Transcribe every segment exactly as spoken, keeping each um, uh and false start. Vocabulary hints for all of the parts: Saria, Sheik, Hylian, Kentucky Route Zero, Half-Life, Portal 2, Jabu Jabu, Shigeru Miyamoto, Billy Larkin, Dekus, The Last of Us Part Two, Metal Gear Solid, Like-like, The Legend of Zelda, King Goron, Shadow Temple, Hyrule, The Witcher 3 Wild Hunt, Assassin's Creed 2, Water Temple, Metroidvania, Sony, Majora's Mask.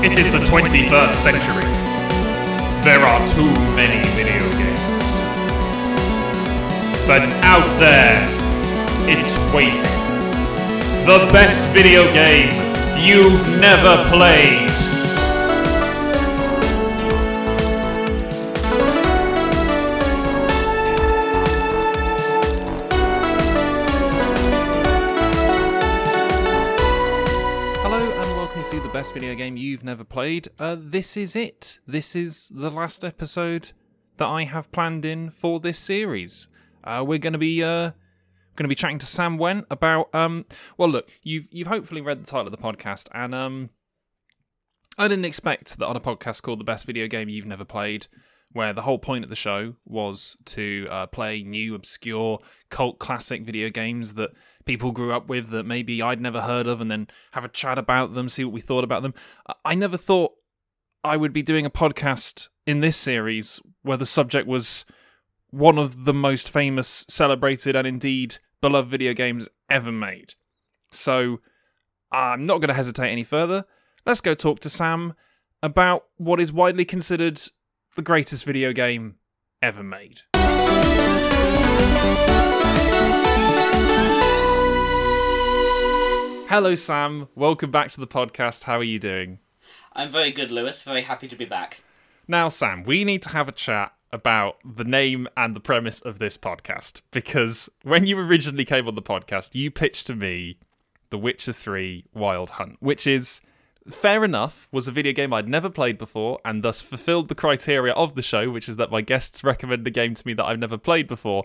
It is the twenty-first century. There are too many video games. But out there, it's waiting. The best video game you've never played. Video game you've never played. Uh, this is it. This is the last episode that I have planned in for this series. Uh, we're going to be uh, going to be chatting to Sam Wen about. Um, well, look, you've you've hopefully read the title of the podcast, and um, I didn't expect that on a podcast called "The Best Video Game You've Never Played," where the whole point of the show was to uh, play new, obscure, cult classic video games that people grew up with that maybe I'd never heard of, and then have a chat about them, see what we thought about them. I never thought I would be doing a podcast in this series where the subject was one of the most famous, celebrated, and indeed beloved video games ever made. So I'm not going to hesitate any further. Let's go talk to Sam about what is widely considered the greatest video game ever made. Hello, Sam. Welcome back to the podcast. How are you doing? I'm very good, Lewis. Very happy to be back. Now, Sam, we need to have a chat about the name and the premise of this podcast, because when you originally came on the podcast, you pitched to me The Witcher three Wild Hunt, which is... fair enough, was a video game I'd never played before and thus fulfilled the criteria of the show, which is that my guests recommend a game to me that I've never played before,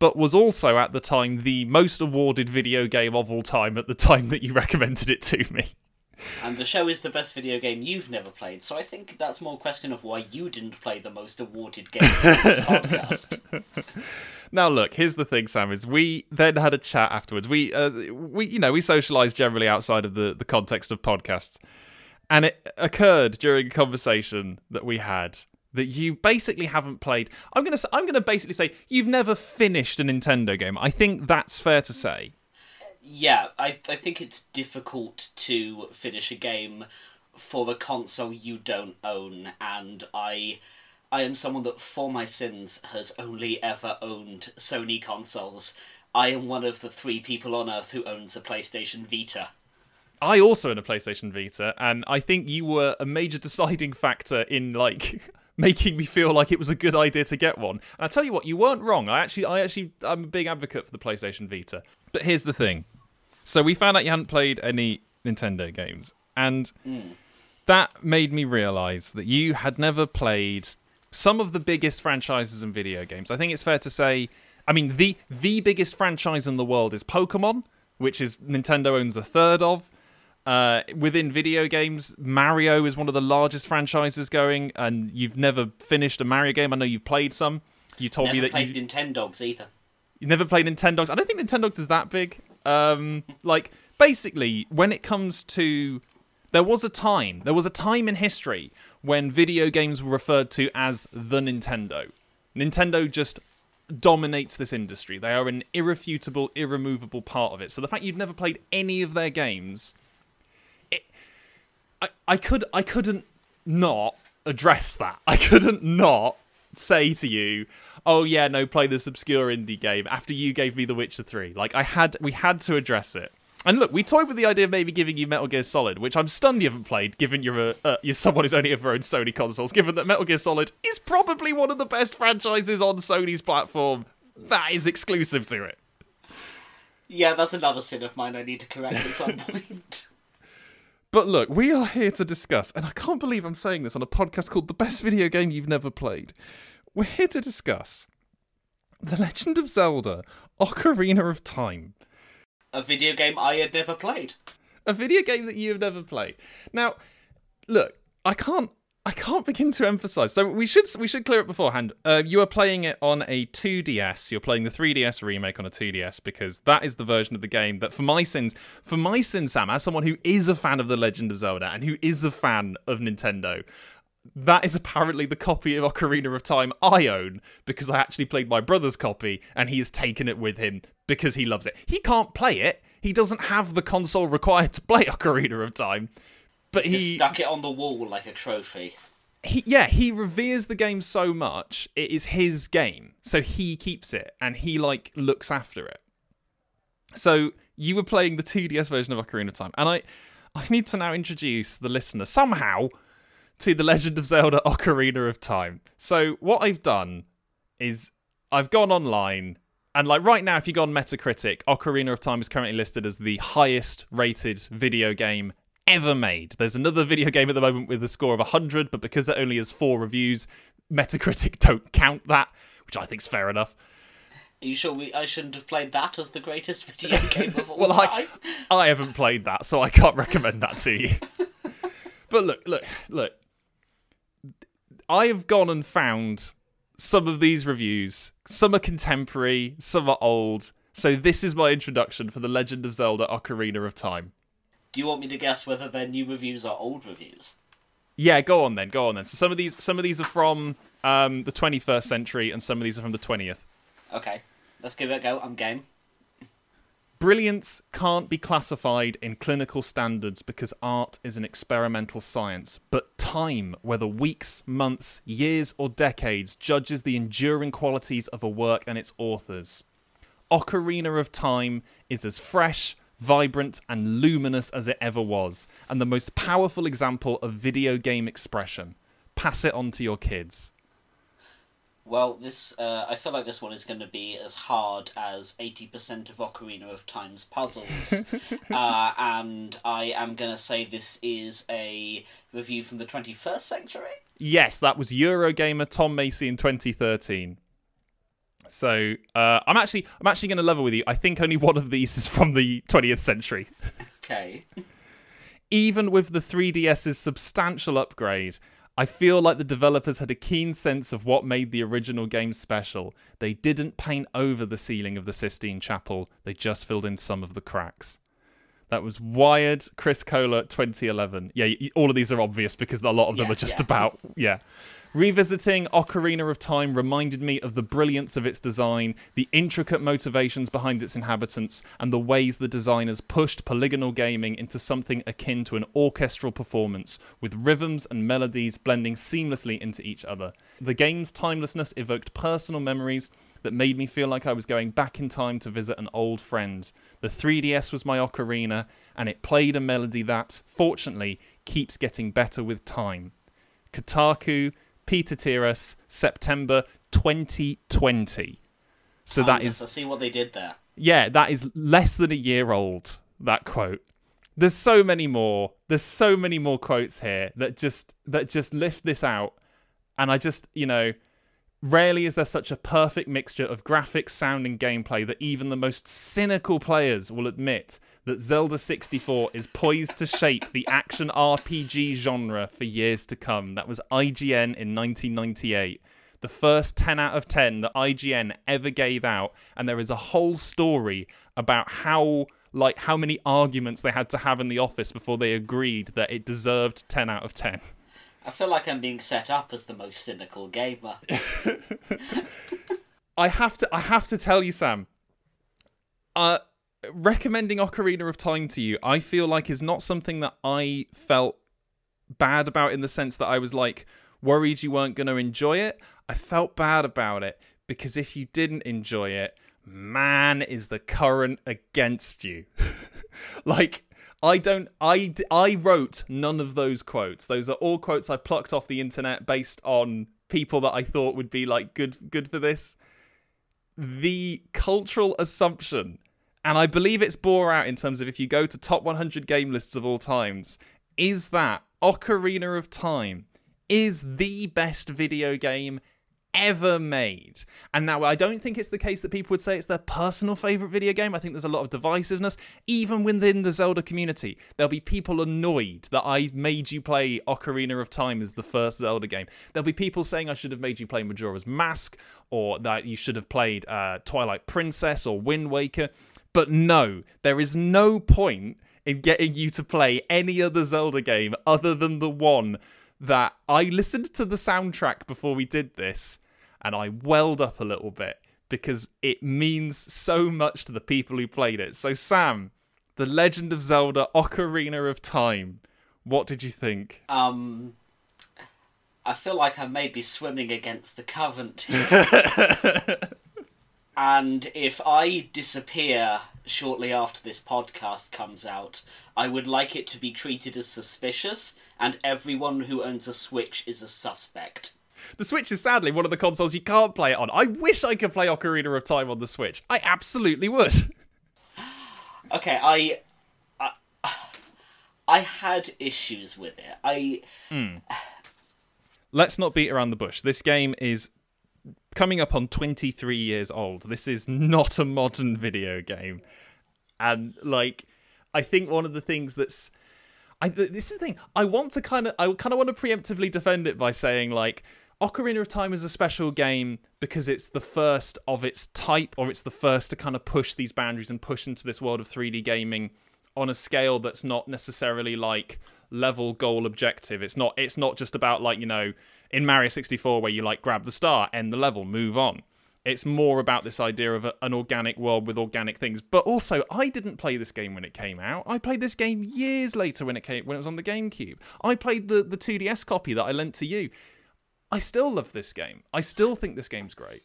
but was also at the time the most awarded video game of all time at the time that you recommended it to me. And the show is the best video game you've never played, so I think that's more a question of why you didn't play the most awarded game of this podcast. Now, look, here's the thing, Sam, is we then had a chat afterwards. We, uh, we you know, we socialised generally outside of the, the context of podcasts. And it occurred during a conversation that we had that you basically haven't played... I'm going to I'm going to basically say you've never finished a Nintendo game. I think that's fair to say. Yeah, I, I think it's difficult to finish a game for a console you don't own, and I I am someone that, for my sins, has only ever owned Sony consoles. I am one of the three people on Earth who owns a PlayStation Vita. I also own a PlayStation Vita, and I think you were a major deciding factor in, like... making me feel like it was a good idea to get one. And I tell you what, you weren't wrong. I actually, I actually, I'm a big advocate for the PlayStation Vita. But here's the thing. So we found out you hadn't played any Nintendo games. And mm. that made me realise that you had never played some of the biggest franchises in video games. I think it's fair to say, I mean, the, the biggest franchise in the world is Pokemon, which is Nintendo owns a third of. Uh, within video games, Mario is one of the largest franchises going, and you've never finished a Mario game. I know you've played some. You told never me that played you played Nintendogs either. You never played Nintendogs. I don't think Nintendogs is that big. Um, like basically, when it comes to, there was a time, there was a time in history when video games were referred to as the Nintendo. Nintendo just dominates this industry. They are an irrefutable, irremovable part of it. So the fact you'd never played any of their games. I, I could I couldn't not address that. I couldn't not say to you, "Oh yeah, no, play this obscure indie game." After you gave me The Witcher three, like I had, we had to address it. And look, we toyed with the idea of maybe giving you Metal Gear Solid, which I'm stunned you haven't played, given you're a uh, you're someone who's only ever owned Sony consoles. Given that Metal Gear Solid is probably one of the best franchises on Sony's platform, that is exclusive to it. Yeah, that's another sin of mine I need to correct at some point. But look, we are here to discuss, and I can't believe I'm saying this on a podcast called The Best Video Game You've Never Played. We're here to discuss The Legend of Zelda, Ocarina of Time. A video game I had never played. A video game that you have never played. Now, look, I can't I can't begin to emphasise. So we should we should clear it beforehand. Uh, you are playing it on a two D S. You're playing the three D S remake on a two D S because that is the version of the game that, for my sins, for my sins, Sam, as someone who is a fan of The Legend of Zelda and who is a fan of Nintendo, that is apparently the copy of Ocarina of Time I own because I actually played my brother's copy and he has taken it with him because he loves it. He can't play it. He doesn't have the console required to play Ocarina of Time. But he just stuck it on the wall like a trophy. He, yeah, he reveres the game so much, it is his game. So he keeps it, and he, like, looks after it. So you were playing the two D S version of Ocarina of Time, and I, I need to now introduce the listener somehow to The Legend of Zelda Ocarina of Time. So what I've done is I've gone online, and, like, right now, if you go on Metacritic, Ocarina of Time is currently listed as the highest-rated video game ever made. There's another video game at the moment with a score of one hundred, but because it only has four reviews, Metacritic don't count that, which I think's fair enough. Are you sure we, I shouldn't have played that as the greatest video game of all well, time? Well, I, I haven't played that, so I can't recommend that to you. But look, look, look. I have gone and found some of these reviews. Some are contemporary, some are old. So this is my introduction for The Legend of Zelda Ocarina of Time. Do you want me to guess whether their new reviews are old reviews? Yeah, go on then, go on then. So some of these some of these are from um, the twenty-first century and some of these are from the twentieth. Okay, let's give it a go. I'm game. Brilliance can't be classified in clinical standards because art is an experimental science, but time, whether weeks, months, years or decades, judges the enduring qualities of a work and its authors. Ocarina of Time is as fresh, vibrant and luminous as it ever was, and the most powerful example of video game expression. Pass it on to your kids. Well, this uh, I feel like this one is going to be as hard as eighty percent of Ocarina of Time's puzzles, uh, and I am going to say this is a review from the twenty-first century? Yes, that was Eurogamer Tom Macy in twenty thirteen. So uh, I'm actually I'm actually going to level with you. I think only one of these is from the twentieth century. Okay. Even with the three D S's substantial upgrade, I feel like the developers had a keen sense of what made the original game special. They didn't paint over the ceiling of the Sistine Chapel. They just filled in some of the cracks. That was Wired, Chris Kohler, twenty eleven. Yeah, all of these are obvious because a lot of them yeah, are just yeah. about... Yeah. Revisiting Ocarina of Time reminded me of the brilliance of its design, the intricate motivations behind its inhabitants, and the ways the designers pushed polygonal gaming into something akin to an orchestral performance, with rhythms and melodies blending seamlessly into each other. The game's timelessness evoked personal memories that made me feel like I was going back in time to visit an old friend. The three D S was my ocarina, and it played a melody that, fortunately, keeps getting better with time. Kotaku... Peter Tiras, September twenty twenty. So oh, that yes, is... I see what they did there. Yeah, that is less than a year old, that quote. There's so many more. There's so many more quotes here that just that just lift this out. And I just, you know, rarely is there such a perfect mixture of graphics, sound and gameplay that even the most cynical players will admit that Zelda sixty-four is poised to shape the action R P G genre for years to come. That was I G N in nineteen ninety-eight. The first ten out of ten that I G N ever gave out, and there is a whole story about how like how many arguments they had to have in the office before they agreed that it deserved ten out of ten. I feel like I'm being set up as the most cynical gamer. I have to I have to tell you, Sam. Uh Recommending Ocarina of Time to you, I feel like is not something that I felt bad about in the sense that I was like worried you weren't going to enjoy it. I felt bad about it because if you didn't enjoy it, man, is the current against you. Like, I don't, I, I wrote none of those quotes. Those are all quotes I plucked off the internet based on people that I thought would be like good, good for this. The cultural assumption. And I believe it's bore out in terms of if you go to top one hundred game lists of all times, is that Ocarina of Time is the best video game ever made. And now I don't think it's the case that people would say it's their personal favourite video game. I think there's a lot of divisiveness. Even within the Zelda community, there'll be people annoyed that I made you play Ocarina of Time as the first Zelda game. There'll be people saying I should have made you play Majora's Mask or that you should have played uh, Twilight Princess or Wind Waker. But no, there is no point in getting you to play any other Zelda game other than the one that I listened to the soundtrack before we did this, and I welled up a little bit because it means so much to the people who played it. So Sam, The Legend of Zelda Ocarina of Time What did you think? Um, I feel like I may be swimming against the current here. And if I disappear shortly after this podcast comes out, I would like it to be treated as suspicious, and everyone who owns a Switch is a suspect. The Switch is sadly one of the consoles you can't play it on. I wish I could play Ocarina of Time on the Switch. I absolutely would. Okay, I... I, I had issues with it. I... Mm. Let's not beat around the bush. This game is... coming up on twenty-three years old. This is not a modern video game. And, like, I think one of the things that's... I, this is the thing. I want to kind of... I kind of want to preemptively defend it by saying, like, Ocarina of Time is a special game because it's the first of its type, or it's the first to kind of push these boundaries and push into this world of three D gaming on a scale that's not necessarily, like, level, goal, objective. It's not, it's not just about, like, you know... in Mario sixty-four, where you, like, grab the star, end the level, move on. It's more about this idea of a, an organic world with organic things. But also, I didn't play this game when it came out. I played this game years later when it came when it was on the GameCube. I played the, the two D S copy that I lent to you. I still love this game. I still think this game's great.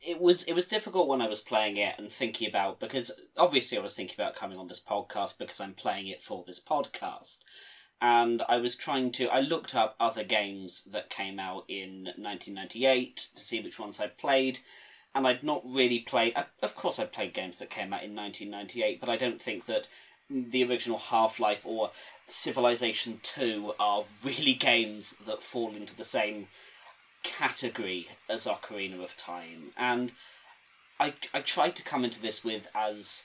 It was it was difficult when I was playing it and thinking about... because, obviously, I was thinking about coming on this podcast because I'm playing it for this podcast. And I was trying to... I looked up other games that came out in nineteen ninety-eight to see which ones I played. And I'd not really played... Of course I played games that came out in nineteen ninety-eight, but I don't think that the original Half-Life or Civilization two are really games that fall into the same category as Ocarina of Time. And I, I tried to come into this with as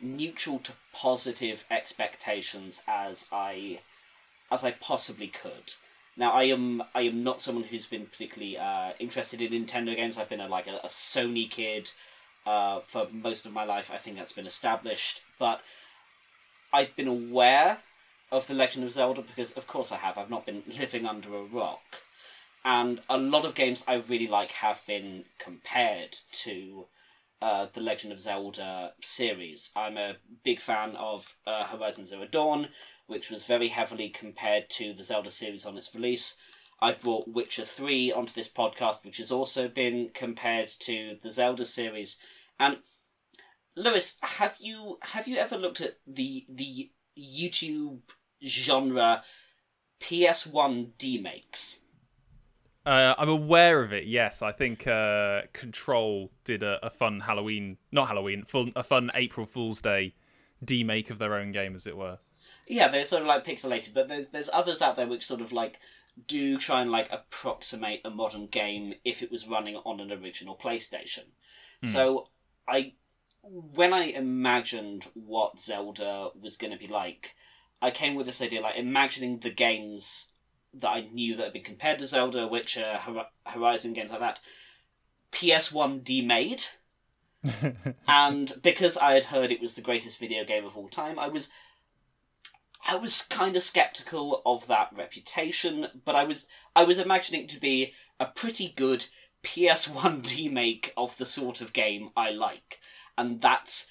neutral to positive expectations as I... as I possibly could. Now, I am I am not someone who's been particularly uh, interested in Nintendo games. I've been a, like a, a Sony kid uh, for most of my life. I think that's been established. But I've been aware of The Legend of Zelda because, of course, I have. I've not been living under a rock. And a lot of games I really like have been compared to uh, The Legend of Zelda series. I'm a big fan of uh, Horizon Zero Dawn, which was very heavily compared to the Zelda series on its release. I brought Witcher three onto this podcast, which has also been compared to the Zelda series. And Lewis, have you have you ever looked at the the YouTube genre P S one demakes? Uh, I'm aware of it. Yes, I think uh, Control did a, a fun Halloween, not Halloween, fun, a fun April Fool's Day demake of their own game, as it were. Yeah, they're sort of like pixelated, but there's, there's others out there which sort of like do try and like approximate a modern game if it was running on an original PlayStation. Mm. So I, when I imagined what Zelda was going to be like, I came with this idea like imagining the games that I knew that had been compared to Zelda, which are Hor- Horizon games like that, P S one demade. And because I had heard it was the greatest video game of all time, I was... I was kind of sceptical of that reputation, but I was I was imagining it to be a pretty good P S one remake of the sort of game I like, and that's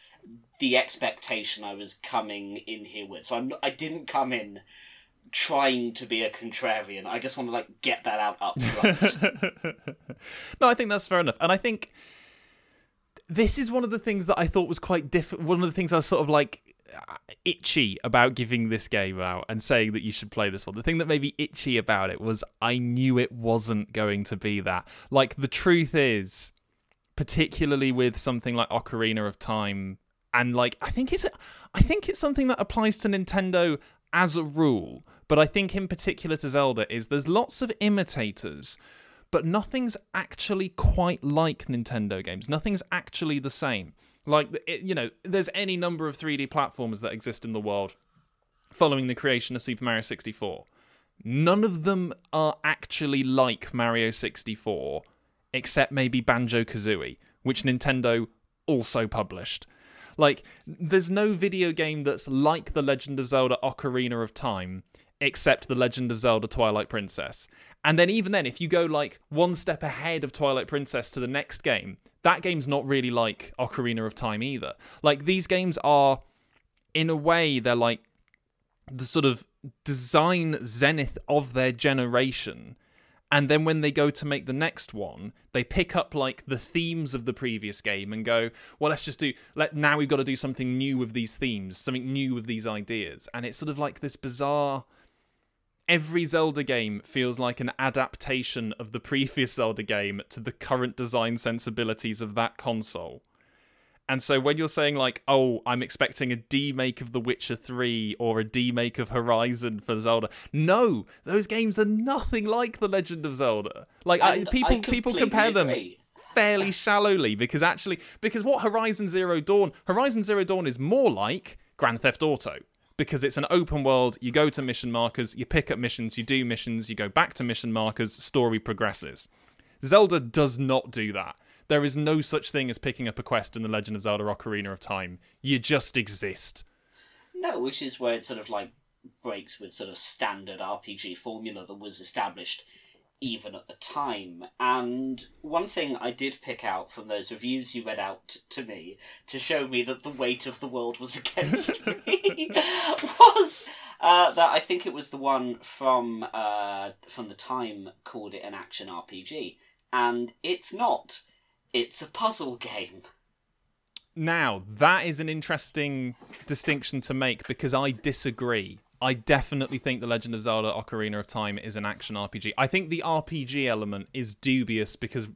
the expectation I was coming in here with. So I'm, I didn't come in trying to be a contrarian. I just want to like get that out up front. No, I think that's fair enough, and I think this is one of the things that I thought was quite different. One of the things I was sort of like itchy about giving this game out and saying that you should play this one. The thing that made me itchy about it was I knew it wasn't going to be that. Like, the truth is, particularly with something like Ocarina of Time, and like I think it's I think it's something that applies to Nintendo as a rule, but I think in particular to Zelda, is there's lots of imitators, but nothing's actually quite like Nintendo games. Nothing's actually the same. Like, you know, there's any number of three D platformers that exist in the world following the creation of Super Mario sixty-four. None of them are actually like Mario sixty-four, except maybe Banjo-Kazooie, which Nintendo also published. Like, there's no video game that's like The Legend of Zelda Ocarina of Time, except The Legend of Zelda Twilight Princess. And then even then, if you go like one step ahead of Twilight Princess to the next game, that game's not really like Ocarina of Time either. Like, these games are, in a way, they're like the sort of design zenith of their generation. And then when they go to make the next one, they pick up like the themes of the previous game and go, well, let's just do, let now we've got to do something new with these themes, something new with these ideas. And it's sort of like this bizarre, every Zelda game feels like an adaptation of the previous Zelda game to the current design sensibilities of that console. And so when you're saying like, oh, I'm expecting a demake of The Witcher three or a demake of Horizon for Zelda. No, those games are nothing like The Legend of Zelda. Like I, people I people compare agree. them fairly shallowly because actually, because what Horizon Zero Dawn, Horizon Zero Dawn is more like Grand Theft Auto because it's an open world. You go to mission markers, you pick up missions, you do missions, you go back to mission markers, story progresses. Zelda does not do that. There is no such thing as picking up a quest in The Legend of Zelda Ocarina of Time. You just exist. No, which is where it sort of like breaks with sort of standard R P G formula that was established even at the time. And one thing I did pick out from those reviews you read out to me to show me that the weight of the world was against me was uh, that I think it was the one from uh, from the time called it an action R P G. And it's not. It's a puzzle game. Now, that is an interesting distinction to make because I disagree. I definitely think The Legend of Zelda Ocarina of Time is an action R P G. I think the R P G element is dubious because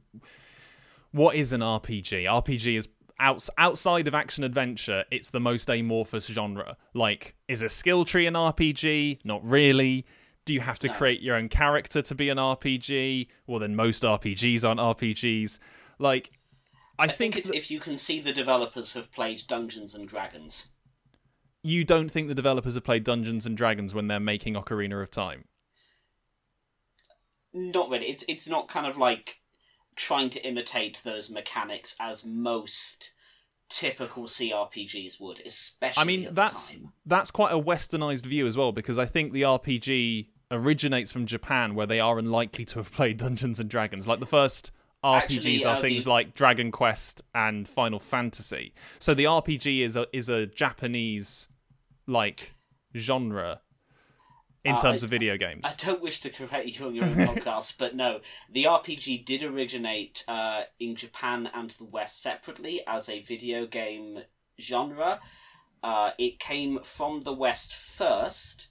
what is an R P G? R P G is outs- outside of action adventure, it's the most amorphous genre. Like, is a skill tree an R P G? Not really. Do you have to no. create your own character to be an R P G? Well, then most R P Gs aren't R P Gs. Like, I, I think, think it's th- if you can see the developers have played Dungeons and Dragons. You don't think the developers have played Dungeons and Dragons when they're making Ocarina of Time? Not really. It's it's not kind of like trying to imitate those mechanics as most typical C R P Gs would, especially. I mean, at that's the time. That's quite a westernized view as well, because I think the R P G originates from Japan, where they are unlikely to have played Dungeons and Dragons. Like the first R P Gs Actually, are uh, things the... like Dragon Quest and Final Fantasy. So the R P G is a is a Japanese like genre in uh, terms I, of video games. I don't wish to correct you on your own podcast, but no, the R P G did originate uh, in Japan and the West separately as a video game genre. Uh, it came from the West first,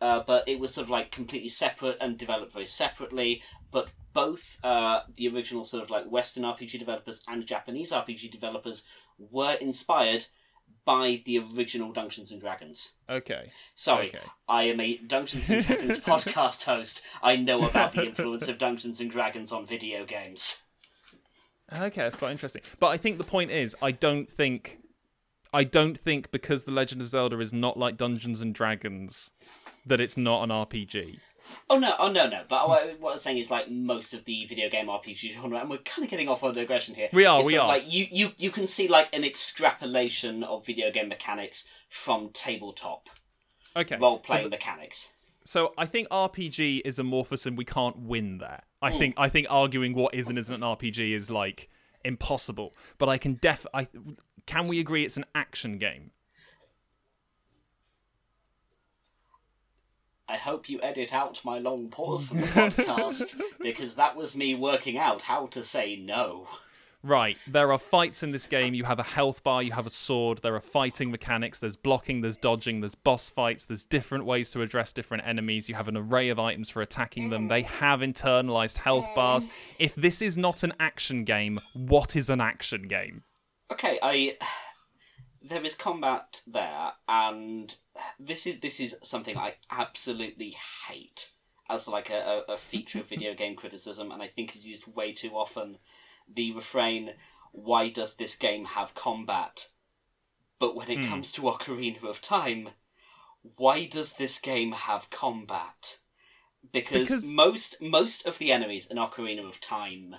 uh, but it was sort of like completely separate and developed very separately, but both uh, the original sort of like Western R P G developers and Japanese R P G developers were inspired by the original Dungeons and Dragons. Okay. Sorry, okay. I am a Dungeons and Dragons podcast host. I know about the influence of Dungeons and Dragons on video games. Okay, that's quite interesting. But I think the point is, I don't think, I don't think because The Legend of Zelda is not like Dungeons and Dragons, that it's not an R P G. Oh no, oh no, no. But what, what I'm saying is, like, most of the video game R P G genre, and we're kind of getting off on a digression here. We are, it's we are. Like, you, you, you can see, like, an extrapolation of video game mechanics from tabletop okay. role-playing so, mechanics. So I think R P G is amorphous and we can't win there. I mm. think I think arguing what is and isn't an R P G is, like, impossible. But I can def... I, can we agree it's an action game? I hope you edit out my long pause from the podcast, because that was me working out how to say no. Right, there are fights in this game. You have a health bar, you have a sword, there are fighting mechanics, there's blocking, there's dodging, there's boss fights, there's different ways to address different enemies, you have an array of items for attacking them, they have internalised health bars. If this is not an action game, what is an action game? Okay, I... there is combat there, and this is this is something I absolutely hate as like a, a feature of video game criticism, and I think is used way too often. The refrain, "Why does this game have combat?" But when it mm. comes to Ocarina of Time, why does this game have combat? Because, because... most most of the enemies in Ocarina of Time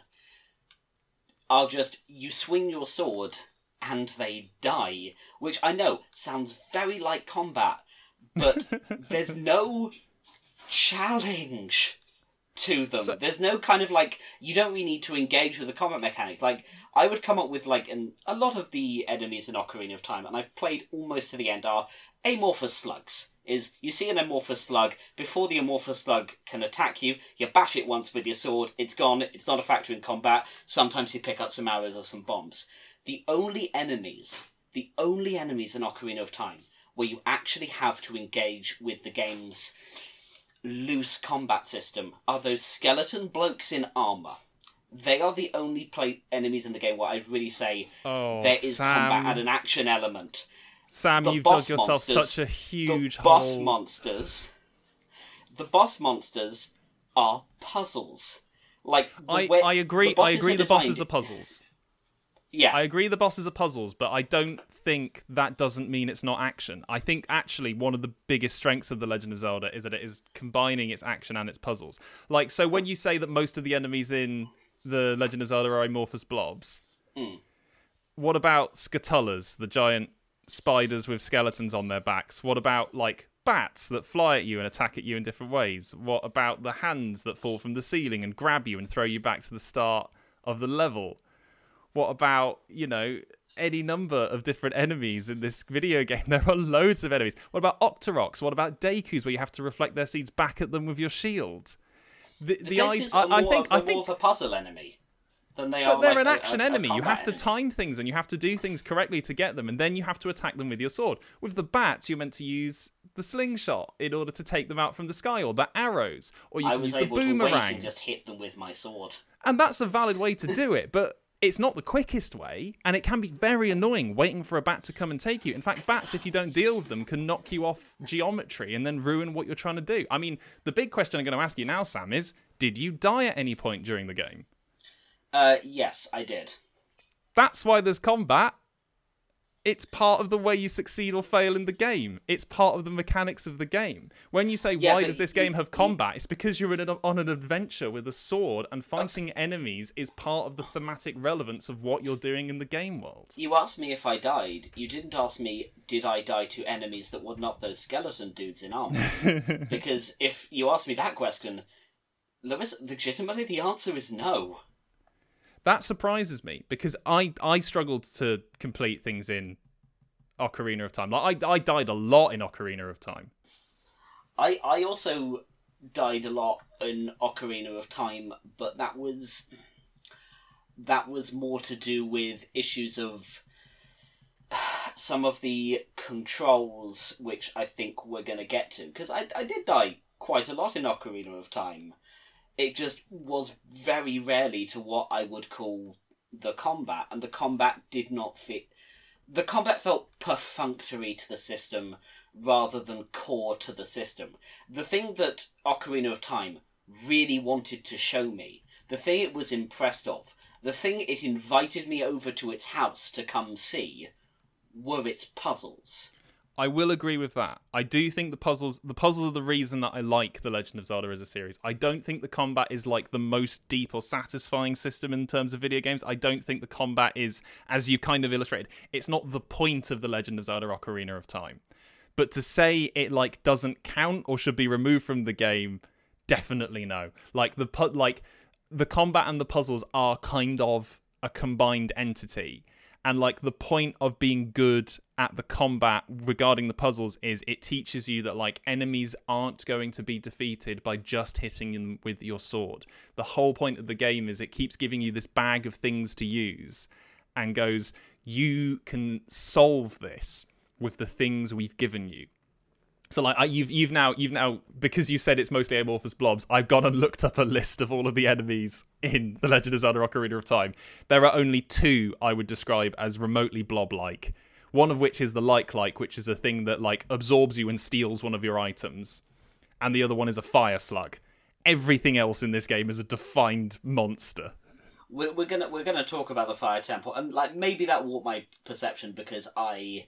are just, you swing your sword and they die, which I know sounds very like combat, but there's no challenge to them. So, there's no kind of like, you don't really need to engage with the combat mechanics. Like, I would come up with like an, a lot of the enemies in Ocarina of Time, and I've played almost to the end, are amorphous slugs. Is you see an amorphous slug, before the amorphous slug can attack you, you bash it once with your sword, it's gone, it's not a factor in combat. Sometimes you pick up some arrows or some bombs. The only enemies, the only enemies in Ocarina of Time where you actually have to engage with the game's loose combat system are those skeleton blokes in armour. They are the only play- enemies in the game where I'd really say oh, there is Sam. combat and an action element. Sam, the you've dug yourself monsters, such a huge the hole. Boss monsters, the boss monsters are puzzles. Like I, way, I agree. I agree. The bosses are puzzles. Yeah, I agree. The bosses are puzzles, but I don't think that doesn't mean it's not action. I think actually one of the biggest strengths of The Legend of Zelda is that it is combining its action and its puzzles. Like, so when you say that most of the enemies in The Legend of Zelda are amorphous blobs, mm. what about Scatullas, the giant spiders with skeletons on their backs? What about like bats that fly at you and attack at you in different ways? What about the hands that fall from the ceiling and grab you and throw you back to the start of the level? What about, you know, any number of different enemies in this video game? There are loads of enemies. What about Octoroks? What about Dekus, where you have to reflect their seeds back at them with your shield? The, the, the Dekus I, are more, I think, I think, more of a puzzle enemy. Than they but are they're like an action a, a, enemy. A you have to time things and you have to do things correctly to get them, and then you have to attack them with your sword. With the bats, you're meant to use the slingshot in order to take them out from the sky, or the arrows, or you I can use the boomerang. I was able to wait and just hit them with my sword. And that's a valid way to do it, but it's not the quickest way, and it can be very annoying waiting for a bat to come and take you. In fact, bats, if you don't deal with them, can knock you off geometry and then ruin what you're trying to do. I mean, the big question I'm going to ask you now, Sam, is did you die at any point during the game? Uh, yes, I did. That's why there's combat. It's part of the way you succeed or fail in the game. It's part of the mechanics of the game. When you say, yeah, why does this game you, have combat? You... It's because you're in an, on an adventure with a sword, and fighting okay. enemies is part of the thematic relevance of what you're doing in the game world. You asked me if I died. You didn't ask me, did I die to enemies that were not those skeleton dudes in armor? Because if you asked me that question, legitimately the answer is no. That surprises me, because I, I struggled to complete things in Ocarina of Time. Like I I died a lot in Ocarina of Time. I I also died a lot in Ocarina of Time, but that was that was more to do with issues of some of the controls, which I think we're going to get to, because I I did die quite a lot in Ocarina of Time. It just was very rarely to what I would call the combat, and the combat did not fit. The combat felt perfunctory to the system rather than core to the system. The thing that Ocarina of Time really wanted to show me, the thing it was impressed of, the thing it invited me over to its house to come see, were its puzzles. I will agree with that. I do think the puzzles the puzzles are the reason that I like The Legend of Zelda as a series. I don't think the combat is like the most deep or satisfying system in terms of video games. I don't think the combat is, as you kind of illustrated, it's not the point of The Legend of Zelda Ocarina of Time. But to say it like doesn't count or should be removed from the game, definitely no. Like the pu- like the combat and the puzzles are kind of a combined entity. And, like, the point of being good at the combat regarding the puzzles is it teaches you that, like, enemies aren't going to be defeated by just hitting them with your sword. The whole point of the game is it keeps giving you this bag of things to use and goes, you can solve this with the things we've given you. So, like, I, you've you've now, you've now because you said it's mostly amorphous blobs, I've gone and looked up a list of all of the enemies in The Legend of Zelda Ocarina of Time. There are only two I would describe as remotely blob-like. One of which is the like-like, which is a thing that, like, absorbs you and steals one of your items. And the other one is a fire slug. Everything else in this game is a defined monster. We're, we're gonna we're gonna talk about the Fire Temple. And, like, maybe that warped my perception because I...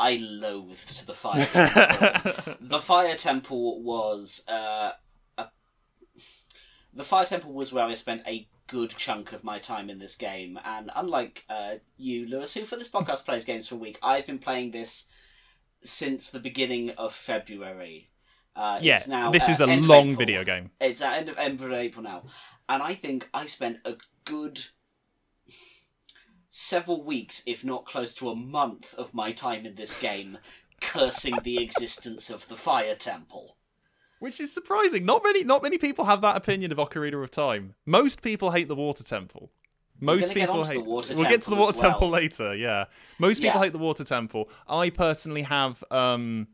I loathed the Fire Temple. The Fire Temple was uh, a... the Fire Temple was where I spent a good chunk of my time in this game, and unlike uh, you, Lewis, who for this podcast plays games for a week, I've been playing this since the beginning of February. Uh, yeah, it's now, this uh, is a long April. video game. It's at end of, end of April now. And I think I spent a good several weeks, if not close to a month, of my time in this game cursing the existence of the Fire Temple. Which is surprising. Not many not many people have that opinion of Ocarina of Time. Most people hate the Water Temple. Most people hate. We'll get to the Water Temple later, yeah. Most people hate the Water Temple. I personally have um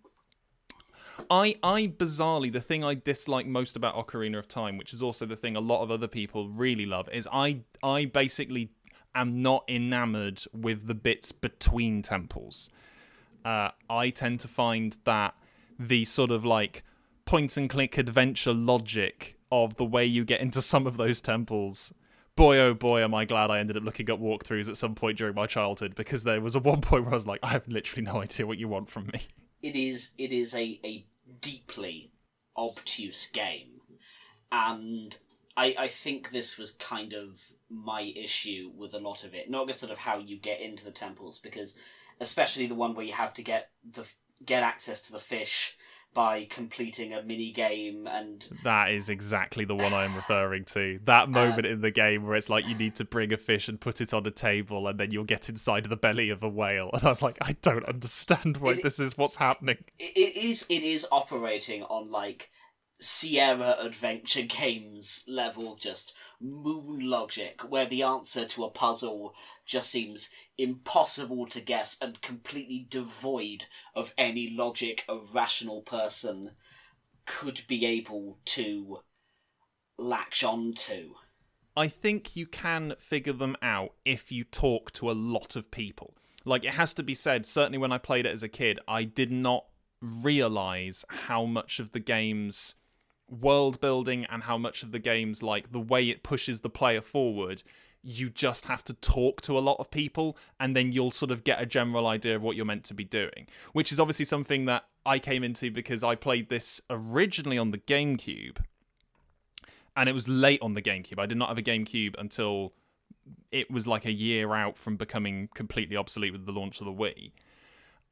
I I bizarrely, the thing I dislike most about Ocarina of Time, which is also the thing a lot of other people really love, is I I basically am not enamored with the bits between temples. Uh, I tend to find that the sort of like point-and-click adventure logic of the way you get into some of those temples, boy oh boy am I glad I ended up looking up walkthroughs at some point during my childhood, because there was a one point where I was like, I have literally no idea what you want from me. It is it is a, a deeply obtuse game, and I, I think this was kind of my issue with a lot of it, not just sort of how you get into the temples, because especially the one where you have to get the get access to the fish by completing a mini game, and that is exactly the one I am referring to. That moment um, in the game where it's like you need to bring a fish and put it on a table, and then you'll get inside the belly of a whale. And I'm like, I don't understand why it, this is what's happening. It is it is operating on like Sierra Adventure Games level, just moon logic, where the answer to a puzzle just seems impossible to guess and completely devoid of any logic a rational person could be able to latch on to. I think you can figure them out if you talk to a lot of people. Like, it has to be said, certainly when I played it as a kid, I did not realise how much of the game's world building and how much of the game's, like, the way it pushes the player forward, you just have to talk to a lot of people, and then you'll sort of get a general idea of what you're meant to be doing, which is obviously something that I came into because I played this originally on the GameCube, and it was late on the GameCube. I did not have a GameCube until it was like a year out from becoming completely obsolete with the launch of the Wii.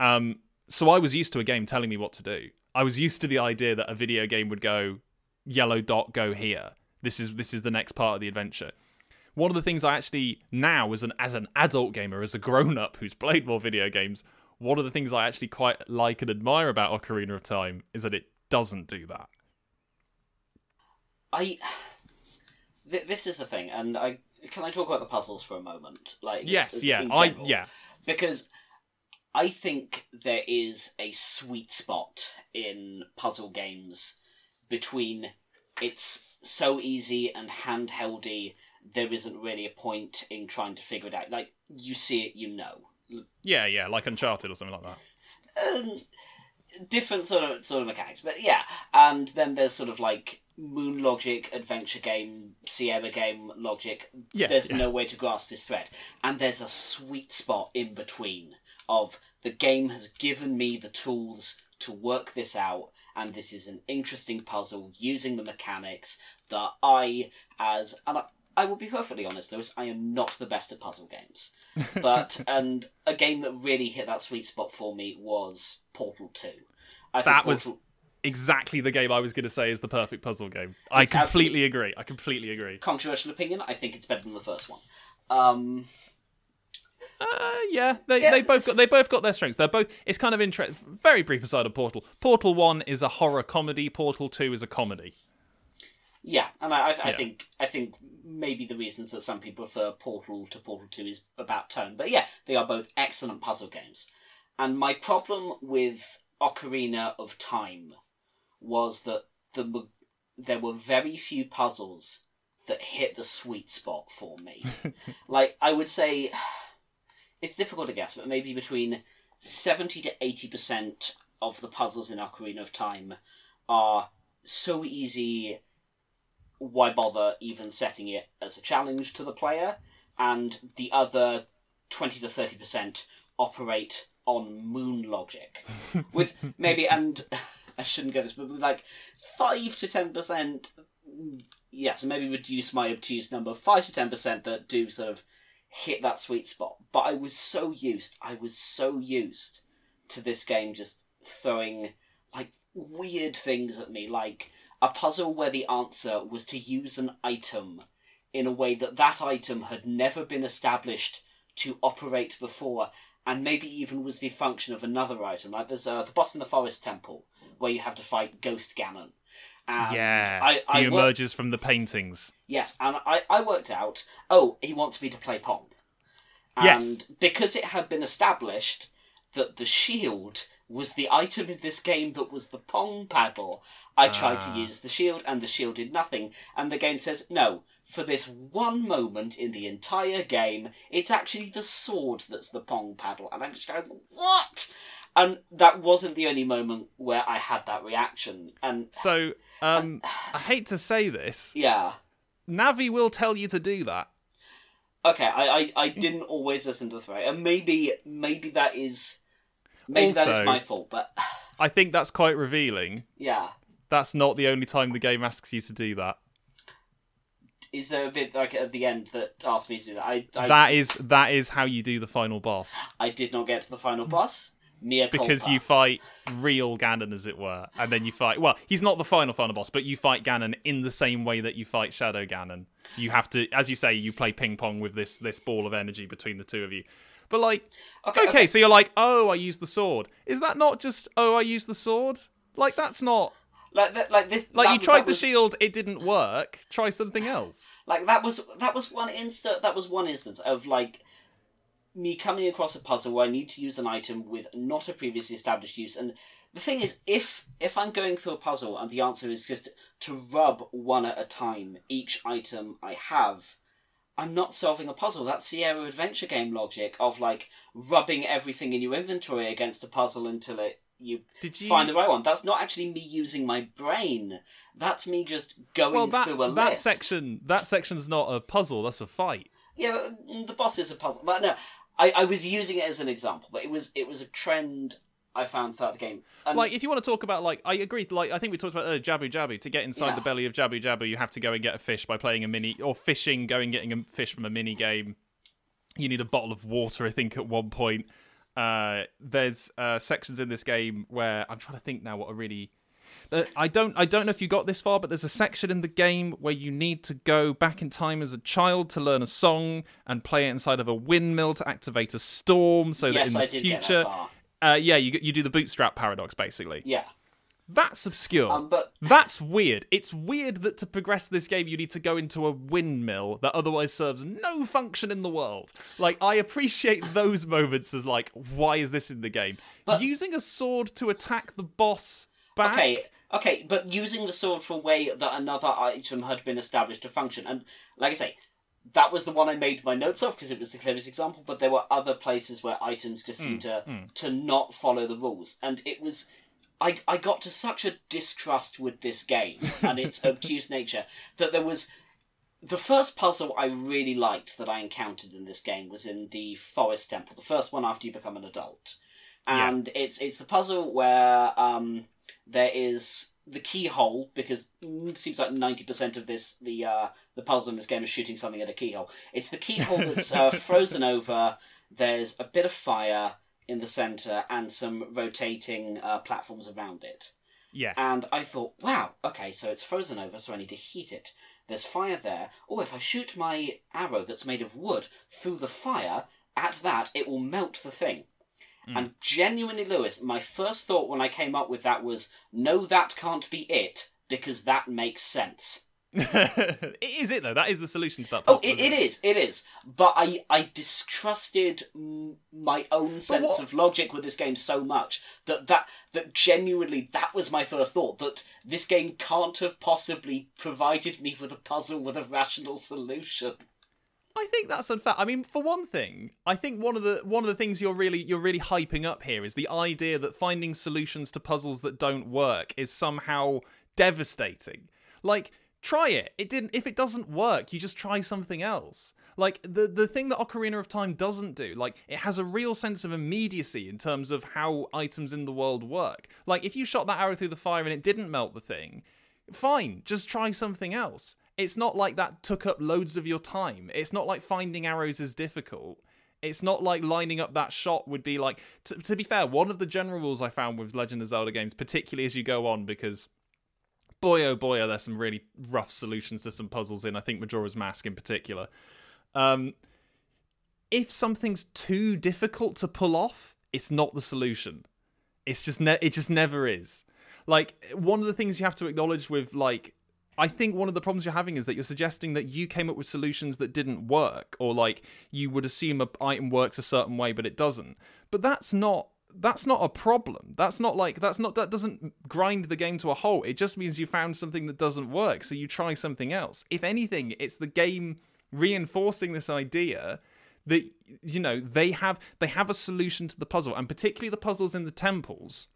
Um, so I was used to a game telling me what to do. I was used to the idea that a video game would go, yellow dot, go here. This is this is the next part of the adventure. One of the things I actually, now as an as an adult gamer, as a grown-up who's played more video games, one of the things I actually quite like and admire about Ocarina of Time is that it doesn't do that. I... Th- this is the thing, and I can I talk about the puzzles for a moment? Like, yes, as, yeah, I yeah. Because I think there is a sweet spot in puzzle games between it's so easy and handheldy, there isn't really a point in trying to figure it out. Like, you see it, you know. Yeah, yeah, like Uncharted or something like that. Um, different sort of sort of mechanics, but yeah. And then there's sort of like moon logic, adventure game, Sierra game logic. Yeah, there's yeah. no way to grasp this thread. And there's a sweet spot in between of the game has given me the tools to work this out, and this is an interesting puzzle using the mechanics that I, as... and I, I will be perfectly honest, Lewis, I am not the best at puzzle games. But, and a game that really hit that sweet spot for me was Portal two. I that think Portal... was exactly the game I was going to say is the perfect puzzle game. I it's completely agree. I completely agree. Controversial opinion, I think it's better than the first one. Um... Uh, yeah, they yeah. they both got they both got their strengths. They're both. It's kind of interesting. Very brief aside of Portal. Portal One is a horror comedy. Portal Two is a comedy. Yeah, and I, I, yeah. I think I think maybe the reasons that some people prefer Portal to Portal Two is about tone. But yeah, they are both excellent puzzle games. And my problem with Ocarina of Time was that the there were very few puzzles that hit the sweet spot for me. Like, I would say, it's difficult to guess, but maybe between seventy to eighty percent of the puzzles in Ocarina of Time are so easy, why bother even setting it as a challenge to the player? And the other twenty to thirty percent operate on moon logic. With maybe, and I shouldn't go this, but with like five to ten percent, yeah, so maybe reduce my obtuse number, five to ten percent that do sort of hit that sweet spot. But I was so used, I was so used to this game just throwing like weird things at me, like a puzzle where the answer was to use an item in a way that that item had never been established to operate before, and maybe even was the function of another item. Like there's uh, the boss in the Forest Temple where you have to fight Ghost Ganon. And yeah, I, I he worked... emerges from the paintings. Yes, and I, I worked out, oh, he wants me to play Pong. And yes. Because it had been established that the shield was the item in this game that was the Pong paddle, I tried ah. to use the shield, and the shield did nothing. And the game says, no, for this one moment in the entire game, it's actually the sword that's the Pong paddle. And I'm just going, what? And that wasn't the only moment where I had that reaction. And so, um, and, I hate to say this. Yeah. Navi will tell you to do that. Okay, I, I, I didn't always listen to the threat. And maybe maybe that is maybe also, that is my fault, but I think that's quite revealing. Yeah. That's not the only time the game asks you to do that. Is there a bit like at the end that asked me to do that? I, I That is that is how you do the final boss. I did not get to the final boss. Mea culpa. Because you fight real Ganon, as it were, and then you fight... Well, he's not the final final boss, but you fight Ganon in the same way that you fight Shadow Ganon. You have to... As you say, you play ping-pong with this this ball of energy between the two of you. But, like... Okay, okay, okay, so you're like, oh, I used the sword. Is that not just, oh, I used the sword? Like, that's not... Like, that, like this... Like, that, you tried the was... shield, it didn't work. Try something else. Like, that was that was one insta- that was one instance of, like... me coming across a puzzle where I need to use an item with not a previously established use. And the thing is, if if I'm going through a puzzle and the answer is just to rub one at a time each item I have, I'm not solving a puzzle. That's Sierra Adventure game logic of, like, rubbing everything in your inventory against a puzzle until it you, you... find the right one. That's not actually me using my brain. That's me just going well, that, through a that list. Section, that section's not a puzzle, that's a fight. Yeah, the boss is a puzzle. But no... I, I was using it as an example, but it was it was a trend I found throughout the game. And like, if you want to talk about, like, I agree, like, I think we talked about uh, Jabu Jabu. To get inside yeah. the belly of Jabu Jabu, you have to go and get a fish by playing a mini, or fishing, going getting a fish from a mini game. You need a bottle of water, I think, at one point. Uh, there's uh, sections in this game where, I'm trying to think now what a really... Uh, I don't I don't know if you got this far, but there's a section in the game where you need to go back in time as a child to learn a song and play it inside of a windmill to activate a storm so yes, that in the I did future get that far. Uh, yeah you you do the bootstrap paradox basically. Yeah. That's obscure. Um, but... That's weird. It's weird that to progress this game you need to go into a windmill that otherwise serves no function in the world. Like, I appreciate those moments as like, why is this in the game? But... using a sword to attack the boss back. Okay, okay, but using the sword for a way that another item had been established to function. And like I say, that was the one I made my notes of because it was the clearest example, but there were other places where items just seemed mm, to mm. to not follow the rules. And it was... I, I got to such a distrust with this game and its obtuse nature that there was... The first puzzle I really liked that I encountered in this game was in the Forest Temple, the first one after you become an adult. And yeah. it's it's the puzzle where... Um, there is the keyhole, because it seems like ninety percent of this the uh, the puzzle in this game is shooting something at a keyhole. It's the keyhole that's uh, frozen over, there's a bit of fire in the centre, and some rotating uh, platforms around it. Yes. And I thought, wow, okay, so it's frozen over, so I need to heat it. There's fire there. Oh, if I shoot my arrow that's made of wood through the fire, at that, it will melt the thing. Mm. And genuinely, Lewis, my first thought when I came up with that was, no, that can't be it, because that makes sense. It is it, though. That is the solution to that puzzle. Oh, it, it is, it is. But I, I distrusted my own sense what... of logic with this game so much that, that that genuinely that was my first thought, that this game can't have possibly provided me with a puzzle with a rational solution. I think that's unfair. I mean, for one thing, I think one of the one of the things you're really you're really hyping up here is the idea that finding solutions to puzzles that don't work is somehow devastating. Like, try it. It didn't. If it doesn't work, you just try something else. Like, the the thing that Ocarina of Time doesn't do, like, it has a real sense of immediacy in terms of how items in the world work. Like, if you shot that arrow through the fire and it didn't melt the thing, fine, just try something else. It's not like that took up loads of your time. It's not like finding arrows is difficult. it's not like lining up that shot would be like... T- to be fair, one of the general rules I found with Legend of Zelda games, particularly as you go on, because... Boy, oh boy, are there some really rough solutions to some puzzles in, I think, Majora's Mask in particular. Um, if something's too difficult to pull off, it's not the solution. It's just ne- It just never is. Like, one of the things you have to acknowledge with, like... I think one of the problems you're having is that you're suggesting that you came up with solutions that didn't work, or, like, you would assume an item works a certain way, but it doesn't. But that's not... That's not a problem. That's not like that's not that doesn't grind the game to a halt. It just means you found something that doesn't work, so you try something else. If anything, it's the game reinforcing this idea that, you know, they have they have a solution to the puzzle, and particularly the puzzles in the temples.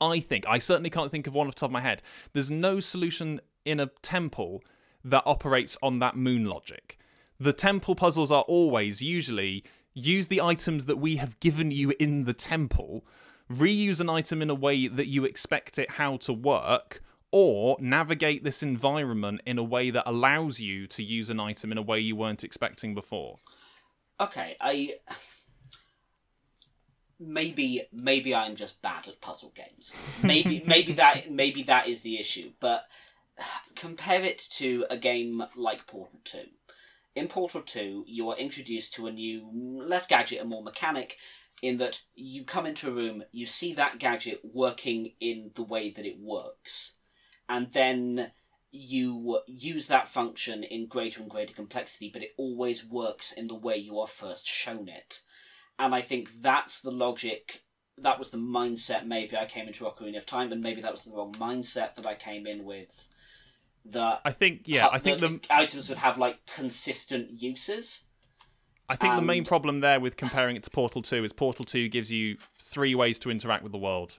I think I certainly can't think of one off the top of my head. There's no solution in a temple that operates on that moon logic. The temple puzzles are always usually use the items that we have given you in the temple, reuse an item in a way that you expect it how to work, or navigate this environment in a way that allows you to use an item in a way you weren't expecting before. Okay, I... Maybe maybe I'm just bad at puzzle games. Maybe maybe that maybe that is the issue, but compare it to a game like Portal two. In Portal two, you are introduced to a new, less gadget and more mechanic, in that you come into a room, you see that gadget working in the way that it works, and then you use that function in greater and greater complexity, but it always works in the way you are first shown it. And I think that's the logic, that was the mindset maybe I came into Ocarina of Time, and maybe that was the wrong mindset that I came in with. That I think, yeah, I think the items would have, like, consistent uses. I think and... the main problem there with comparing it to Portal two is Portal two gives you three ways to interact with the world.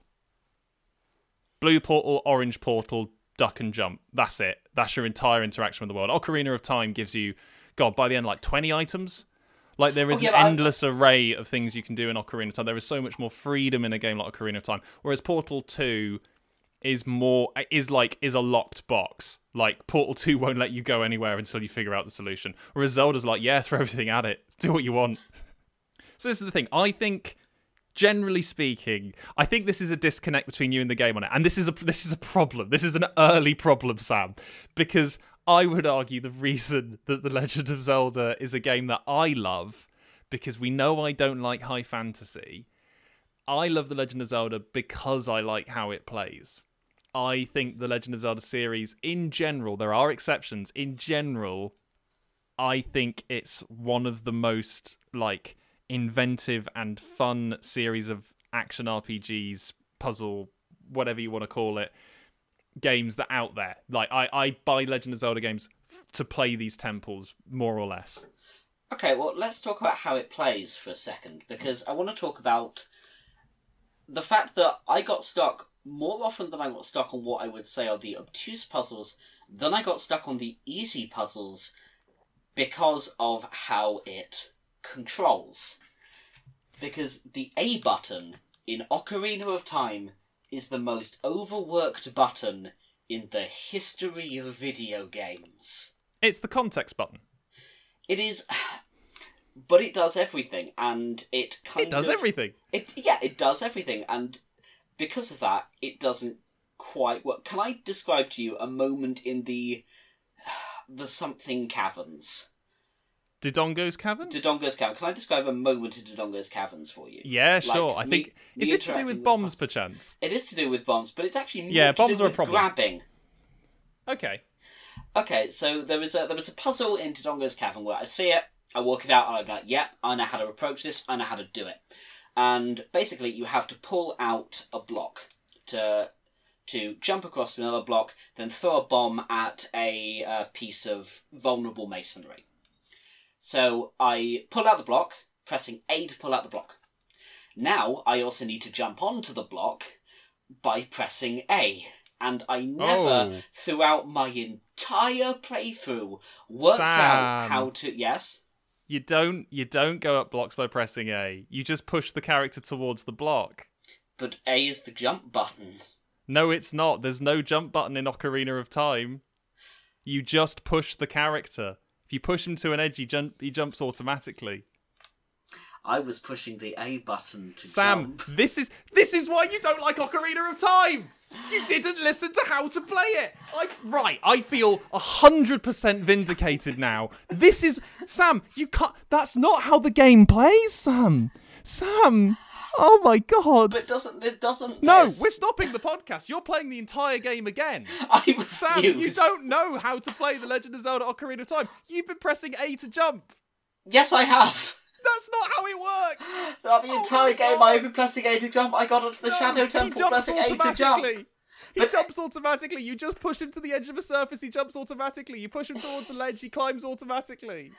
Blue portal, orange portal, duck and jump. That's it. That's your entire interaction with the world. Ocarina of Time gives you, God, by the end, like, twenty items. Like, there is oh, yeah, an endless I... array of things you can do in Ocarina of Time. There is so much more freedom in a game like Ocarina of Time. Whereas Portal two... is more is like is a locked box. Like, Portal two won't let you go anywhere until you figure out the solution. Whereas Zelda's like, yeah, throw everything at it, do what you want. So this is the thing. I think, generally speaking, I think this is a disconnect between you and the game on it, and this is a this is a problem. This is an early problem, Sam, because I would argue the reason that The Legend of Zelda is a game that I love, because we know I don't like high fantasy. I love The Legend of Zelda because I like how it plays. I think the Legend of Zelda series, in general, there are exceptions, in general, I think it's one of the most, like, inventive and fun series of action R P Gs, puzzle, whatever you want to call it, games that are out there. Like, I, I buy Legend of Zelda games f- to play these temples, more or less. Okay, well, let's talk about how it plays for a second, because I want to talk about the fact that I got stuck... more often than I got stuck on what I would say are the obtuse puzzles, then I got stuck on the easy puzzles because of how it controls. Because the A button in Ocarina of Time is the most overworked button in the history of video games. It's the context button. It is... But it does everything, and it kind of... It does of, everything! It, yeah, it does everything, and... because of that, it doesn't quite work. Can I describe to you a moment in the the something caverns? Dodongo's Cavern? Dodongo's Cavern. Can I describe a moment in Dodongo's Caverns for you? Yeah, like, sure. I me, think me is this to do with bombs, with perchance? It is to do with bombs, but it's actually more yeah, to bombs do are with a problem. Grabbing. Okay. Okay, so there was a there was a puzzle in Dodongo's Cavern where I see it, I walk it out, and I go, yeah, I know how to approach this, I know how to do it. And basically, you have to pull out a block to to jump across to another block, then throw a bomb at a uh, piece of vulnerable masonry. So I pull out the block, pressing A to pull out the block. Now, I also need to jump onto the block by pressing A. And I never, oh. throughout my entire playthrough, worked Sam. out how to... Yes? You don't you don't go up blocks by pressing A. You just push the character towards the block. But A is the jump button. No, it's not. There's no jump button in Ocarina of Time. You just push the character. If you push him to an edge, he, jump, he jumps automatically. I was pushing the A button to Sam, jump. this is this is why you don't like Ocarina of Time. You didn't listen to how to play it. I, right, I feel one hundred percent vindicated now. This is... Sam, you can't... That's not how the game plays, Sam. Sam... Oh my god. But it doesn't... It doesn't... No, this... we're stopping the podcast. You're playing the entire game again. I refuse. Sam, you don't know how to play The Legend of Zelda Ocarina of Time. You've been pressing A to jump. Yes, I have. That's not how it works. Throughout the oh entire game, God. I've been pressing A to jump. I got onto the no, Shadow Temple pressing A to jump. He but... jumps automatically. You just push him to the edge of a surface. He jumps automatically. You push him towards a ledge. He climbs automatically.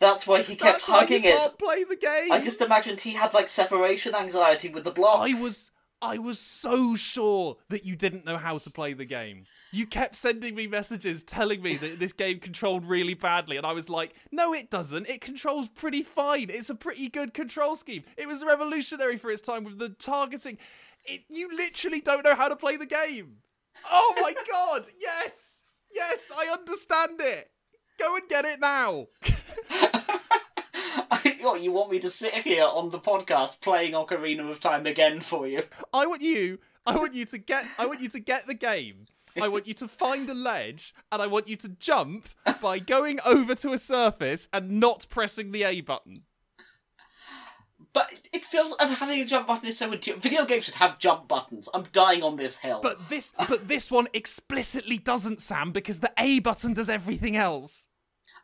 That's why he kept That's hugging why you it. Can't play the game. I just imagined he had like separation anxiety with the block. I was, I was so sure that you didn't know how to play the game. You kept sending me messages telling me that this game controlled really badly, and I was like, "No, it doesn't. It controls pretty fine. It's a pretty good control scheme. It was revolutionary for its time with the targeting." It, you literally don't know how to play the game. Oh my god! Yes, yes, I understand it. Go and get it now. I, what, you want me to sit here on the podcast playing Ocarina of Time again for you? I want you. I want you to get. I want you to get the game. I want you to find a ledge, and I want you to jump by going over to a surface and not pressing the A button. But it feels having a jump button is so intuitive. Video games should have jump buttons. I'm dying on this hill. But this, but this one explicitly doesn't, Sam, because the A button does everything else.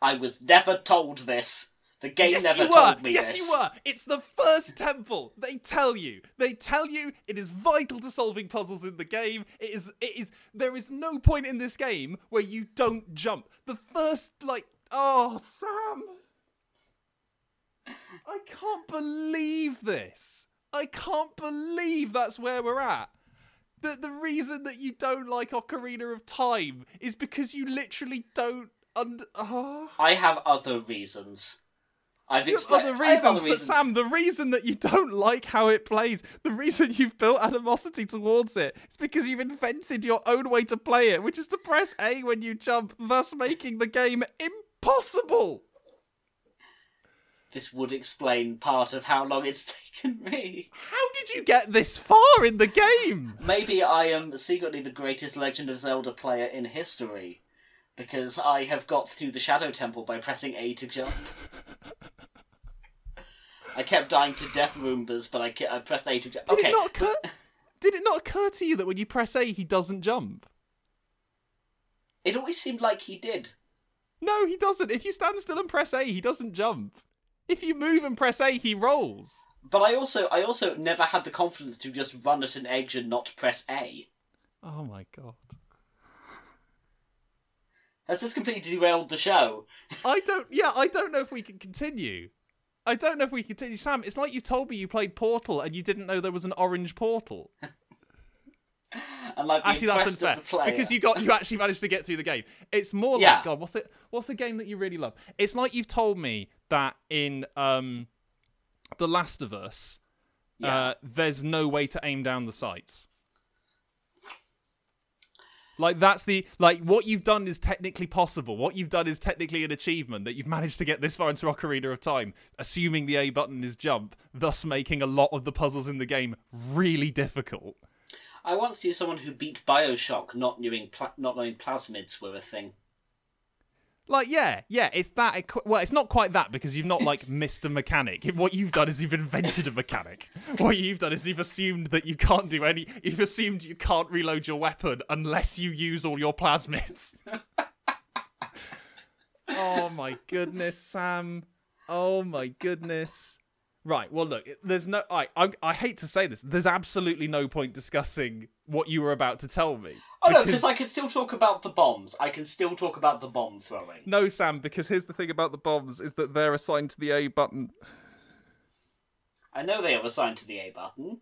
I was never told this. The game yes, never told me yes, this. Yes, you were. It's the first temple. They tell you. They tell you it is vital to solving puzzles in the game. It is. It is. There is no point in this game where you don't jump. The first, like, oh, Sam. I can't believe this. I can't believe that's where we're at. That the reason that you don't like Ocarina of Time is because you literally don't under... Oh. I have other reasons. I've expl- other reasons, I have other but reasons. Sam, the reason that you don't like how it plays, the reason you've built animosity towards it, is because you've invented your own way to play it, which is to press A when you jump, thus making the game impossible. This would explain part of how long it's taken me. How did you get this far in the game? Maybe I am secretly the greatest Legend of Zelda player in history, because I have got through the Shadow Temple by pressing A to jump. I kept dying to death Roombas, but I, ke- I pressed A to jump. Did, okay. it not occur- Did it not occur to you that when you press A, he doesn't jump? It always seemed like he did. No, he doesn't. If you stand still and press A, he doesn't jump. If you move and press A, he rolls. But I also I also never had the confidence to just run at an edge and not press A. Oh my god. Has this completely derailed the show? I don't... Yeah, I don't know if we can continue. I don't know if we can continue. Sam, it's like you told me you played Portal and you didn't know there was an orange portal. And like actually, that's unfair, because you got you actually managed to get through the game. It's more yeah. like, God, what's it? What's the game that you really love? It's like you've told me that in um, The Last of Us, yeah. uh, there's no way to aim down the sights. Like that's the like what you've done is technically possible. What you've done is technically an achievement that you've managed to get this far into Ocarina of Time, assuming the A button is jump, thus making a lot of the puzzles in the game really difficult. I once knew someone who beat Bioshock not knowing pla- not knowing plasmids were a thing. Like, yeah, yeah, it's that... Equ- well, it's not quite that, because you've not, like, missed a mechanic. What you've done is you've invented a mechanic. What you've done is you've assumed that you can't do any... You've assumed you can't reload your weapon unless you use all your plasmids. Oh, my goodness, Sam. Oh, my goodness. Right, well, look, there's no... I, I I hate to say this. There's absolutely no point discussing what you were about to tell me. Oh, because... no, because I can still talk about the bombs. I can still talk about the bomb throwing. No, Sam, because here's the thing about the bombs is that they're assigned to the A button. I know they are assigned to the A button.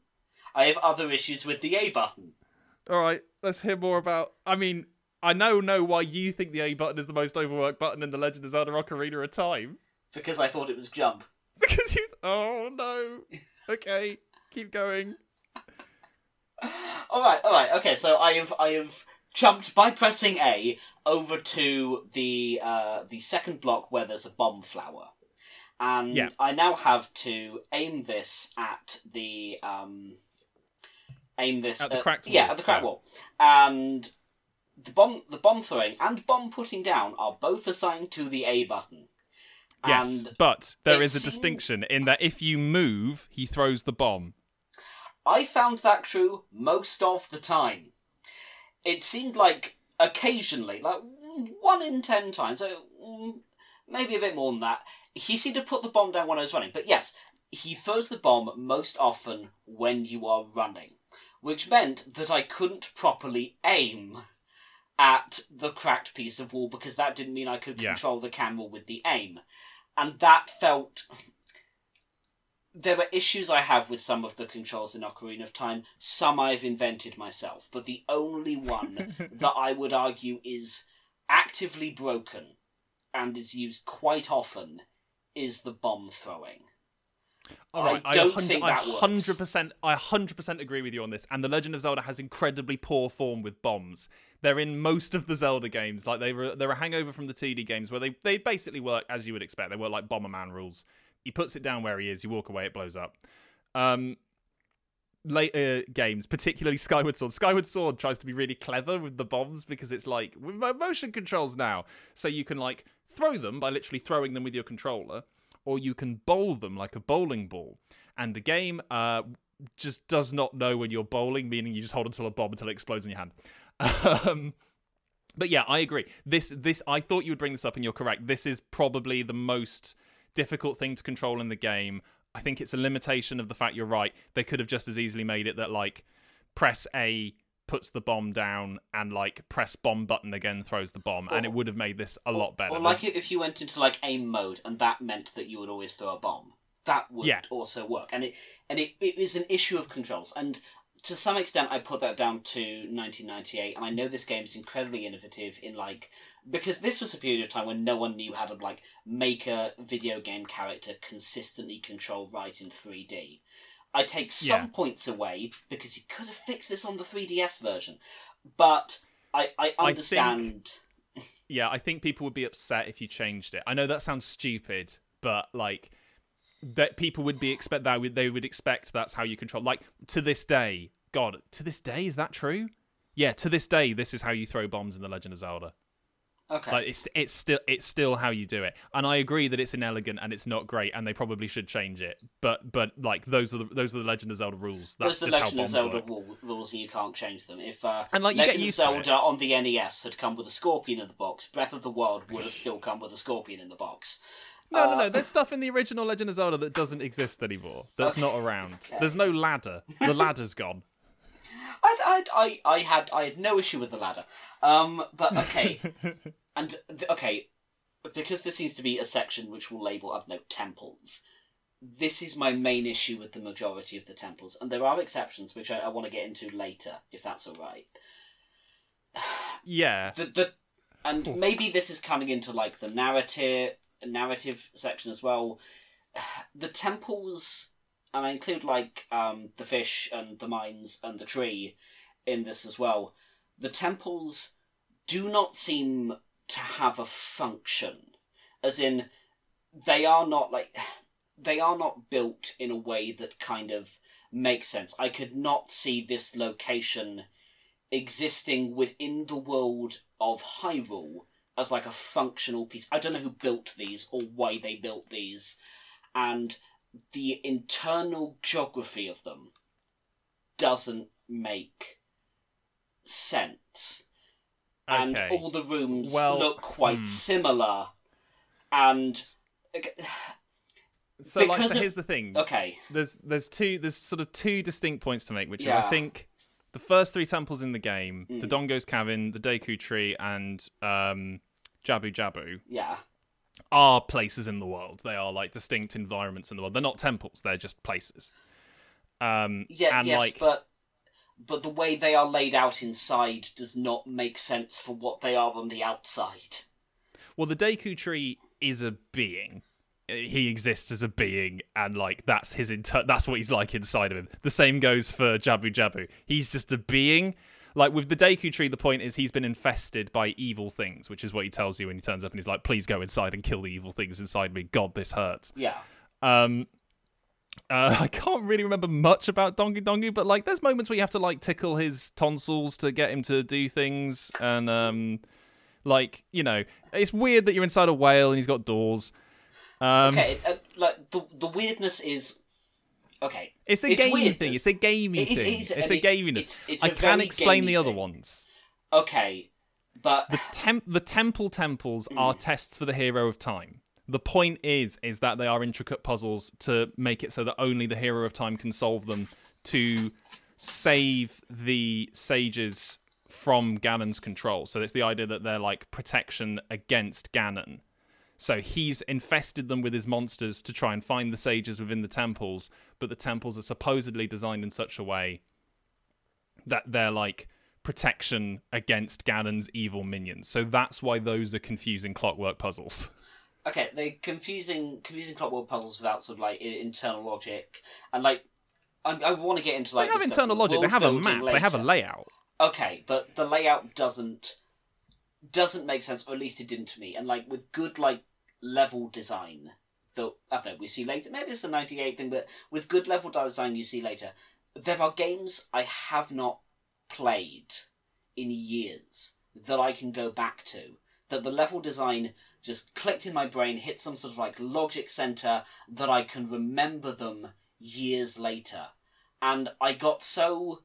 I have other issues with the A button. All right, let's hear more about... I mean, I now know why you think the A button is the most overworked button in The Legend of Zelda Ocarina of Time. Because I thought it was jump. Because you... Oh, no. Okay, keep going. All right, all right. Okay, so I have I have jumped by pressing A over to the uh, the second block where there's a bomb flower. And yeah. I now have to aim this at the um, aim this at the cracked wall. Yeah, at the cracked yeah. wall. And the bomb, the bomb throwing and bomb putting down are both assigned to the A button. Yes, and but there is a seemed... distinction in that if you move, he throws the bomb. I found that true most of the time. It seemed like occasionally, like one in ten times, so maybe a bit more than that, he seemed to put the bomb down when I was running. But yes, he throws the bomb most often when you are running, which meant that I couldn't properly aim at the cracked piece of wall because that didn't mean I could control yeah. the camera with the aim. And that felt... There were issues I have with some of the controls in Ocarina of Time. Some I've invented myself, but the only one that I would argue is actively broken and is used quite often is the bomb throwing. All right, I don't I think that works. one hundred percent, I one hundred percent agree with you on this, and The Legend of Zelda has incredibly poor form with bombs. They're in most of the Zelda games. Like they were, they're a hangover from the two D games where they, they basically work as you would expect. They work like Bomberman rules. He puts it down where he is, you walk away, it blows up. Um, later games, particularly Skyward Sword. Skyward Sword tries to be really clever with the bombs because it's like, with motion controls now. So you can like throw them by literally throwing them with your controller, or you can bowl them like a bowling ball. And the game uh, just does not know when you're bowling, meaning you just hold until a bomb until it explodes in your hand. Um, but yeah, I agree. This, this, I thought you would bring this up and you're correct. This is probably the most difficult thing to control in the game. I think it's a limitation of the fact you're right. They could have just as easily made it that, like, press A puts the bomb down and, like, press bomb button again throws the bomb, or, and it would have made this a or, lot better. Or, like, if you went into, like, aim mode and that meant that you would always throw a bomb. That would yeah. also work. And it and it, it is an issue of controls. And to some extent, I put that down to nineteen ninety-eight, and I know this game is incredibly innovative in, like... Because this was a period of time when no one knew how to, like, make a video game character consistently control right in three D. I take some yeah. points away, because you could have fixed this on the three D S version. But I, I understand... I think, yeah, I think people would be upset if you changed it. I know that sounds stupid, but, like... that people would be expect that they would expect that's how you control. Like to this day, God, to this day is that true? Yeah, to this day, this is how you throw bombs in The Legend of Zelda. Okay, like, it's it's still it's still how you do it. And I agree that it's inelegant and it's not great, and they probably should change it. But but like those are the, those are the Legend of Zelda rules. That's those just how bombs work. The Legend of Zelda work. rules, and you can't change them. If uh, and like you Legend get used of Zelda to it. on the N E S had come with a scorpion in the box, Breath of the Wild would have still come with a scorpion in the box. No, no, no. There's stuff in the original Legend of Zelda that doesn't exist anymore. That's okay. not around. Okay. There's no ladder. The ladder's gone. I, I, I, I had, I had no issue with the ladder. Um, but okay, and th- okay, because there seems to be a section which will label, I don't know, temples. This is my main issue with the majority of the temples, and there are exceptions which I, I want to get into later, if that's all right. Yeah. The the, and Ooh. maybe this is coming into like the narrative. narrative section as well. The temples, and I include like um, the fish and the mines and the tree in this as well, the temples do not seem to have a function. As in, they are not like, they are not built in a way that kind of makes sense. I could not see this location existing within the world of Hyrule as like a functional piece. I don't know who built these or why they built these, and the internal geography of them doesn't make sense. Okay. And all the rooms well, look quite hmm. similar. And so, like, so of... here's the thing. Okay, there's there's two there's sort of two distinct points to make, which yeah. is I think. The first three temples in the game, mm. the Dodongo's Cavern, the Deku Tree, and um, Jabu Jabu, yeah. are places in the world. They are like distinct environments in the world. They're not temples; they're just places. Um, yeah, and, yes, like, but but the way they are laid out inside does not make sense for what they are on the outside. Well, the Deku Tree is a being. He exists as a being, and like that's his inter- that's what he's like inside of him. The same goes for Jabu Jabu. He's just a being. Like, with the Deku Tree, the point is he's been infested by evil things, which is what he tells you when he turns up and he's like, please go inside and kill the evil things inside me. God, this hurts. Yeah. Um... Uh, I can't really remember much about Dongu Dongu, but like, there's moments where you have to like tickle his tonsils to get him to do things, and um, like, you know, it's weird that you're inside a whale and he's got doors. Um, okay, uh, like the the weirdness is okay. It's a gamey thing. It's a gamey it is, thing. It is, it's a it, gaminess. It's, it's I a can explain the thing. Other ones. Okay, but the temp the temple temples mm. are tests for the Hero of Time. The point is, is that they are intricate puzzles to make it so that only the Hero of Time can solve them, to save the sages from Ganon's control. So it's the idea that they're like protection against Ganon. So he's infested them with his monsters to try and find the sages within the temples, but the temples are supposedly designed in such a way that they're like protection against Ganon's evil minions. So that's why those are confusing clockwork puzzles. Okay, they're confusing, confusing clockwork puzzles without sort of like internal logic, and like I, I want to get into like. They have internal logic. They have a map. Later. They have a layout. Okay, but the layout doesn't doesn't make sense, or at least it didn't to me. And like with good like level design, that I don't know, we see later. Maybe it's a ninety-eight thing, but with good level design, you see later. There are games I have not played in years that I can go back to. That the level design just clicked in my brain, hit some sort of like logic center that I can remember them years later. And I got so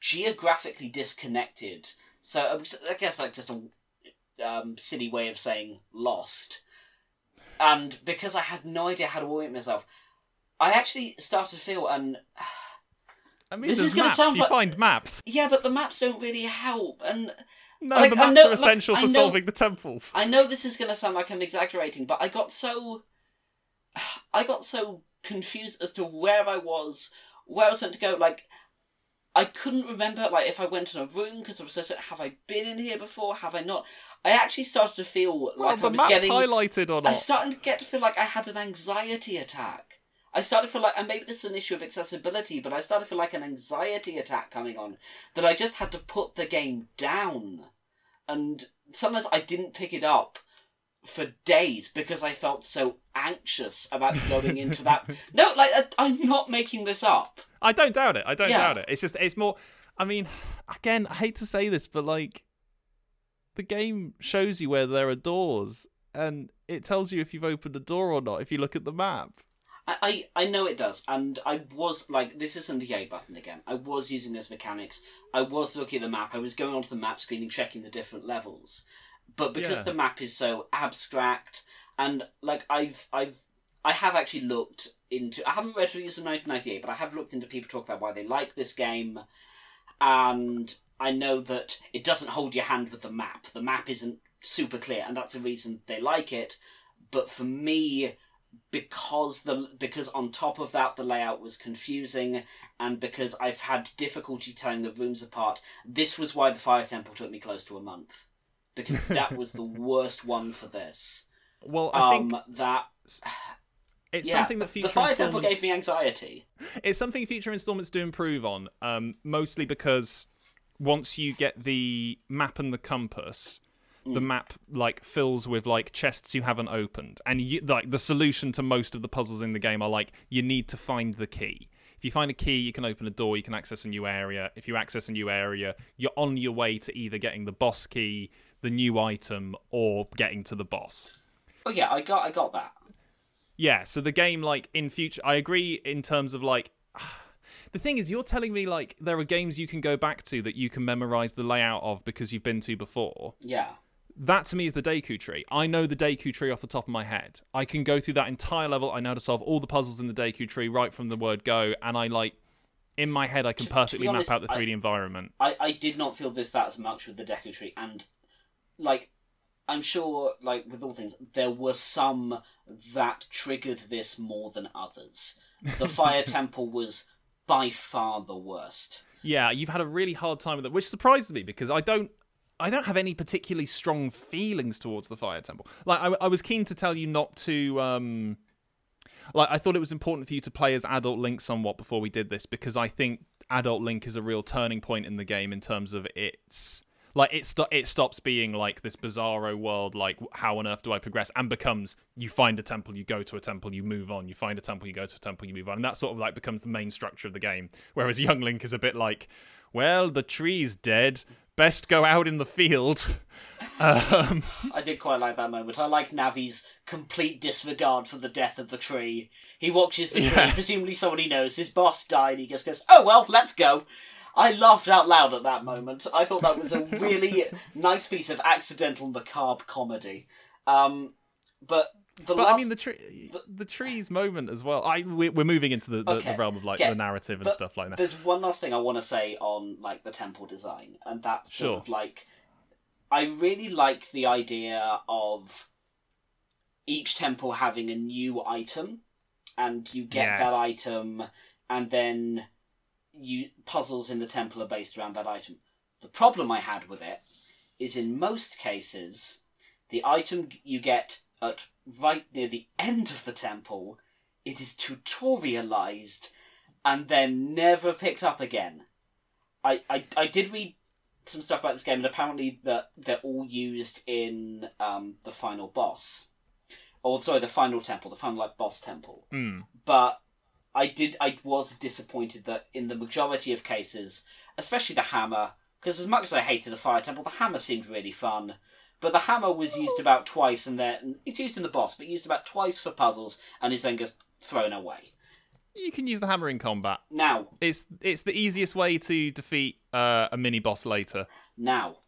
geographically disconnected. So I guess like just a um, silly way of saying lost. And because I had no idea how to orient myself, I actually started to feel an... I mean, this is going to sound like... You find maps. Yeah, but the maps don't really help. And... No, like, the maps know, are essential like, for know, solving the temples. I know this is going to sound like I'm exaggerating, but I got so... I got so confused as to where I was, where I was meant to go. Like, I couldn't remember, like, if I went in a room, because I was so... Have I been in here before? Have I not? I actually started to feel like well, I was map's getting... highlighted or not? I started to get to feel like I had an anxiety attack. I started to feel like... And maybe this is an issue of accessibility, but I started to feel like an anxiety attack coming on, that I just had to put the game down. And sometimes I didn't pick it up for days because I felt so anxious about going into that. No, like, I'm not making this up. I don't doubt it. I don't yeah. doubt it. It's just, it's more, I mean, again, I hate to say this, but like, the game shows you where there are doors and it tells you if you've opened a door or not if you look at the map. I, I, I know it does, and I was, like, this isn't the A button again. I was using those mechanics. I was looking at the map. I was going onto the map screen and checking the different levels. But because yeah. the map is so abstract, and, like, I've, I've, I have actually looked into... I haven't read reviews of nineteen ninety-eight, but I have looked into people talk about why they like this game, and I know that it doesn't hold your hand with the map. The map isn't super clear, and that's a reason they like it. But for me... Because the because on top of that, the layout was confusing, and because I've had difficulty telling the rooms apart, this was why the Fire Temple took me close to a month, because that was the worst one for this. Well, I um, think that it's yeah, something that future the Fire Temple gave me anxiety. It's something future installments do improve on, um, mostly because once you get the map and the compass. The map like fills with like chests you haven't opened, and you, like the solution to most of the puzzles in the game are like you need to find the key. If you find a key, you can open a door, you can access a new area. If you access a new area, you're on your way to either getting the boss key, the new item, or getting to the boss. Oh yeah, I got I got that. Yeah, so the game like in future, I agree in terms of like. The thing is, you're telling me, like, there are games you can go back to that you can memorise the layout of because you've been to before. Yeah. That, to me, is the Deku Tree. I know the Deku Tree off the top of my head. I can go through that entire level. I know how to solve all the puzzles in the Deku Tree right from the word go. And I, like, in my head, I can to, perfectly to honest, map out the three D I, environment. I, I did not feel this that as much with the Deku Tree. And, like, I'm sure, like, with all things, there were some that triggered this more than others. The Fire Temple was... by far the worst. Yeah, you've had a really hard time with it, which surprises me because I don't, I don't have any particularly strong feelings towards the Fire Temple. Like, I, I was keen to tell you not to. Um, like, I thought it was important for you to play as adult Link somewhat before we did this because I think Adult Link is a real turning point in the game in terms of its... Like, it, st- it stops being, like, this bizarro world, like, how on earth do I progress? And becomes, you find a temple, you go to a temple, you move on. You find a temple, you go to a temple, you move on. And that sort of, like, becomes the main structure of the game. Whereas Young Link is a bit like, well, the tree's dead. Best go out in the field. um, I did quite like that moment. I like Navi's complete disregard for the death of the tree. He watches the yeah. tree, presumably someone he knows. His boss died, he just goes, oh, well, let's go. I laughed out loud at that moment. I thought that was a really nice piece of accidental macabre comedy. Um, but the but last... I mean, the, tree, the... the trees moment as well. I We're moving into the, the, okay. the realm of like yeah. the narrative and but stuff like that. There's one last thing I want to say on like the temple design. And that's sort sure. of like... I really like the idea of each temple having a new item. And you get yes. that item and then... You puzzles in the temple are based around that item. The problem I had with it is in most cases, the item you get at right near the end of the temple, it is tutorialized and then never picked up again. I, I, I did read some stuff about this game, and apparently that they're all used in um, the final boss. Or, sorry, the final temple, the final like boss temple. Mm. But... I did. I was disappointed that in the majority of cases, especially the hammer, because as much as I hated the Fire Temple, the hammer seemed really fun. But the hammer was used about twice, and then it's used in the boss, but used about twice for puzzles, and is then just thrown away. You can use the hammer in combat. Now, it's it's the easiest way to defeat uh, a mini boss later. Now,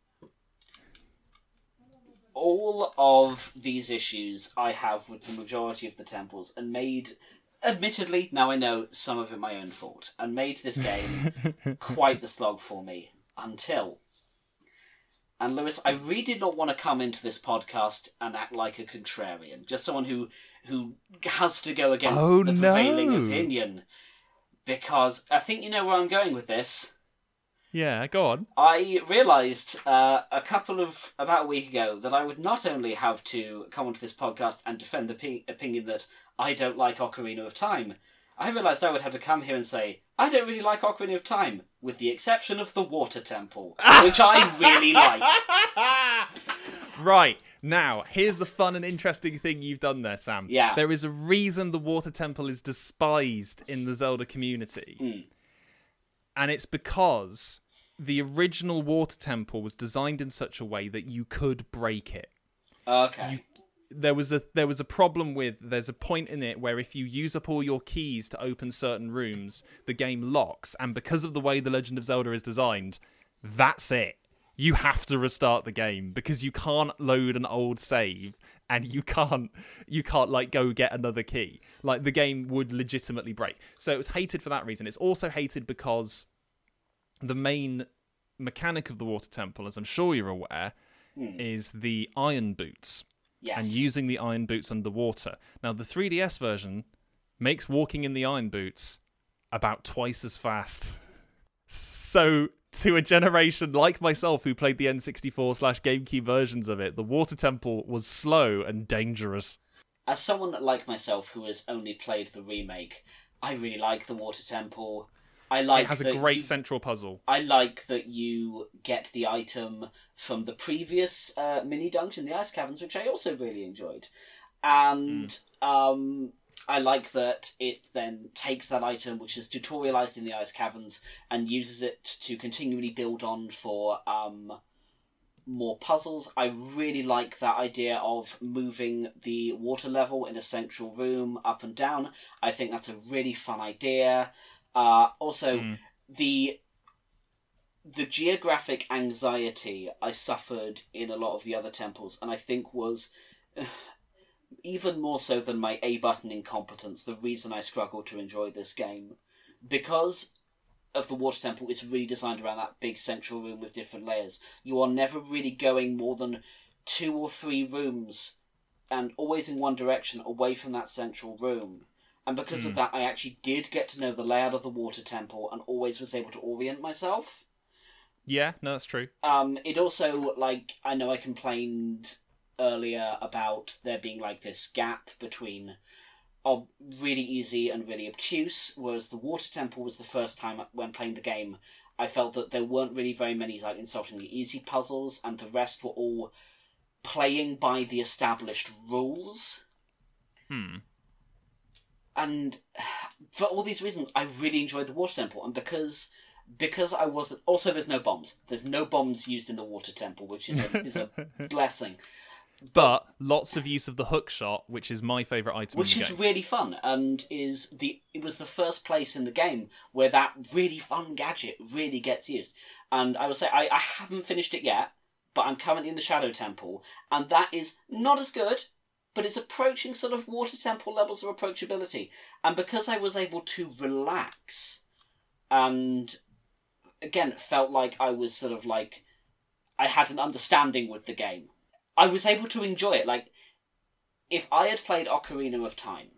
all of these issues I have with the majority of the temples, and made. Admittedly, now I know some of it my own fault, and made this game quite the slog for me until. And Lewis, I really did not want to come into this podcast and act like a contrarian, just someone who who has to go against oh, the prevailing no. opinion, because I think you know where I'm going with this. Yeah, go on. I realised uh, a couple of about a week ago that I would not only have to come onto this podcast and defend the p- opinion that I don't like Ocarina of Time, I realised I would have to come here and say I don't really like Ocarina of Time, with the exception of the Water Temple, which I really like. Right. Now, here's the fun and interesting thing you've done there, Sam. Yeah. There is a reason the Water Temple is despised in the Zelda community. Mm. And it's because the original Water Temple was designed in such a way that you could break it. Okay. You, there was a there was a problem with... There's a point in it where if you use up all your keys to open certain rooms, the game locks. And because of the way The Legend of Zelda is designed, that's it. You have to restart the game because you can't load an old save and you can't, you can't like go get another key. Like the game would legitimately break. So it was hated for that reason. It's also hated because the main mechanic of the Water Temple, as I'm sure you're aware, mm. is the iron boots. Yes. And using the iron boots underwater. Now the three D S version makes walking in the iron boots about twice as fast. So to a generation like myself who played the N sixty-four slash GameCube versions of it, the Water Temple was slow and dangerous. As someone like myself who has only played the remake, I really like the Water Temple. I like it has a great you, central puzzle. I like that you get the item from the previous uh, mini dungeon, the Ice Caverns, which I also really enjoyed. And mm. um, I like that it then takes that item, which is tutorialized in the Ice Caverns, and uses it to continually build on for um, more puzzles. I really like that idea of moving the water level in a central room up and down. I think that's a really fun idea. Uh, also, mm. the the geographic anxiety I suffered in a lot of the other temples, and I think was, even more so than my A button incompetence, the reason I struggle to enjoy this game. Because of the Water Temple, it's really designed around that big central room with different layers. You are never really going more than two or three rooms, and always in one direction, away from that central room. And because mm. of that, I actually did get to know the layout of the Water Temple and always was able to orient myself. Yeah, no, that's true. Um, it also, like, I know I complained earlier about there being, like, this gap between are really easy and really obtuse, whereas the Water Temple was the first time when playing the game I felt that there weren't really very many like insultingly easy puzzles, and the rest were all playing by the established rules. Hmm. And for all these reasons, I really enjoyed the Water Temple, and because because I wasn't... Also, there's no bombs. There's no bombs used in the Water Temple, which is a, is a blessing. But lots of use of the hook shot, which is my favourite item in the game. Which is really fun, and is the it was the first place in the game where that really fun gadget really gets used. And I will say, I, I haven't finished it yet, but I'm currently in the Shadow Temple, and that is not as good, but it's approaching sort of Water Temple levels of approachability. And because I was able to relax, and again, it felt like I was sort of like, I had an understanding with the game. I was able to enjoy it. Like, if I had played Ocarina of Time,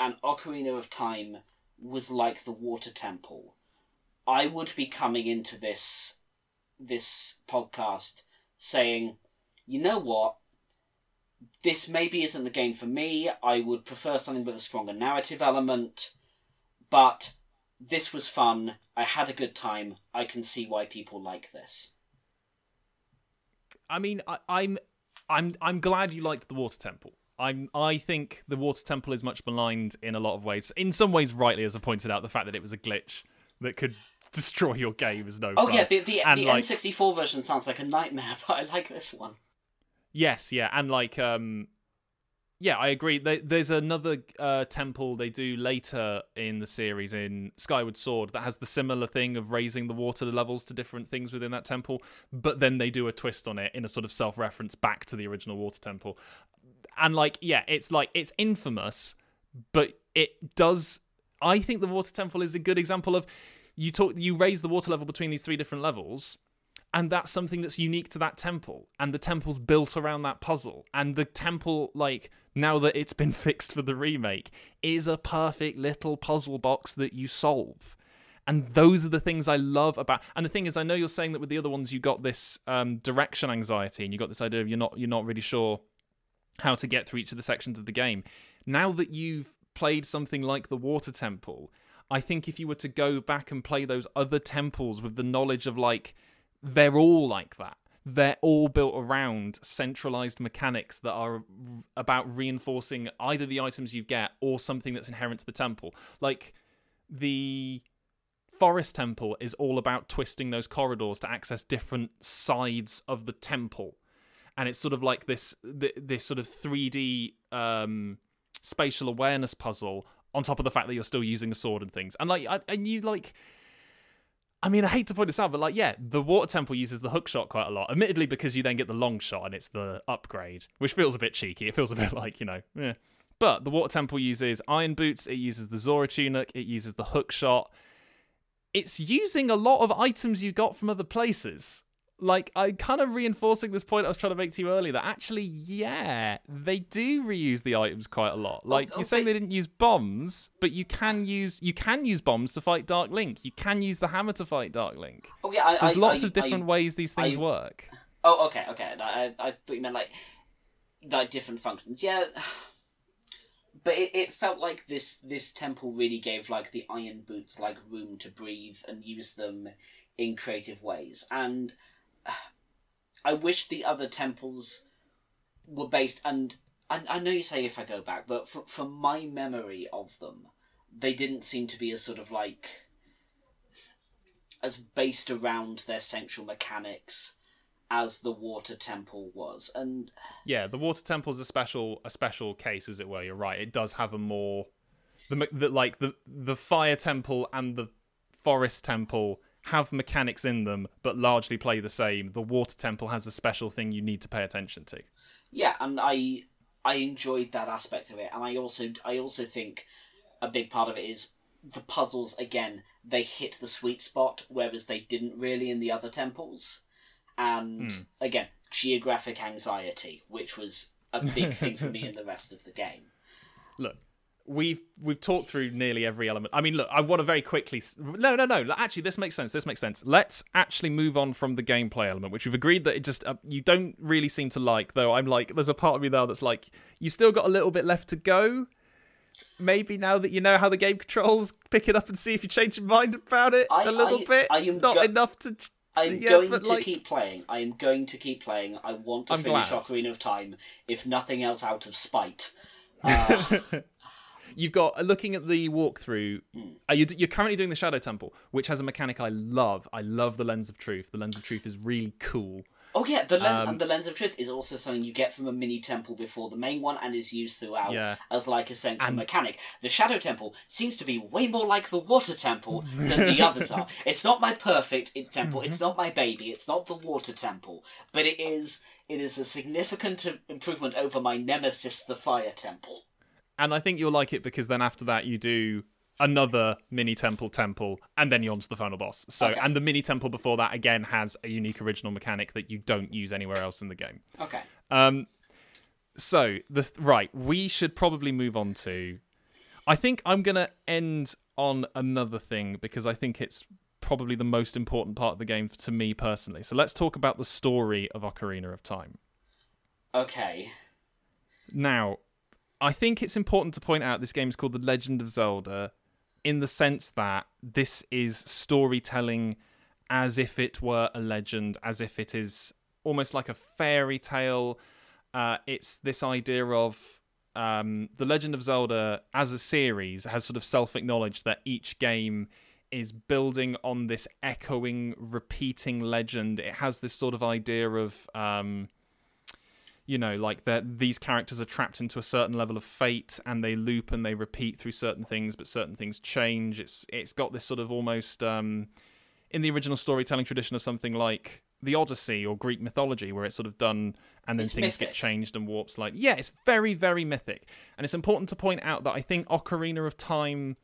and Ocarina of Time was like the Water Temple, I would be coming into this this podcast saying, you know what, this maybe isn't the game for me, I would prefer something with a stronger narrative element, but this was fun, I had a good time, I can see why people like this. I mean, I, I'm... I'm I'm glad you liked the Water Temple. I'm I think the Water Temple is much maligned in a lot of ways. In some ways, rightly, as I pointed out, the fact that it was a glitch that could destroy your game is no. Oh right. yeah, the the, the like, N sixty-four version sounds like a nightmare, but I like this one. Yes, yeah, and like um, yeah, I agree. There, there's another uh, temple they do later in the series in Skyward Sword that has the similar thing of raising the water levels to different things within that temple, but then they do a twist on it in a sort of self-reference back to the original Water Temple. And like, yeah, it's like, it's infamous, but it does... I think the Water Temple is a good example of, you talk, you raise the water level between these three different levels, and that's something that's unique to that temple, and the temple's built around that puzzle, and the temple, like, now that it's been fixed for the remake, is a perfect little puzzle box that you solve. And those are the things I love about... And the thing is, I know you're saying that with the other ones you got this um, direction anxiety, and you got this idea of you're not you're not really sure how to get through each of the sections of the game. Now that you've played something like the Water Temple, I think if you were to go back and play those other temples with the knowledge of, like... They're all like that. They're all built around centralized mechanics that are r- about reinforcing either the items you get or something that's inherent to the temple. Like, the Forest Temple is all about twisting those corridors to access different sides of the temple. And it's sort of like this th- this sort of three D um, spatial awareness puzzle on top of the fact that you're still using a sword and things. And, like, I, and you, like... I mean, I hate to point this out, but like, yeah, the Water Temple uses the hook shot quite a lot, admittedly, because you then get the long shot and it's the upgrade, which feels a bit cheeky. It feels a bit like, you know, eh. But the Water Temple uses Iron Boots, it uses the Zora Tunic, it uses the hook shot. It's using a lot of items you got from other places. Like, I'm kind of reinforcing this point I was trying to make to you earlier, that actually, yeah, they do reuse the items quite a lot. Like, oh, you're okay. saying they didn't use bombs, but you can use you can use bombs to fight Dark Link. You can use the hammer to fight Dark Link. Oh, yeah, I, There's I, lots I, of different I, ways these things I, work. Oh, okay, okay. I, I thought you meant, like, like different functions. Yeah, but it, it felt like this, this temple really gave, like, the Iron Boots, like, room to breathe and use them in creative ways. And... I wish the other temples were based, and I, I know you say if I go back, but for, for my memory of them, they didn't seem to be as sort of like, as based around their central mechanics as the Water Temple was. And yeah, the Water Temple's a special a special case, as it were. You're right. It does have a more the, the like the the Fire Temple and the Forest Temple have mechanics in them, but largely play the same. The Water Temple has a special thing you need to pay attention to. Yeah, and I I enjoyed that aspect of it, and I also I also think a big part of it is the puzzles. Again, they hit the sweet spot, whereas they didn't really in the other temples. And mm. again, geographic anxiety, which was a big thing for me in the rest of the game. Look. We've we've talked through nearly every element. I mean, look, I want to very quickly... No, no, no. Actually, this makes sense. This makes sense. Let's actually move on from the gameplay element, which we've agreed that it just uh, you don't really seem to like, though I'm like, there's a part of me now that's like, you've still got a little bit left to go. maybe now that you know how the game controls, pick it up and see if you change your mind about it I, a little I, bit. I am Not go- enough to... Ch- I'm yeah, going to like... keep playing. I am going to keep playing. I want to I'm finish glad. Ocarina of Time, if nothing else out of spite. Uh... You've got, looking at the walkthrough, mm. uh, you're, you're currently doing the Shadow Temple, which has a mechanic I love. I love the Lens of Truth. The Lens of Truth is really cool. Oh yeah, the, len- um, and the Lens of Truth is also something you get from a mini temple before the main one and is used throughout yeah. as like a central and... mechanic. The Shadow Temple seems to be way more like the Water Temple than the others are. It's not my perfect it's temple, mm-hmm. it's not my baby, it's not the Water Temple, but it is it is a significant improvement over my nemesis, the Fire Temple. And I think you'll like it because then after that you do... another mini temple temple and then you're onto the final boss. So okay. And the mini temple before that again has a unique original mechanic that you don't use anywhere else in the game. Okay. Um so the right, we should probably move on to I think I'm going to end on another thing because I think it's probably the most important part of the game to me personally. So let's talk about the story of Ocarina of Time. Okay. Now, I think it's important to point out this game is called The Legend of Zelda. In the sense that this is storytelling as if it were a legend, as if it is almost like a fairy tale. Uh, it's this idea of um, The Legend of Zelda as a series has sort of self-acknowledged that each game is building on this echoing, repeating legend. It has this sort of idea of... Um, you know, like that these characters are trapped into a certain level of fate and they loop and they repeat through certain things, but certain things change. It's It's got this sort of almost, um, in the original storytelling tradition of something like the Odyssey or Greek mythology, where it's sort of done and then it's things mythic. Get changed and warps. Like, yeah, it's very, very mythic. And it's important to point out that I think Ocarina of Time,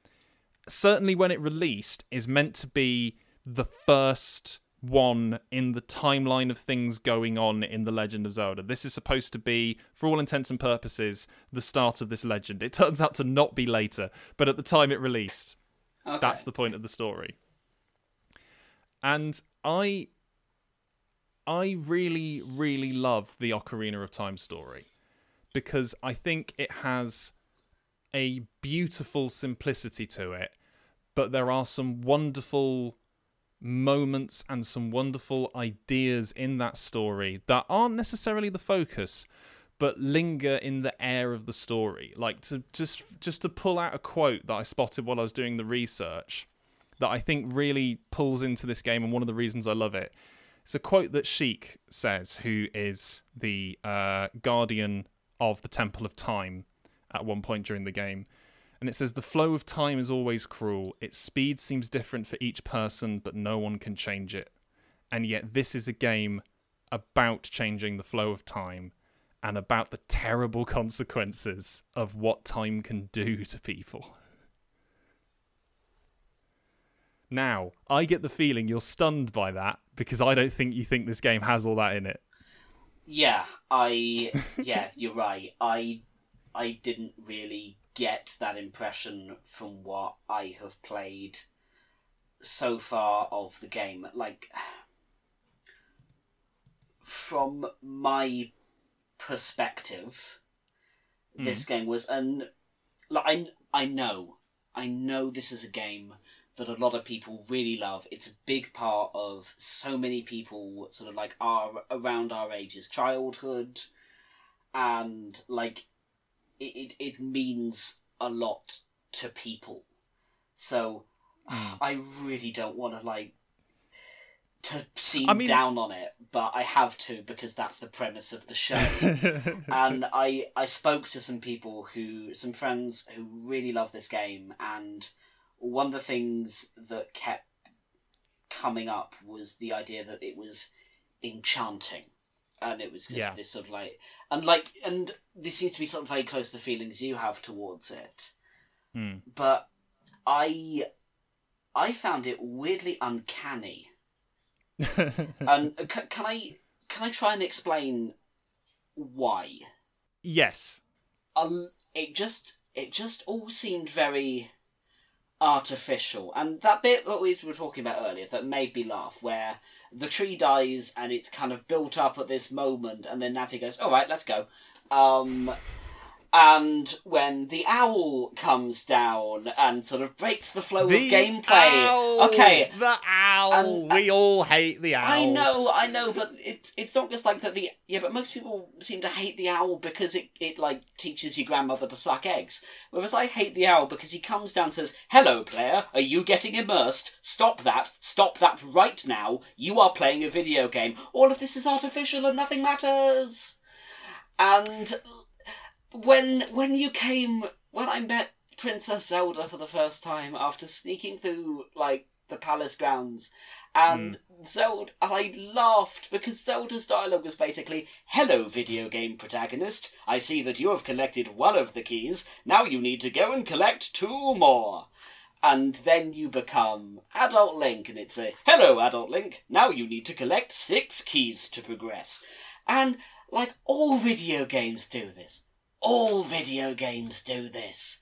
certainly when it released, is meant to be the first... one in the timeline of things going on in The Legend of Zelda. This is supposed to be, for all intents and purposes, the start of this legend. It turns out to not be later, but at the time it released, okay. That's the point of the story. And I, I really, really love the Ocarina of Time story because I think it has a beautiful simplicity to it, but there are some wonderful... moments and some wonderful ideas in that story that aren't necessarily the focus but linger in the air of the story. Like to just just to pull out a quote that I spotted while I was doing the research that I think really pulls into this game and one of the reasons I love it. It's a quote that Sheik says, who is the uh, guardian of the Temple of Time at one point during the game. And it says, the flow of time is always cruel. Its speed seems different for each person, but no one can change it. And yet this is a game about changing the flow of time and about the terrible consequences of what time can do to people. Now, I get the feeling you're stunned by that because I don't think you think this game has all that in it. Yeah, I... Yeah, you're right. I, I didn't really... get that impression from what I have played so far of the game. Like, from my perspective, mm. this game was an... Like, I, I know. I know this is a game that a lot of people really love. It's a big part of so many people, sort of like our around our ages, childhood, and like... It, it it means a lot to people. So mm. I really don't want to, like, to seem I mean... down on it, but I have to because that's the premise of the show. And I, I spoke to some people who, some friends who really love this game, and one of the things that kept coming up was the idea that it was enchanting. And it was just yeah. this sort of like, and like, and this seems to be sort of very close to the feelings you have towards it. Mm. But I, I found it weirdly uncanny. And can, can I, can I try and explain why? Yes. Um, it just, it just all seemed very artificial, and that bit that we were talking about earlier that made me laugh, where the tree dies and it's kind of built up at this moment, and then Navi goes, all right, let's go. Um, And when the owl comes down and sort of breaks the flow the of gameplay. Owl, okay. The owl. And, uh, we all hate the owl. I know, I know, but it's it's not just like that the yeah, but most people seem to hate the owl because it, it like teaches your grandmother to suck eggs. Whereas I hate the owl because he comes down and says, "Hello player, are you getting immersed? Stop that. Stop that right now. You are playing a video game. All of this is artificial and nothing matters." And When when you came, when I met Princess Zelda for the first time after sneaking through, like, the palace grounds, and mm. Zelda, I laughed because Zelda's dialogue was basically, "Hello, video game protagonist. I see that you have collected one of the keys. Now you need to go and collect two more." And then you become Adult Link, and it's a, "Hello, Adult Link. Now you need to collect six keys to progress." And, like, all video games do this. All video games do this,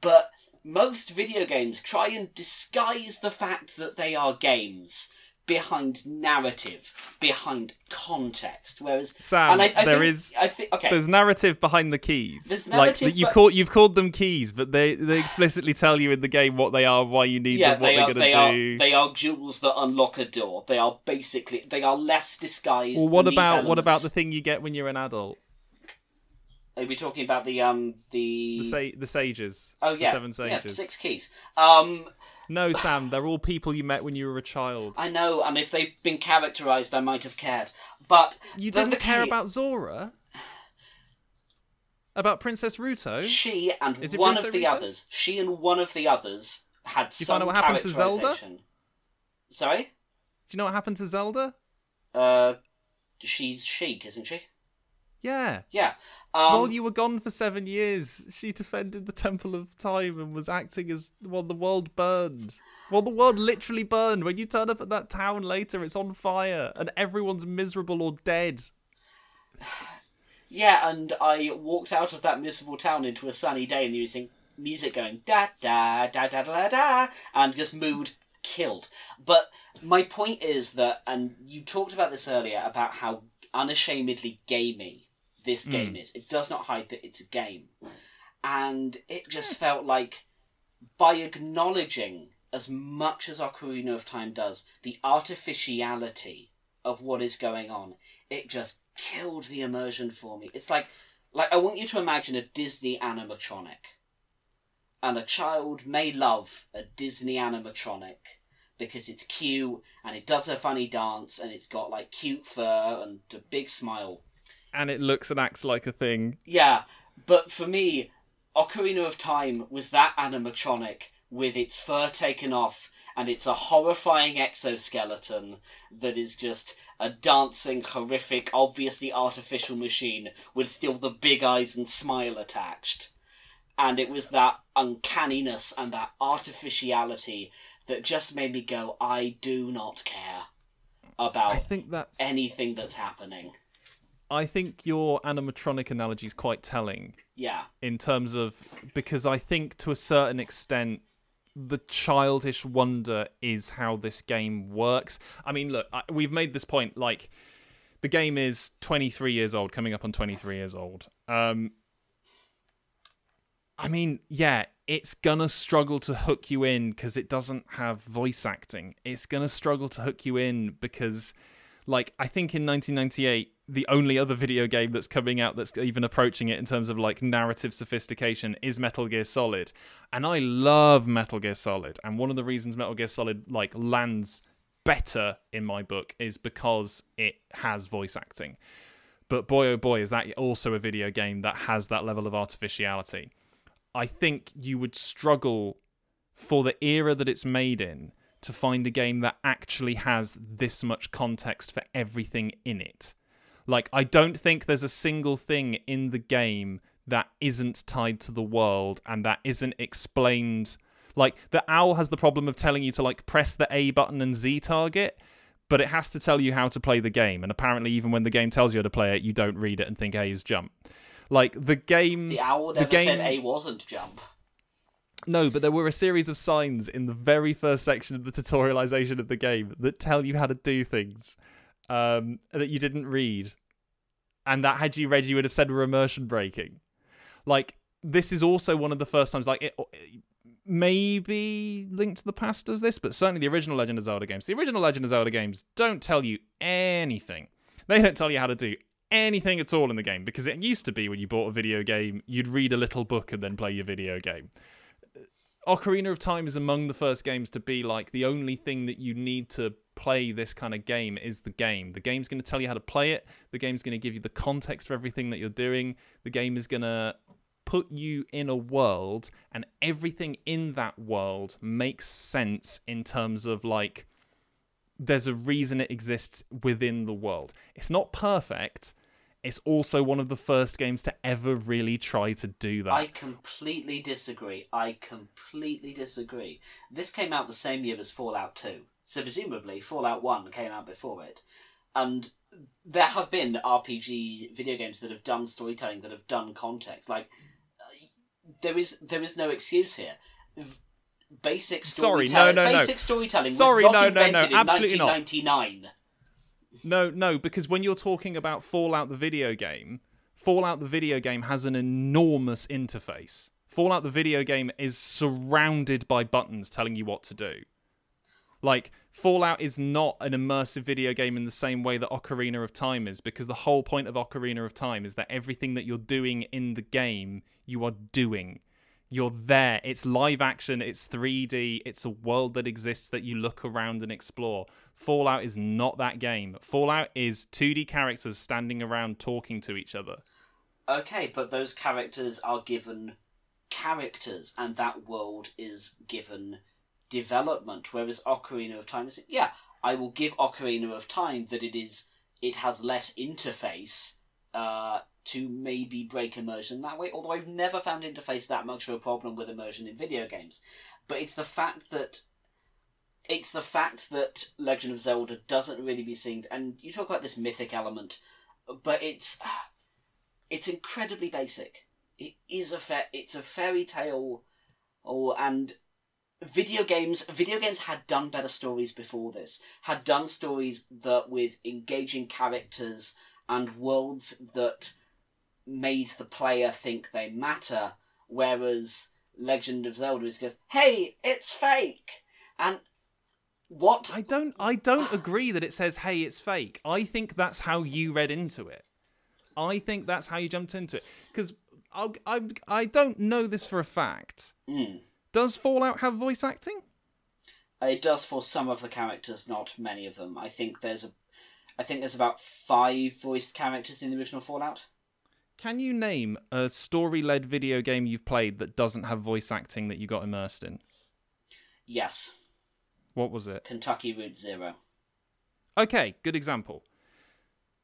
but most video games try and disguise the fact that they are games behind narrative, behind context. Whereas, Sam, and I, I there think, is I think, okay. there's narrative behind the keys. There's narrative, like you but, call you've called them keys, but they, they explicitly tell you in the game what they are, why you need yeah, them, what they they're are, gonna they do. Are, they are jewels that unlock a door. They are basically they are less disguised. Well, what than about these what about the thing you get when you're an adult? Are we talking about the um the the, sa- the sages? Oh yeah, the seven sages. Yeah, six keys. Um, no, Sam, they're all people you met when you were a child. I know, and if they'd been characterised, I might have cared. But you didn't care key... about Zora, about Princess Ruto. She and one Ruto of the Ruto? others. She and one of the others had some. Do you find out what happened to Zelda? Sorry. Do you know what happened to Zelda? Uh, she's Sheik, isn't she? Yeah. Yeah. Um, While you were gone for seven years, she defended the Temple of Time and was acting as while well, the world burned. Well, the world literally burned. When you turn up at that town later, it's on fire and everyone's miserable or dead. Yeah, and I walked out of that miserable town into a sunny day and using music going da da da da da da and just mood killed. But my point is that, and you talked about this earlier about how unashamedly gamey this game mm. is. It does not hide that it's a game. And it just felt like, by acknowledging as much as Ocarina of Time does, the artificiality of what is going on, it just killed the immersion for me. It's like, like I want you to imagine a Disney animatronic. And a child may love a Disney animatronic because it's cute and it does a funny dance and it's got like cute fur and a big smile. And it looks and acts like a thing. Yeah, but for me, Ocarina of Time was that animatronic with its fur taken off, and it's a horrifying exoskeleton that is just a dancing, horrific, obviously artificial machine with still the big eyes and smile attached. And it was that uncanniness and that artificiality that just made me go, I do not care about I think that's... anything that's happening. I think your animatronic analogy is quite telling. Yeah. In terms of, because I think to a certain extent, the childish wonder is how this game works. I mean, look, I, we've made this point, like, the game is twenty-three years old, coming up on twenty-three years old. Um, I mean, yeah, it's gonna struggle to hook you in because it doesn't have voice acting. It's gonna struggle to hook you in because, like, I think in nineteen ninety-eight, the only other video game that's coming out that's even approaching it in terms of like narrative sophistication is Metal Gear Solid. And I love Metal Gear Solid. And one of the reasons Metal Gear Solid like lands better in my book is because it has voice acting. But boy, oh boy, is that also a video game that has that level of artificiality. I think you would struggle for the era that it's made in to find a game that actually has this much context for everything in it. Like, I don't think there's a single thing in the game that isn't tied to the world and that isn't explained. Like, the owl has the problem of telling you to, like, press the A button and Z target, but it has to tell you how to play the game. And apparently, even when the game tells you how to play it, you don't read it and think A is jump. Like, the game... The owl never the game, said A wasn't jump. No, but there were a series of signs in the very first section of the tutorialization of the game that tell you how to do things. Um, that you didn't read, and that had you read you would have said were immersion breaking. like, this is also one of the first times, like, it, it maybe Link to the Past does this, but certainly the original Legend of Zelda games. The original Legend of Zelda games don't tell you anything. They don't tell you how to do anything at all in the game, because it used to be when you bought a video game, you'd read a little book and then play your video game. Ocarina of Time is among the first games to be like, the only thing that you need to play this kind of game is the game. The game's going to tell you how to play it. The game's going to give you the context for everything that you're doing. The game is going to put you in a world, and everything in that world makes sense in terms of, like, there's a reason it exists within the world. It's not perfect. It's also one of the first games to ever really try to do that. I completely disagree. I completely disagree. This came out the same year as Fallout two. So presumably Fallout one came out before it. And there have been R P G video games that have done storytelling, that have done context. Like, there is there is no excuse here. Basic storytelling. Sorry, no, no, Basic no. storytelling Sorry, was not no, invented no, no. Absolutely in nineteen ninety-nine. Not. No, no, because when you're talking about Fallout the video game, Fallout the video game has an enormous interface. Fallout the video game is surrounded by buttons telling you what to do. Like, Fallout is not an immersive video game in the same way that Ocarina of Time is, because the whole point of Ocarina of Time is that everything that you're doing in the game, you are doing. You're there. It's live action. It's three D. It's a world that exists that you look around and explore. Fallout is not that game. Fallout is two D characters standing around talking to each other. Okay, but those characters are given characters, and that world is given development. Whereas Ocarina of Time is, yeah, I will give Ocarina of Time that it is. It has less interface. Uh, to maybe break immersion that way, although I've never found interface that much of a problem with immersion in video games. But it's the fact that it's the fact that Legend of Zelda doesn't really be seen, and you talk about this mythic element, but it's it's incredibly basic. It is a fa- it's a fairy tale, or and video games video games had done better stories before this, had done stories that with engaging characters and worlds that made the player think they matter, whereas Legend of Zelda is just, hey, it's fake. And what I don't I don't agree that it says, hey, it's fake. I think that's how you read into it. I think that's how you jumped into it. Because I, I I don't know this for a fact. Mm. Does Fallout have voice acting? It does for some of the characters, not many of them. I think there's a I think there's about five voiced characters in the original Fallout. Can you name a story-led video game you've played that doesn't have voice acting that you got immersed in? Yes. What was it? Kentucky Route Zero. Okay, good example.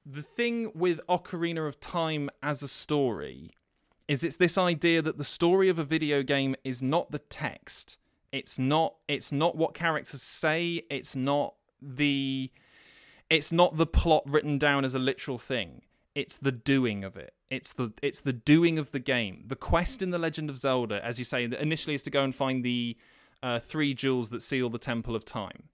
The thing with Ocarina of Time as a story is it's this idea that the story of a video game is not the text. It's not it's not what characters say, it's not the it's not the plot written down as a literal thing. It's the doing of it. It's the it's the doing of the game. The quest in The Legend of Zelda, as you say, initially is to go and find the uh, three jewels that seal the Temple of Time.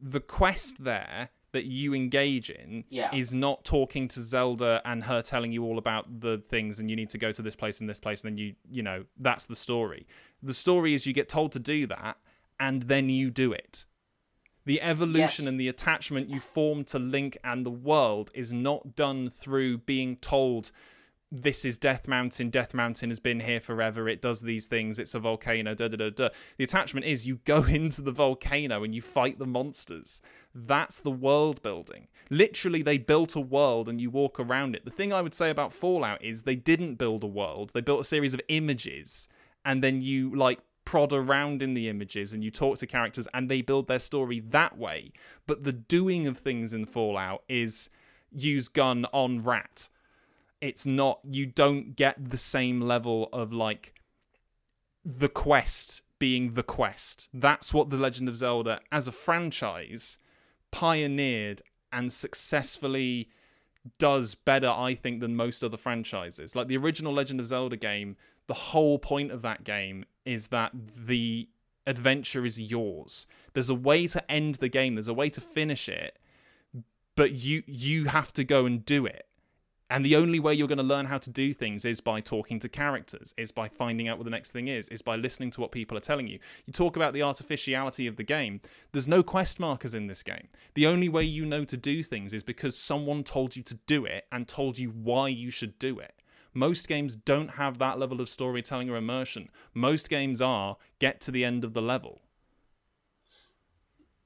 The quest there that you engage in yeah. is not talking to Zelda and her telling you all about the things and you need to go to this place and this place and then you, you know, that's the story. The story is you get told to do that and then you do it. The evolution yes. and the attachment you form to Link and the world is not done through being told, this is Death Mountain, Death Mountain has been here forever, it does these things, it's a volcano, da da da da. The attachment is you go into the volcano and you fight the monsters. That's the world building. Literally, they built a world and you walk around it. The thing I would say about Fallout is they didn't build a world, they built a series of images, and then you, like, prod around in the images and you talk to characters and they build their story that way. But the doing of things in Fallout is use gun on rat. It's not, you don't get the same level of, like, the quest being the quest. That's what The Legend of Zelda as a franchise pioneered and successfully does better, I think, than most other franchises. Like the original Legend of Zelda game, the whole point of that game is that the adventure is yours. There's a way to end the game. There's a way to finish it, but you you have to go and do it. And the only way you're going to learn how to do things is by talking to characters, is by finding out what the next thing is, is by listening to what people are telling you. You talk about the artificiality of the game. There's no quest markers in this game. The only way you know to do things is because someone told you to do it and told you why you should do it. Most games don't have that level of storytelling or immersion. Most games are, get to the end of the level.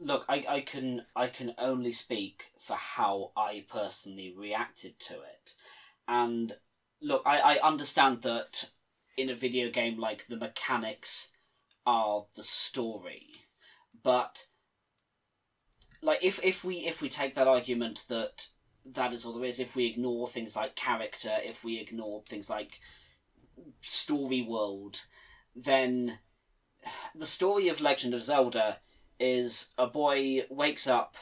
Look, I, I can I can only speak for how I personally reacted to it. And look, I, I understand that in a video game, like, the mechanics are the story. But like if, if we if we take that argument that that is all there is, if we ignore things like character, if we ignore things like story world, then the story of Legend of Zelda is a boy wakes up,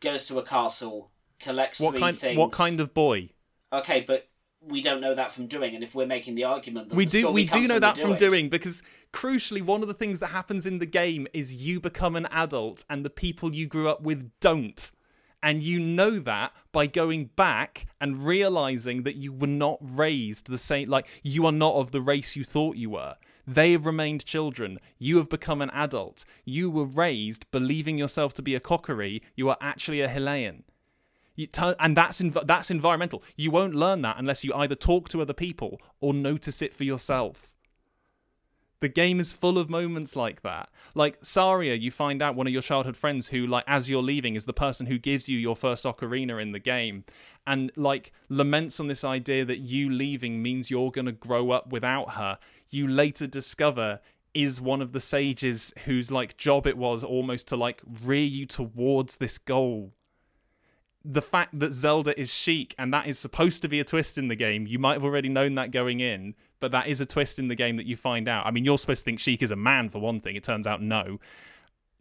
goes to a castle, collects what three kind, things. What kind of boy? Okay, but we don't know that from doing, and if we're making the argument that we do, we do know that from doing, because crucially, one of the things that happens in the game is you become an adult, and the people you grew up with don't. And you know that by going back and realizing that you were not raised the same, like, you are not of the race you thought you were. They have remained children. You have become an adult. You were raised believing yourself to be a Kokiri. You are actually a Hylian. You t- and that's env- that's environmental. You won't learn that unless you either talk to other people or notice it for yourself. The game is full of moments like that. Like Saria, you find out one of your childhood friends who, like, as you're leaving, is the person who gives you your first ocarina in the game, and, like, laments on this idea that you leaving means you're going to grow up without her. You later discover is one of the sages whose, like, job it was almost to, like, rear you towards this goal. The fact that Zelda is Sheik, and that is supposed to be a twist in the game, you might have already known that going in, but that is a twist in the game that you find out. I mean, you're supposed to think Sheik is a man, for one thing. It turns out no.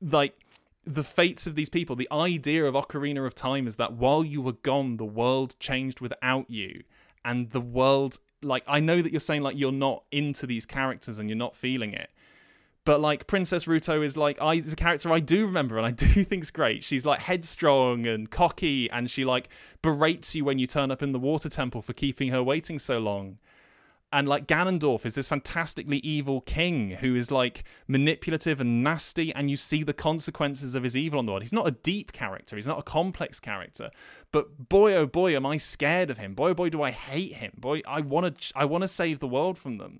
Like, the fates of these people, the idea of Ocarina of Time is that while you were gone, the world changed without you, and the world... Like, I know that you're saying, like, you're not into these characters and you're not feeling it. But, like, Princess Ruto is, like, I, is a character I do remember and I do think's great. She's, like, headstrong and cocky, and she, like, berates you when you turn up in the Water Temple for keeping her waiting so long. And, like, Ganondorf is this fantastically evil king who is, like, manipulative and nasty, and you see the consequences of his evil on the world. He's not a deep character. He's not a complex character. But boy, oh boy, am I scared of him. Boy, oh boy, do I hate him. Boy, I want to I want to save the world from them.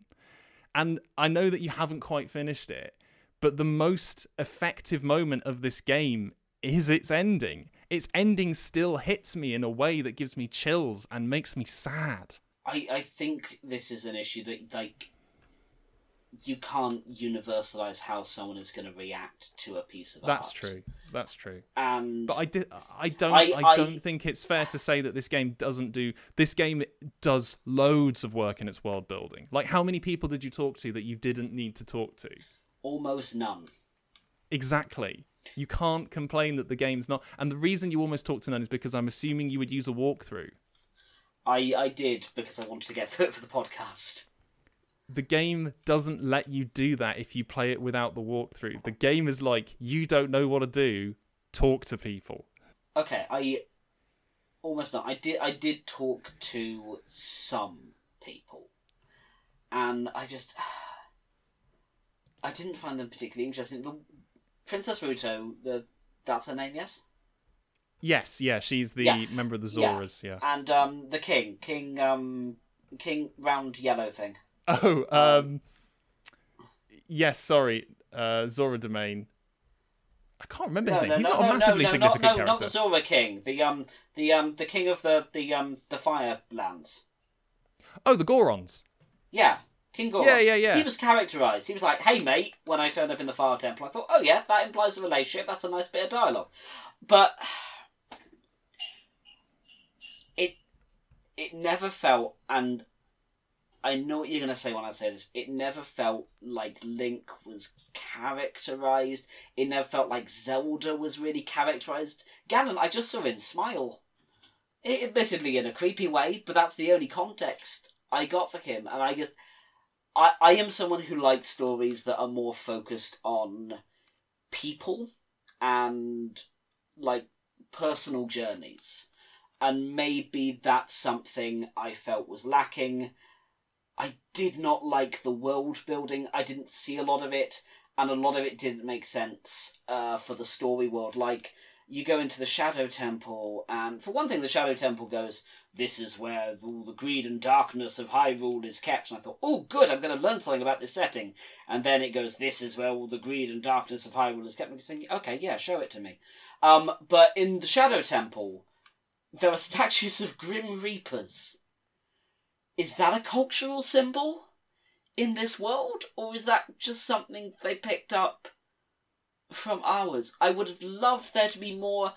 And I know that you haven't quite finished it, but the most effective moment of this game is its ending. Its ending still hits me in a way that gives me chills and makes me sad. I, I think this is an issue that, like, you can't universalize how someone is going to react to a piece of art. That's true. That's true. And but I did. I don't. I, I don't I, think it's fair to say that this game doesn't do. This game does loads of work in its world building. Like, how many people did you talk to that you didn't need to talk to? Almost none. Exactly. You can't complain that the game's not. And the reason you almost talked to none is because I'm assuming you would use a walkthrough. I, I did, because I wanted to get through it for the podcast. The game doesn't let you do that if you play it without the walkthrough. The game is like, you don't know what to do, talk to people. Okay, I... Almost not. I did, I did talk to some people. And I just... I didn't find them particularly interesting. The Princess Ruto, the, that's her name, yes? Yes, yeah, she's the yeah. member of the Zoras, yeah. yeah. And um, the king, king, um, king, round yellow thing. Oh, um, yes, sorry, uh, Zora Domain. I can't remember his no, name. No, He's no, not no, a massively no, no, significant not, no, character. No, not the Zora king. The um, the um, the king of the the um, the Firelands. Oh, the Gorons. Yeah, King Goron. Yeah, yeah, yeah. He was characterised. He was like, "Hey, mate," when I turned up in the Fire Temple. I thought, "Oh yeah, that implies a relationship. That's a nice bit of dialogue," but. It never felt, and I know what you're going to say when I say this, it never felt like Link was characterised. It never felt like Zelda was really characterised. Ganon, I just saw him smile. It, admittedly in a creepy way, but that's the only context I got for him. And I just... I, I am someone who likes stories that are more focused on people and, like, personal journeys. And maybe that's something I felt was lacking. I did not like the world building. I didn't see a lot of it, and a lot of it didn't make sense uh, for the story world. Like, you go into the Shadow Temple, and for one thing, the Shadow Temple goes, this is where all the greed and darkness of Hyrule is kept. And I thought, oh, good, I'm going to learn something about this setting. And then it goes, this is where all the greed and darkness of Hyrule is kept. And I was thinking, okay, yeah, show it to me. Um, but in the Shadow Temple, there are statues of Grim Reapers. Is that a cultural symbol in this world? Or is that just something they picked up from ours? I would have loved there to be more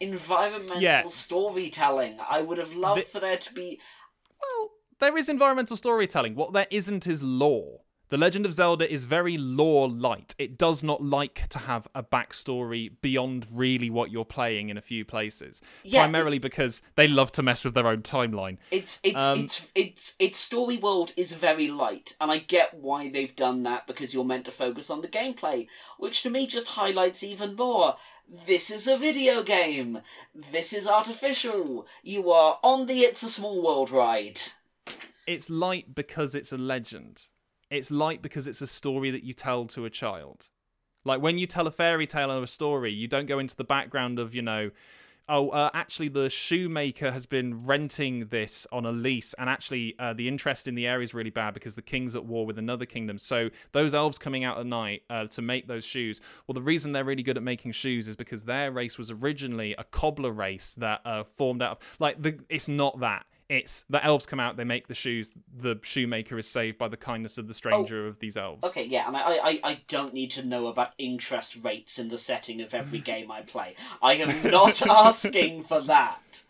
environmental yeah. storytelling. I would have loved the... for there to be... Well, there is environmental storytelling. What there isn't is lore. The Legend of Zelda is very lore-light. It does not like to have a backstory beyond really what you're playing in a few places. Yeah, primarily because they love to mess with their own timeline. It's it's, um, it's it's it's story world is very light, and I get why they've done that, because you're meant to focus on the gameplay, which to me just highlights even more. This is a video game. This is artificial. You are on the It's a Small World ride. It's light because it's a legend. It's light because it's a story that you tell to a child. Like, when you tell a fairy tale or a story, you don't go into the background of, you know, oh, uh, actually the shoemaker has been renting this on a lease, and actually uh, the interest in the area is really bad because the king's at war with another kingdom. So those elves coming out at night uh, to make those shoes, well, the reason they're really good at making shoes is because their race was originally a cobbler race that uh, formed out of... Like, the, it's not that. It's the elves come out, they make the shoes, the shoemaker is saved by the kindness of the stranger oh, of these elves. Okay, yeah, and I, I, I don't need to know about interest rates in the setting of every game I play. I am not asking for that.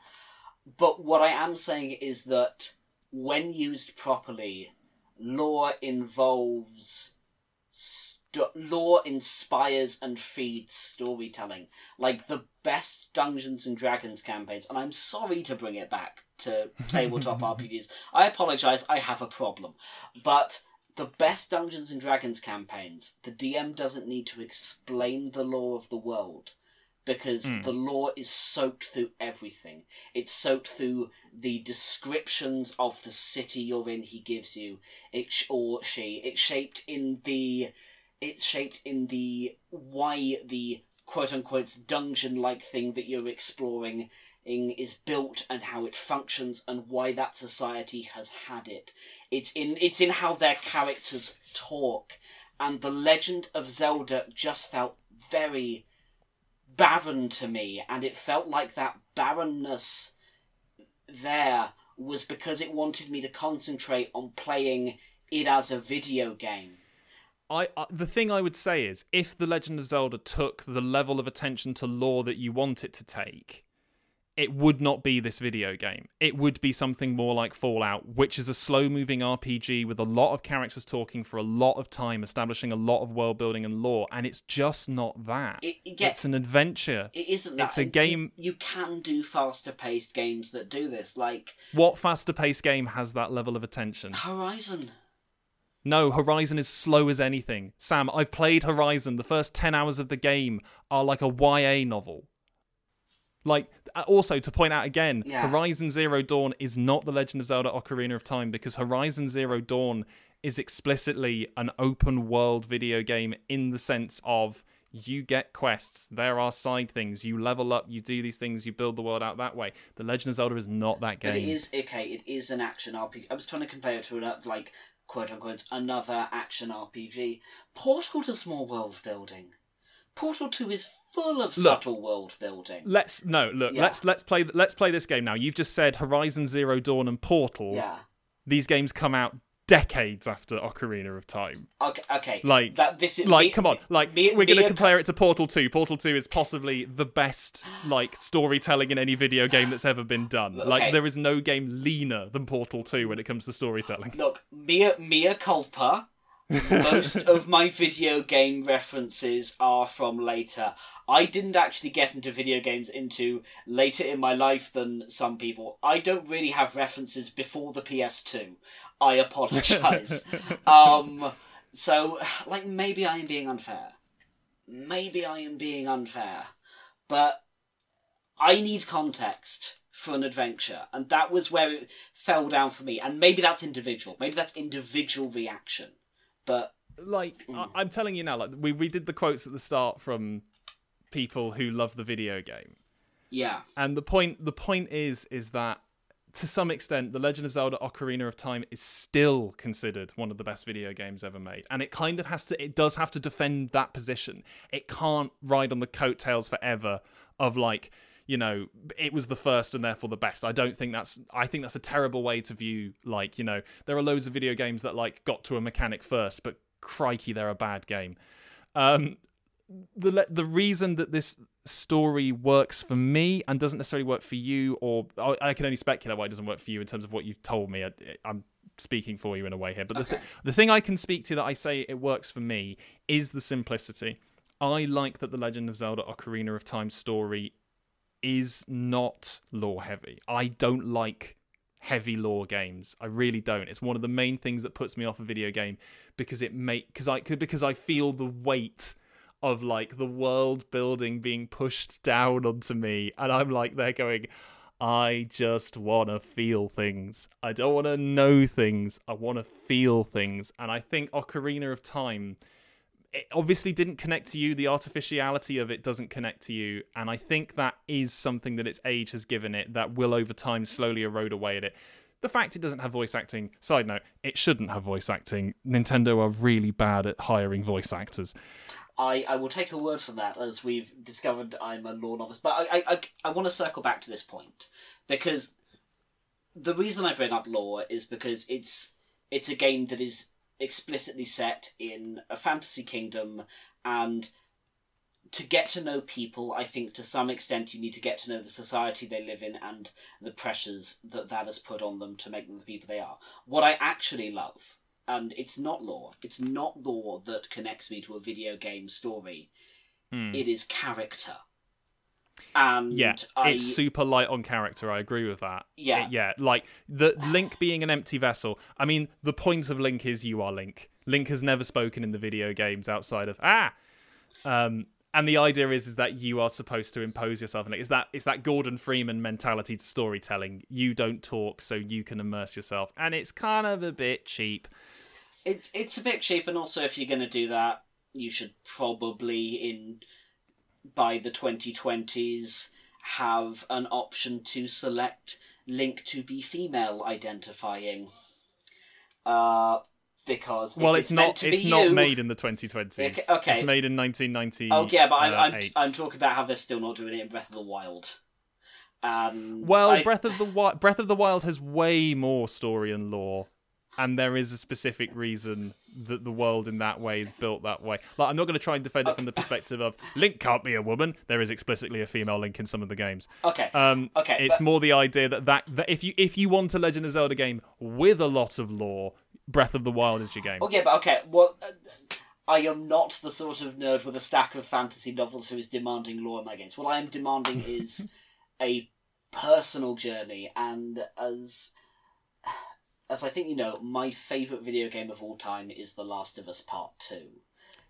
But what I am saying is that when used properly, lore involves... St- lore inspires and feeds storytelling. Like, the best Dungeons and Dragons campaigns, and I'm sorry to bring it back to tabletop R P Gs. I apologise, I have a problem. But the best Dungeons and Dragons campaigns, the D M doesn't need to explain the lore of the world, because mm. the lore is soaked through everything. It's soaked through the descriptions of the city you're in he gives you, it sh- or she. It's shaped in the... It's shaped in the... Why the quote-unquote dungeon-like thing that you're exploring is built and how it functions and why that society has had it. It's in it's in how their characters talk. And The Legend of Zelda just felt very barren to me, and it felt like that barrenness there was because it wanted me to concentrate on playing it as a video game. I, uh, the thing I would say is, if The Legend of Zelda took the level of attention to lore that you want it to take, it would not be this video game. It would be something more like Fallout, which is a slow-moving R P G with a lot of characters talking for a lot of time, establishing a lot of world-building and lore, and it's just not that. It, yeah, it's an adventure. It isn't that. It's a and game... You, you can do faster-paced games that do this, like... What faster-paced game has that level of attention? Horizon. No, Horizon is slow as anything. Sam, I've played Horizon. The first ten hours of the game are like a Y A novel. Like, also, to point out again, yeah. Horizon Zero Dawn is not The Legend of Zelda Ocarina of Time, because Horizon Zero Dawn is explicitly an open-world video game in the sense of you get quests, there are side things, you level up, you do these things, you build the world out that way. The Legend of Zelda is not that game. But it is, okay, it is an action R P G. I was trying to compare it to, like, quote-unquote, another action R P G. Portal to small world building. Portal two is full of subtle look, world building. Let's no look. Yeah. Let's let's play let's play this game now. You've just said Horizon Zero Dawn and Portal. Yeah. These games come out decades after Ocarina of Time. Okay. Okay. Like that. This is like me, come on. Like me, we're me gonna compare co- it to Portal two. Portal two is possibly the best like storytelling in any video game that's ever been done. Okay. Like there is no game leaner than Portal two when it comes to storytelling. Look, mea mea culpa. Most of my video game references are from later. I didn't actually get into video games into later in my life than some people. I don't really have references before the P S two. I apologise. um, so, like, maybe I am being unfair. Maybe I am being unfair. But I need context for an adventure. And that was where it fell down for me. And maybe that's individual. Maybe that's individual reaction. But like, mm. I- I'm telling you now, like we we did the quotes at the start from people who love the video game. Yeah. And the point the point is is that to some extent, The Legend of Zelda Ocarina of Time is still considered one of the best video games ever made. And it kind of has to, it does have to defend that position. It can't ride on the coattails forever of like, you know, it was the first and therefore the best. I don't think that's, I think that's a terrible way to view, like, you know, there are loads of video games that like got to a mechanic first, but crikey, they're a bad game. Um, the the reason that this story works for me and doesn't necessarily work for you, or I can only speculate why it doesn't work for you in terms of what you've told me. I, I'm speaking for you in a way here, but okay. the, th- the thing I can speak to that I say it works for me is the simplicity. I like that The Legend of Zelda Ocarina of Time story is not lore heavy. I don't like heavy lore games. I really don't. It's one of the main things that puts me off a video game because it make because I could because I feel the weight of like the world building being pushed down onto me, and I'm like there going, I just want to feel things. I don't want to know things. I want to feel things. And I think Ocarina of Time, it obviously didn't connect to you. The artificiality of it doesn't connect to you. And I think that is something that its age has given it that will over time slowly erode away at it. The fact it doesn't have voice acting, side note, it shouldn't have voice acting. Nintendo are really bad at hiring voice actors. I, I will take a word for that, as we've discovered I'm a law novice. But I, I, I want to circle back to this point, because the reason I bring up lore is because it's it's a game that is explicitly set in a fantasy kingdom, and to get to know people, I think to some extent you need to get to know the society they live in and the pressures that that has put on them to make them the people they are. What I actually love, and it's not lore, it's not lore that connects me to a video game story, mm. it is character. And yeah, I... it's super light on character. I agree with that. Yeah, it, yeah. Like the Link being an empty vessel. I mean, the point of Link is you are Link. Link has never spoken in the video games outside of ah. Um, and the idea is is that you are supposed to impose yourself, and it's that it's that Gordon Freeman mentality to storytelling. You don't talk, so you can immerse yourself, and it's kind of a bit cheap. It's it's a bit cheap, and also if you're going to do that, you should probably in. by the twenty twenties have an option to select Link to be female identifying, uh, because well it's, it's not meant to it's be not you, made in the twenty twenties. It, okay, it's made in nineteen ninety. Oh yeah, but I'm, uh, I'm I'm talking about how they're still not doing it in Breath of the Wild. Um, well, I... Breath of the Wild Breath of the Wild has way more story and lore. And there is a specific reason that the world in that way is built that way. Like, I'm not going to try and defend okay. it from the perspective of Link can't be a woman. There is explicitly a female Link in some of the games. Okay. Um, okay. It's but... more the idea that, that that if you if you want a Legend of Zelda game with a lot of lore, Breath of the Wild is your game. Okay, but okay. Well, uh, I am not the sort of nerd with a stack of fantasy novels who is demanding lore in my games. What I am demanding is a personal journey, and as. As I think you know, my favourite video game of all time is The Last of Us Part Two.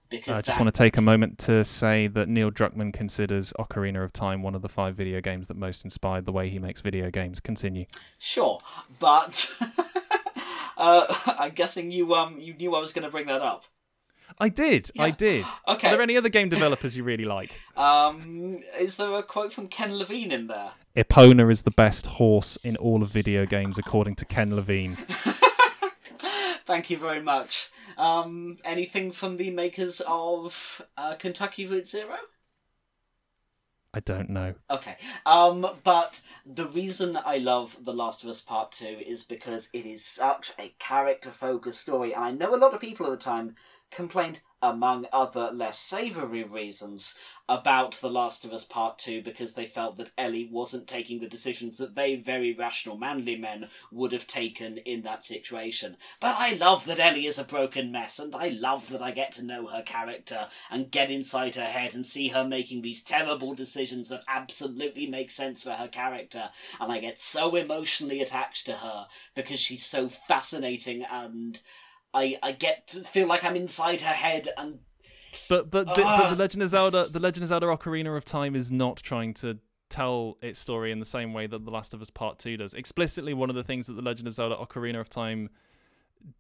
Because uh, I just that... want to take a moment to say that Neil Druckmann considers Ocarina of Time one of the five video games that most inspired the way he makes video games. Continue. Sure, but uh, I'm guessing you um you knew I was going to bring that up. I did, yeah. I did. Okay. Are there any other game developers you really like? Um, is there a quote from Ken Levine in there? Epona is the best horse in all of video games, according to Ken Levine. Thank you very much. Um, anything from the makers of uh, Kentucky Route Zero? I don't know. Okay. Um, but the reason I love The Last of Us Part Two is because it is such a character-focused story, and I know a lot of people at the time complained, among other less savoury reasons, about The Last of Us Part Two because they felt that Ellie wasn't taking the decisions that they, very rational, manly men, would have taken in that situation. But I love that Ellie is a broken mess, and I love that I get to know her character and get inside her head and see her making these terrible decisions that absolutely make sense for her character. And I get so emotionally attached to her because she's so fascinating, and I, I get to feel like I'm inside her head, and but but, uh... but but the Legend of Zelda, the Legend of Zelda Ocarina of Time is not trying to tell its story in the same way that The Last of Us Part Two does. Explicitly, one of the things that The Legend of Zelda Ocarina of Time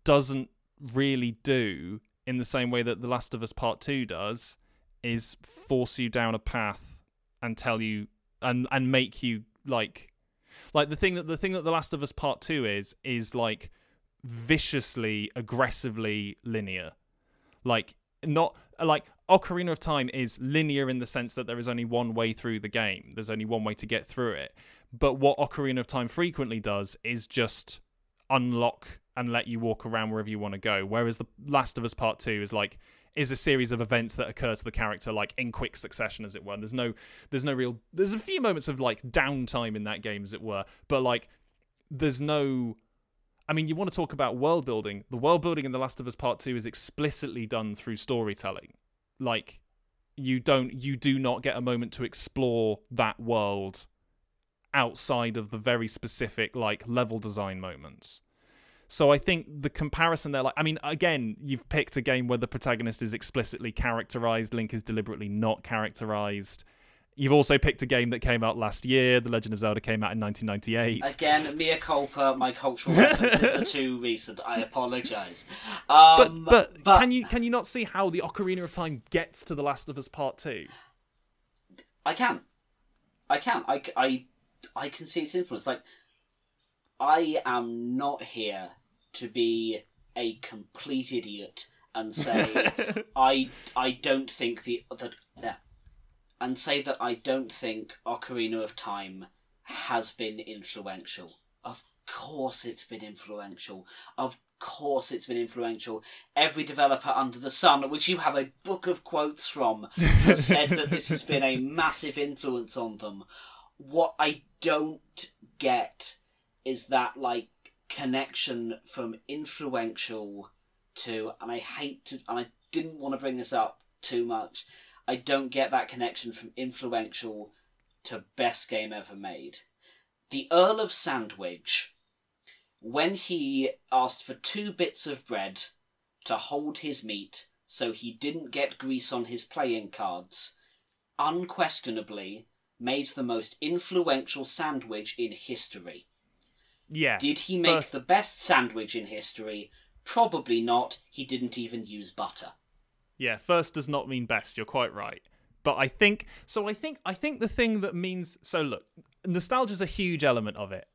doesn't really do in the same way that The Last of Us Part Two does is force you down a path and tell you and and make you like like the thing that the thing that The Last of Us Part Two is is like viciously, aggressively linear. Like not like Ocarina of Time is linear in the sense that there is only one way through the game. There's only one way to get through it. But what Ocarina of Time frequently does is just unlock and let you walk around wherever you want to go. Whereas The Last of Us Part Two is like is a series of events that occur to the character like in quick succession, as it were. And there's no there's no real there's a few moments of like downtime in that game, as it were. But like there's no I mean, you want to talk about world building. The world building in The Last of Us Part Two is explicitly done through storytelling. Like, you don't, you do not get a moment to explore that world outside of the very specific, like, level design moments. So I think the comparison there, like, I mean, again, you've picked a game where the protagonist is explicitly characterized, Link is deliberately not characterized. You've also picked a game that came out last year. The Legend of Zelda came out in nineteen ninety-eight. Again, mea culpa. My cultural references are too recent. I apologise. Um, but, but, but can you can you not see how the Ocarina of Time gets to The Last of Us Part Two? I can, I can, I, I, I can see its influence. Like, I am not here to be a complete idiot and say I I don't think the that. Yeah. And say that I don't think Ocarina of Time has been influential. Of course it's been influential. Of course it's been influential. Every developer under the sun, which you have a book of quotes from, has said that this has been a massive influence on them. What I don't get is that, like, connection from influential to, and I hate to, and I didn't want to bring this up too much, I don't get that connection from influential to best game ever made. The Earl of Sandwich, when he asked for two bits of bread to hold his meat so he didn't get grease on his playing cards, unquestionably made the most influential sandwich in history. Yeah. Did he make first... the best sandwich in history? Probably not. He didn't even use butter. Yeah, first does not mean best, you're quite right. But I think, so I think I think the thing that means, so look, nostalgia's a huge element of it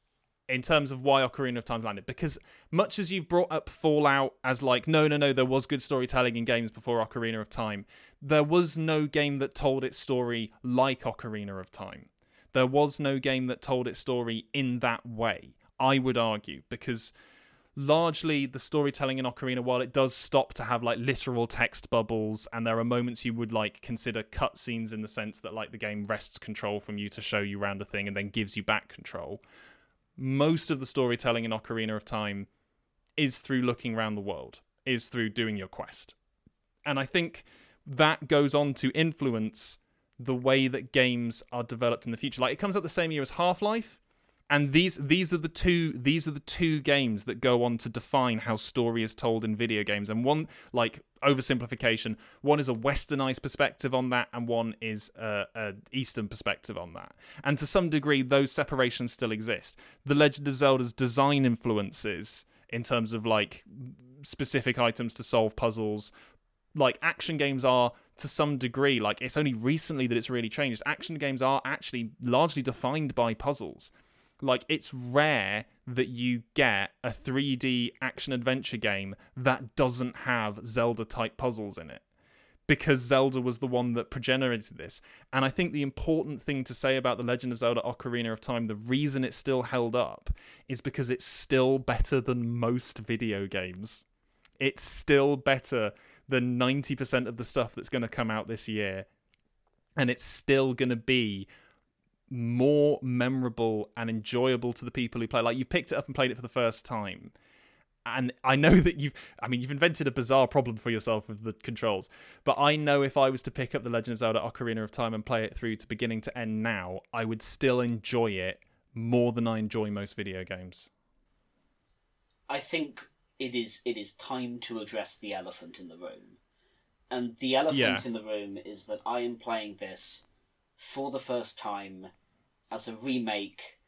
in terms of why Ocarina of Time landed, because much as you've brought up Fallout as like, no, no, no, there was good storytelling in games before Ocarina of Time, there was no game that told its story like Ocarina of Time. There was no game that told its story in that way, I would argue, because... largely, the storytelling in Ocarina, while it does stop to have like literal text bubbles, and there are moments you would like consider cutscenes in the sense that like the game wrests control from you to show you around a thing and then gives you back control. Most of the storytelling in Ocarina of Time is through looking around the world, is through doing your quest. And I think that goes on to influence the way that games are developed in the future. Like, it comes out the same year as Half-Life. And these these are the two these are the two games that go on to define how story is told in video games. And one, like, oversimplification, one is a westernized perspective on that, and one is a, a eastern perspective on that. And to some degree, those separations still exist. The Legend of Zelda's design influences in terms of like specific items to solve puzzles. Like, action games are, to some degree, like, it's only recently that it's really changed. Action games are actually largely defined by puzzles. Like, it's rare that you get a three D action-adventure game that doesn't have Zelda-type puzzles in it, because Zelda was the one that progenited this. And I think the important thing to say about The Legend of Zelda Ocarina of Time, the reason it's still held up, is because it's still better than most video games. It's still better than ninety percent of the stuff that's going to come out this year. And it's still going to be... more memorable and enjoyable to the people who play. Like, you picked it up and played it for the first time, and I know that you've I mean you've invented a bizarre problem for yourself with the controls, but I know if I was to pick up The Legend of Zelda Ocarina of Time and play it through to beginning to end now, I would still enjoy it more than I enjoy most video games. I think it is it is time to address the elephant in the room, and the elephant yeah. in the room is that I am playing this for the first time as a remake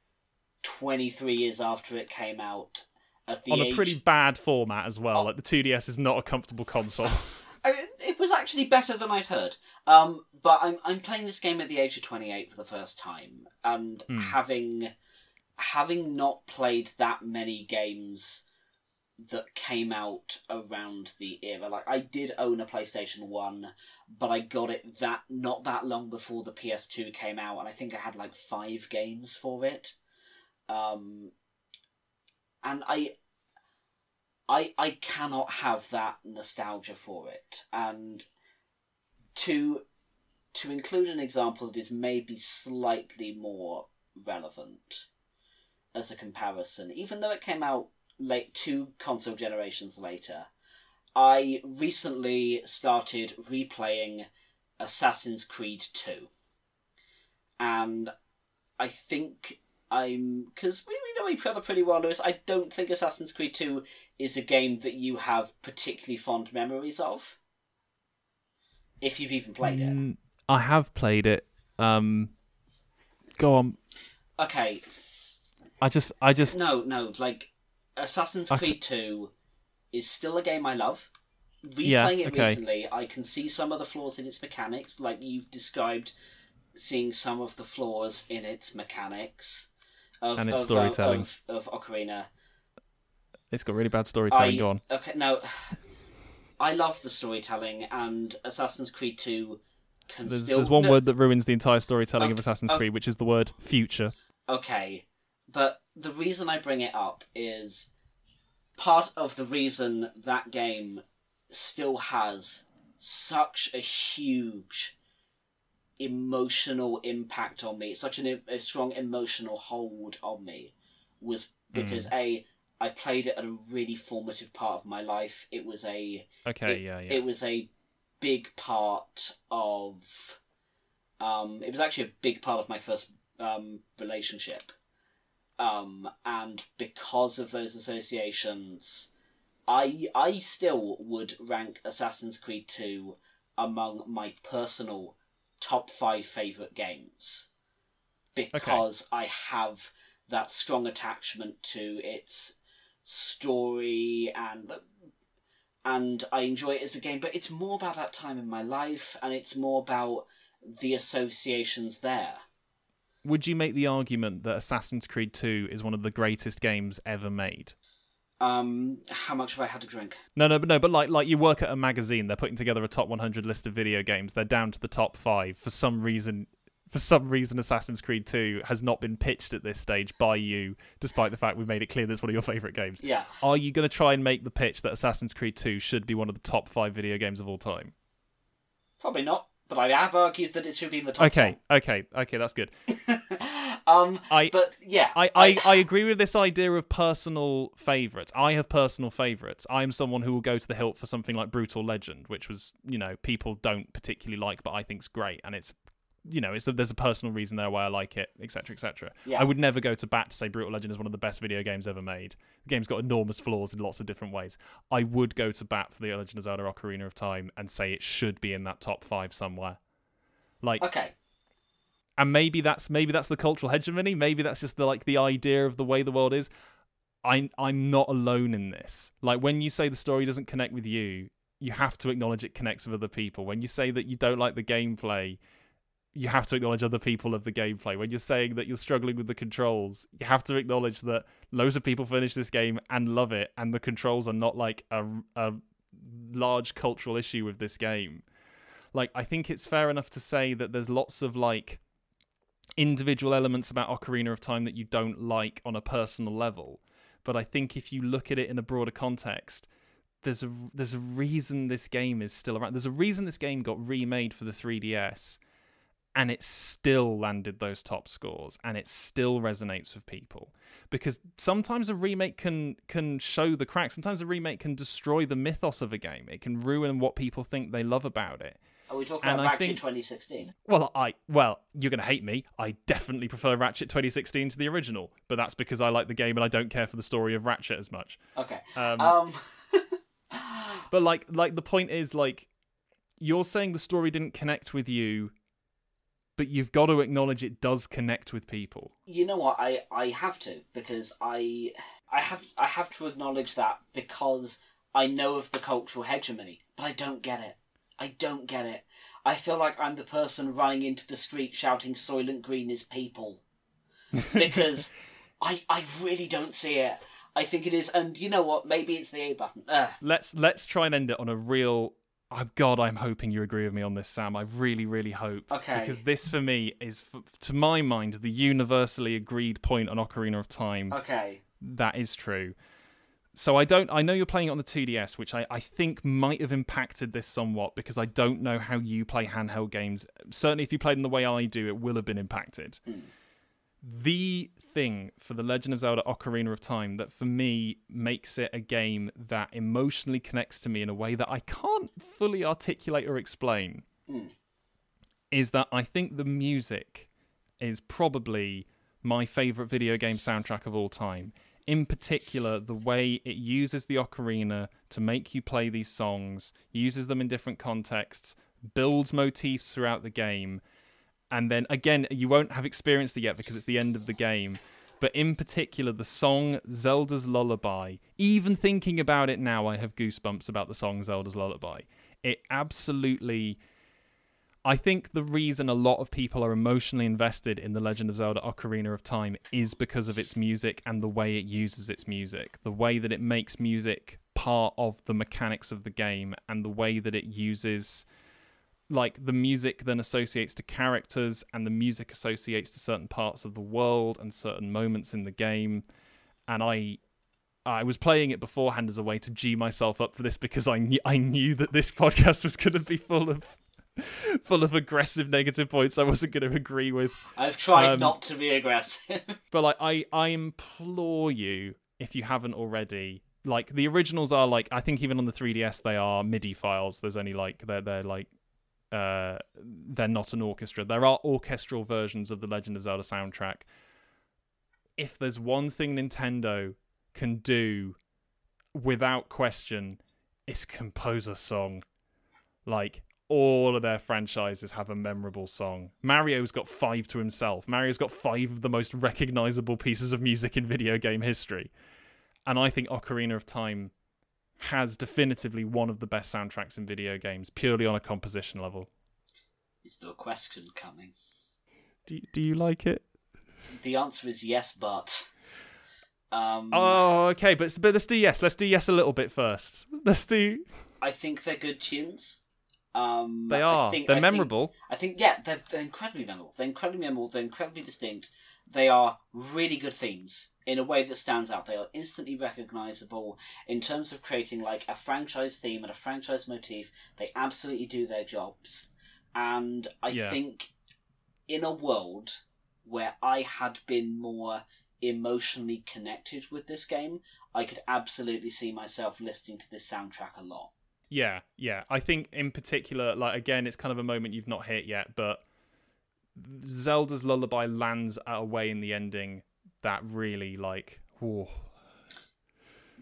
twenty-three years after it came out. At the on age... a pretty bad format as well. Oh. Like the two D S is not a comfortable console. It was actually better than I'd heard. Um, but I'm I'm playing this game at the age of twenty-eight for the first time, and mm. having having not played that many games that came out around the era. Like, I did own a PlayStation one, but I got it that not that long before the P S two came out, and I think I had like five games for it. Um, and I. I, I cannot have that nostalgia for it. And to to include an example that is maybe slightly more relevant as a comparison, even though it came out late two console generations later, I recently started replaying Assassin's Creed two. And I think I'm... because we know each other pretty well, Lewis. I don't think Assassin's Creed two is a game that you have particularly fond memories of, if you've even played it. Mm, I have played it. Um, go on. Okay. I just... I just. No, no. Like, Assassin's I Creed c- two is still a game I love. Replaying yeah, it okay. recently, I can see some of the flaws in its mechanics, like you've described seeing some of the flaws in its mechanics. Of, and its of, storytelling. Of, of, of Ocarina. It's got really bad storytelling, I, go on. Okay, now, I love the storytelling, and Assassin's Creed two can there's, still... There's one no, word that ruins the entire storytelling okay, of Assassin's okay, Creed, which is the word future. Okay, but the reason I bring it up is part of the reason that game still has such a huge... emotional impact on me, such an, a strong emotional hold on me, was because mm. a I played it at a really formative part of my life. It was a okay, it, yeah, yeah. It was a big part of, um, it was actually a big part of my first um relationship, um, and because of those associations, I I still would rank Assassin's Creed two among my personal top five favourite games, because okay. I have that strong attachment to its story, and and I enjoy it as a game, but it's more about that time in my life, and it's more about the associations there. Would you make the argument that Assassin's Creed two is one of the greatest games ever made? Um, how much have I had to drink? No, no, but no, but like, like you work at a magazine. They're putting together a top one hundred list of video games. They're down to the top five for some reason. For some reason, Assassin's Creed two has not been pitched at this stage by you, despite the fact we've made it clear that's one of your favourite games. Yeah. Are you going to try and make the pitch that Assassin's Creed two should be one of the top five video games of all time? Probably not, but I have argued that it should be in the top. Okay, top. okay, okay, that's good. Um, I, but yeah, I, I, I agree with this idea of personal favourites. I have personal favourites. I am someone who will go to the hilt for something like Brutal Legend, which was, you know, people don't particularly like, but I think's great, and it's, you know, it's a, there's a personal reason there why I like it, et cetera, et cetera. Yeah. I would never go to bat to say Brutal Legend is one of the best video games ever made. The game's got enormous flaws in lots of different ways. I would go to bat for The Legend of Zelda: Ocarina of Time and say it should be in that top five somewhere. Like, okay. And maybe that's maybe that's the cultural hegemony. Maybe that's just the like the idea of the way the world is. I'm I'm not alone in this. Like, when you say the story doesn't connect with you, you have to acknowledge it connects with other people. When you say that you don't like the gameplay, you have to acknowledge other people of the gameplay. When you're saying that you're struggling with the controls, you have to acknowledge that loads of people finish this game and love it, and the controls are not like a a large cultural issue with this game. Like, I think it's fair enough to say that there's lots of like individual elements about Ocarina of Time that you don't like on a personal level, but I think if you look at it in a broader context, there's a there's a reason this game is still around. There's a reason this game got remade for the three D S, and it still landed those top scores, and it still resonates with people, because sometimes a remake can can show the cracks. Sometimes a remake can destroy the mythos of a game. It can ruin what people think they love about it. Are we talking and about I Ratchet think, twenty sixteen? Well, I well, you're going to hate me. I definitely prefer Ratchet twenty sixteen to the original, but that's because I like the game and I don't care for the story of Ratchet as much. Okay. Um, um... but like, like the point is, like, you're saying the story didn't connect with you but you've got to acknowledge it does connect with people. You know what? I, I have to, because I I have I have to acknowledge that, because I know of the cultural hegemony, but I don't get it. I don't get it. I feel like I'm the person running into the street shouting Soylent Green is people. Because I I really don't see it. I think it is, and you know what? Maybe it's the A button. Ugh. Let's let's try and end it on a real... Oh, God, I'm hoping you agree with me on this, Sam. I really, really hope. Okay. Because this, for me, is, to my mind, the universally agreed point on Ocarina of Time. Okay. That is true. So I don't... I know you're playing it on the two D S, which I, I think might have impacted this somewhat, because I don't know how you play handheld games. Certainly, if you played them the way I do, it will have been impacted. Mm. The thing for The Legend of Zelda Ocarina of Time that for me makes it a game that emotionally connects to me in a way that I can't fully articulate or explain mm. is that I think the music is probably my favourite video game soundtrack of all time. In particular, the way it uses the ocarina to make you play these songs, uses them in different contexts, builds motifs throughout the game. And then, again, you won't have experienced it yet because it's the end of the game. But in particular, the song Zelda's Lullaby, even thinking about it now, I have goosebumps about the song Zelda's Lullaby. It absolutely... I think the reason a lot of people are emotionally invested in The Legend of Zelda Ocarina of Time is because of its music and the way it uses its music. The way that it makes music part of the mechanics of the game, and the way that it uses... like the music then associates to characters, and the music associates to certain parts of the world and certain moments in the game. And I I was playing it beforehand as a way to G myself up for this, because I knew, I knew that this podcast was going to be full of full of aggressive negative points I wasn't going to agree with. I've tried um, not to be aggressive. But like, I, I implore you, if you haven't already... like the originals are like... I think even on the three D S they are MIDI files. There's only like... They're, they're like... Uh, they're not an orchestra. There are orchestral versions of the Legend of Zelda soundtrack. If there's one thing Nintendo can do without question, it's compose a song. Like, all of their franchises have a memorable song. Mario's got five to himself. Mario's got five of the most recognizable pieces of music in video game history. And I think Ocarina of Time has definitively one of the best soundtracks in video games, purely on a composition level. Is there a question coming? Do Do you like it? The answer is yes, but... Um, oh, okay, but, but let's do yes. Let's do yes a little bit first. Let's do... I think they're good tunes. Um, they are. I think, they're I memorable. Think, I think, yeah, they're, they're incredibly memorable. They're incredibly memorable. They're incredibly distinct. They are really good themes in a way that stands out. They are instantly recognisable in terms of creating like a franchise theme and a franchise motif. They absolutely do their jobs. And I yeah. think in a world where I had been more emotionally connected with this game, I could absolutely see myself listening to this soundtrack a lot. Yeah, yeah. I think in particular, like again, it's kind of a moment you've not hit yet, but Zelda's Lullaby lands at a way in the ending that really, like, whoa.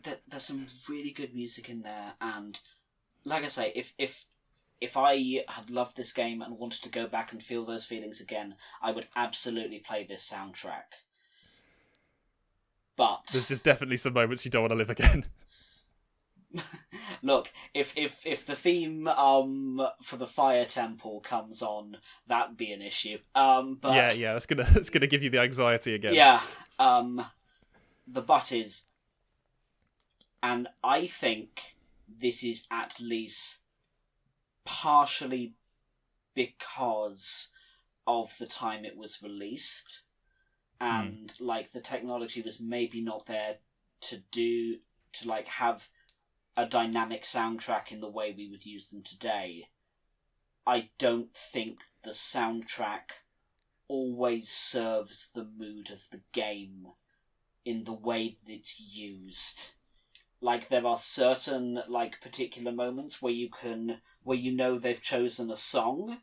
There, there's some really good music in there, and like I say, if if if I had loved this game and wanted to go back and feel those feelings again, I would absolutely play this soundtrack. But there's just definitely some moments you don't want to live again. Look, if, if if the theme um for the Fire Temple comes on, that'd be an issue. Um, but yeah, yeah, that's gonna that's gonna give you the anxiety again. Yeah. Um, the but is, and I think this is at least partially because of the time it was released, and mm. like the technology was maybe not there to do to like have a dynamic soundtrack in the way we would use them today. I don't think the soundtrack always serves the mood of the game in the way that it's used. Like, there are certain, like, particular moments where you can, where you know they've chosen a song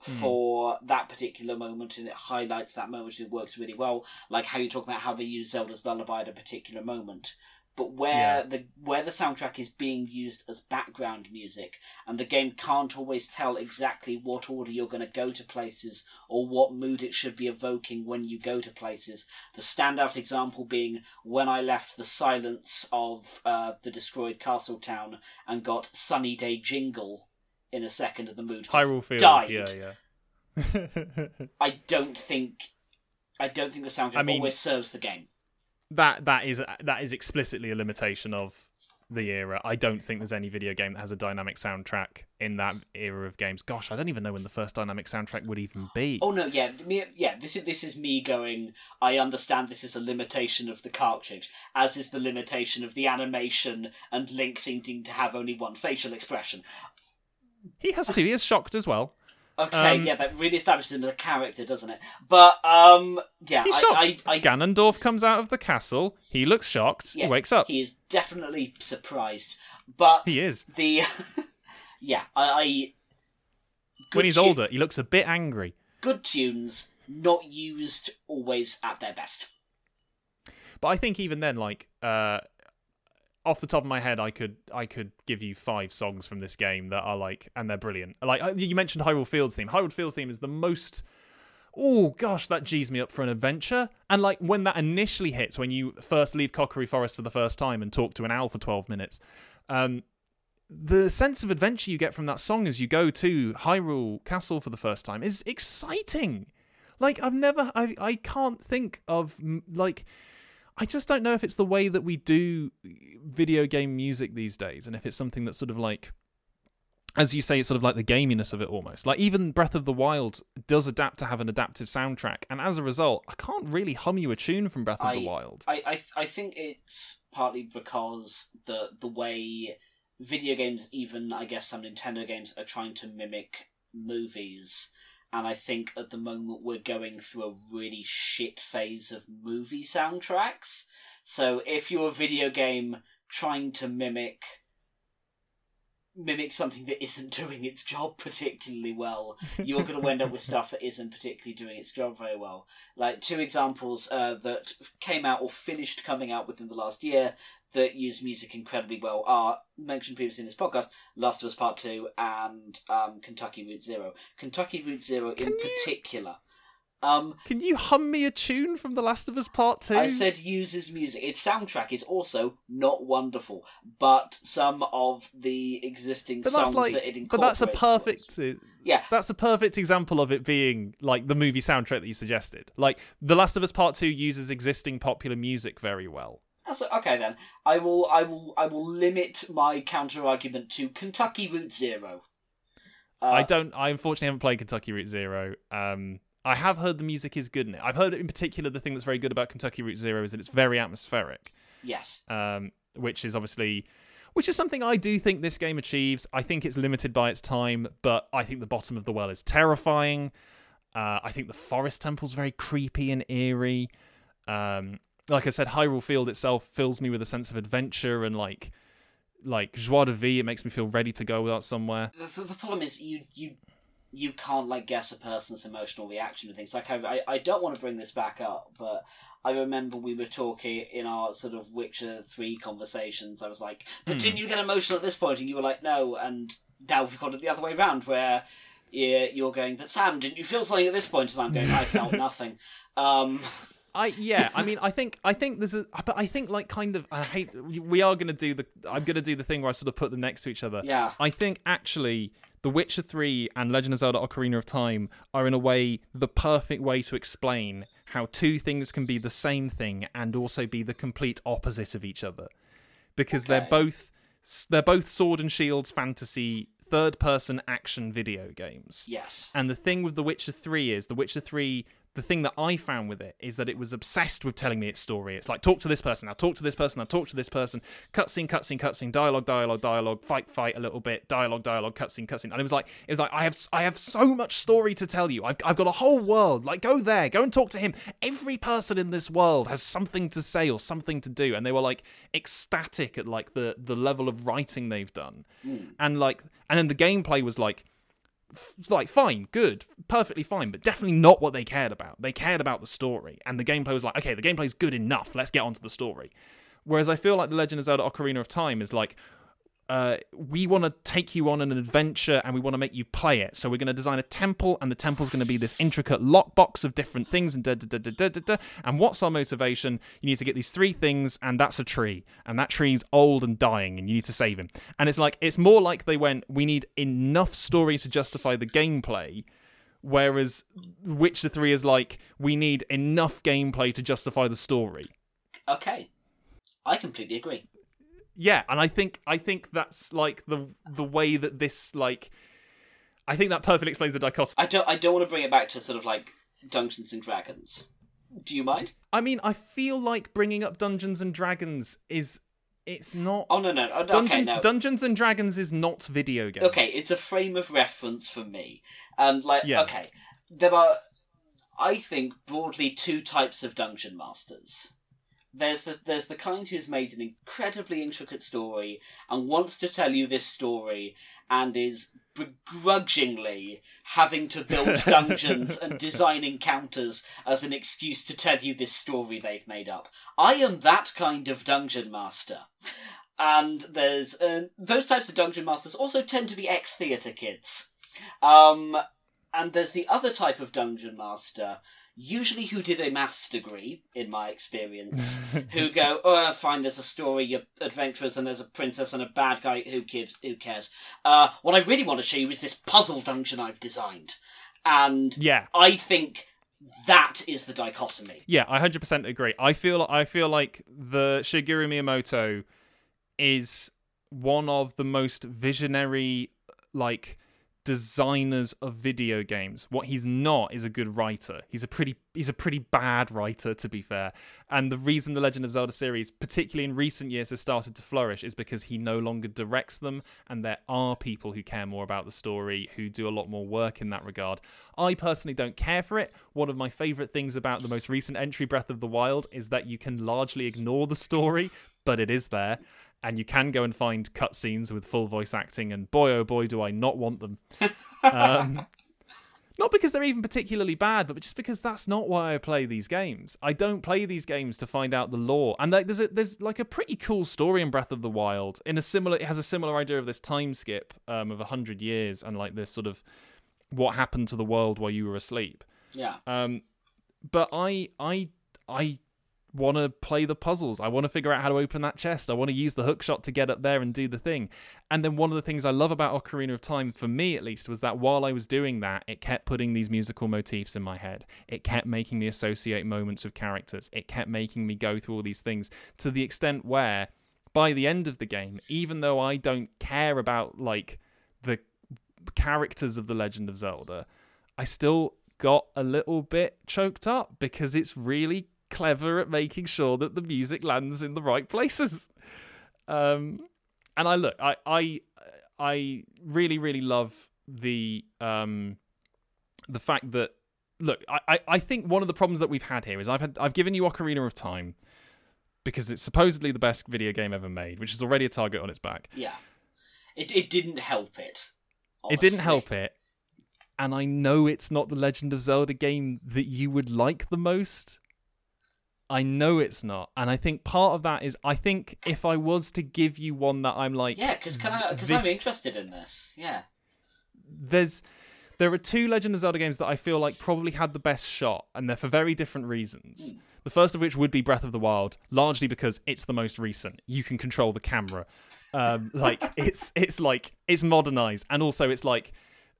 for mm. that particular moment, and it highlights that moment, and it works really well. Like how you talk about how they use Zelda's Lullaby at a particular moment. but where yeah. the where the soundtrack is being used as background music, and the game can't always tell exactly what order you're going to go to places or what mood it should be evoking when you go to places. The standout example being when I left the silence of uh, the destroyed castle town and got Sunny Day Jingle in a second, and the mood Hyrule Field, died. Yeah, yeah. I don't think I don't think the soundtrack I mean, always serves the game. That that is that is explicitly a limitation of the era. I don't think there's any video game that has a dynamic soundtrack in that era of games. Gosh, I don't even know when the first dynamic soundtrack would even be. Oh no, yeah, me, yeah. This is this is me going. I understand this is a limitation of the cartridge, as is the limitation of the animation and Link seeming to have only one facial expression. He has two. He is shocked as well. Okay, um, yeah, that really establishes him as a character, doesn't it? But, um, yeah. He's I, I, I, Ganondorf comes out of the castle. He looks shocked. Yeah, he wakes up. He is definitely surprised. But he is. The, yeah, I... I when he's tu- older, he looks a bit angry. Good tunes, not used always at their best. But I think even then, like, uh, off the top of my head, I could I could give you five songs from this game that are like, and they're brilliant. Like you mentioned, Hyrule Fields theme. Hyrule Fields theme is the most. Oh gosh, that G's me up for an adventure. And like when that initially hits, when you first leave Kokiri Forest for the first time and talk to an owl for twelve minutes, um, the sense of adventure you get from that song as you go to Hyrule Castle for the first time is exciting. Like I've never, I I can't think of like. I just don't know if it's the way that we do video game music these days, and if it's something that's sort of like, as you say, it's sort of like the gaminess of it almost. Like even Breath of the Wild does adapt to have an adaptive soundtrack, and as a result, I can't really hum you a tune from Breath of I, the Wild. I, I I think it's partly because the the way video games, even I guess some Nintendo games, are trying to mimic movies. And I think at the moment we're going through a really shit phase of movie soundtracks. So if you're a video game trying to mimic mimic something that isn't doing its job particularly well, you're going to end up with stuff that isn't particularly doing its job very well. Like two examples uh, that came out or finished coming out within the last year that use music incredibly well are mentioned previously in this podcast, Last of Us Part Two and um, Kentucky Route Zero. Kentucky Route Zero can in you, particular. Um, can you hum me a tune from The Last of Us Part Two? I said uses music. Its soundtrack is also not wonderful, but some of the existing but songs like, that it incorporates. But that's a perfect. Was, yeah, that's a perfect example of it being like the movie soundtrack that you suggested. Like The Last of Us Part Two uses existing popular music very well. So, okay then, I will, I will, I will limit my counter argument to Kentucky Route Zero. Uh, I don't. I unfortunately haven't played Kentucky Route Zero. Um, I have heard the music is good in it. I've heard in particular the thing that's very good about Kentucky Route Zero is that it's very atmospheric. Yes. Um, which is obviously, which is something I do think this game achieves. I think it's limited by its time, but I think the bottom of the well is terrifying. Uh, I think the Forest Temple's very creepy and eerie. Um. Like I said, Hyrule Field itself fills me with a sense of adventure and like, like joie de vivre. It makes me feel ready to go out somewhere. The, the problem is you you you can't like guess a person's emotional reaction to things. Like I I don't want to bring this back up, but I remember we were talking in our sort of Witcher three conversations. I was like, but hmm. didn't you get emotional at this point? And you were like, no. And now we've got it the other way around where you're going, but Sam, didn't you feel something at this point? And I'm going, I felt nothing. Um... I yeah, I mean, I think I think there's a, but I think like kind of I hate we are gonna do the I'm gonna do the thing where I sort of put them next to each other. Yeah. I think actually, The Witcher three and Legend of Zelda: Ocarina of Time are in a way the perfect way to explain how two things can be the same thing and also be the complete opposite of each other, because okay. they're both they're both sword and shields fantasy. Third-person action video games. Yes. And the thing with The Witcher three is, The Witcher three, the thing that I found with it is that it was obsessed with telling me its story. It's like, talk to this person, now talk to this person, now talk to this person, cutscene, cutscene, cutscene, dialogue, dialogue, dialogue, fight, fight a little bit, dialogue, dialogue, cutscene, cutscene. And it was like, it was like, I have, I have so much story to tell you. I've, I've got a whole world. Like, go there, go and talk to him. Every person in this world has something to say or something to do. And they were like ecstatic at like the the level of writing they've done, mm. and like, and then the gameplay was like. Like fine, good, perfectly fine, but definitely not what they cared about. They cared about the story, and the gameplay was like, okay, the gameplay's good enough. Let's get onto the story. Whereas I feel like The Legend of Zelda Ocarina of Time is like, uh, we want to take you on an adventure and we want to make you play it. So we're going to design a temple, and the temple's going to be this intricate lockbox of different things, and da da da da da da da. And what's our motivation? You need to get these three things, and that's a tree, and that tree's old and dying, and you need to save him. And it's like, it's more like they went, we need enough story to justify the gameplay. Whereas Witcher three is like, we need enough gameplay to justify the story. Okay. I completely agree. Yeah, and I think I think that's like the the way that this, like, I think that perfectly explains the dichotomy. I don't I don't want to bring it back to sort of like Dungeons and Dragons. Do you mind? I mean, I feel like bringing up Dungeons and Dragons is it's not Oh no no, oh, no Dungeons okay, no. Dungeons and Dragons is not video games. Okay, it's a frame of reference for me. And like yeah. okay, there are, I think, broadly two types of dungeon masters. There's the there's the kind who's made an incredibly intricate story and wants to tell you this story and is begrudgingly having to build dungeons and design encounters as an excuse to tell you this story they've made up. I am that kind of dungeon master. And there's uh, those types of dungeon masters also tend to be ex-theatre kids. Um, and there's the other type of dungeon master, usually who did a maths degree, in my experience, who go, oh, fine, there's a story, you're adventurers, and there's a princess and a bad guy, who gives, who cares? Uh, what I really want to show you is this puzzle dungeon I've designed. And yeah. I think that is the dichotomy. Yeah, I one hundred percent agree. I feel, I feel like the Shigeru Miyamoto is one of the most visionary, like, designers of video games. What he's not is a good writer. He's a pretty he's a pretty bad writer, to be fair. And the reason the Legend of Zelda series, particularly in recent years, has started to flourish is because he no longer directs them, and there are people who care more about the story, who do a lot more work in that regard. I personally don't care for it. One of my favourite things about the most recent entry, Breath of the Wild, is that you can largely ignore the story, but it is there. And you can go and find cutscenes with full voice acting, and boy, oh boy, do I not want them. um, not because they're even particularly bad, but just because that's not why I play these games. I don't play these games to find out the lore. And like, there's a, there's like a pretty cool story in Breath of the Wild. In a similar, it has a similar idea of this time skip um, of a hundred years, and like this sort of what happened to the world while you were asleep. Yeah. Um, but I, I, I. want to play the puzzles. I want to figure out how to open that chest. I want to use the hookshot to get up there and do the thing. And then one of the things I love about Ocarina of Time, for me at least, was that while I was doing that, it kept putting these musical motifs in my head. It kept making me associate moments with characters. It kept making me go through all these things, to the extent where by the end of the game, even though I don't care about like the characters of The Legend of Zelda, I still got a little bit choked up because it's really clever at making sure that the music lands in the right places. Um, and I look, I, I, I really, really love the, um, the fact that, look, I, I think one of the problems that we've had here is I've had, I've given you Ocarina of Time because it's supposedly the best video game ever made, which is already a target on its back. Yeah. It, it didn't help it. Honestly. It didn't help it. And I know it's not the Legend of Zelda game that you would like the most. I know it's not, and I think part of that is, I think if I was to give you one that I'm like, yeah, because because I'm interested in this, yeah. There's, there are two Legend of Zelda games that I feel like probably had the best shot, and they're for very different reasons. Mm. The first of which would be Breath of the Wild, largely because it's the most recent. You can control the camera, um, like it's it's like it's modernized, and also it's like.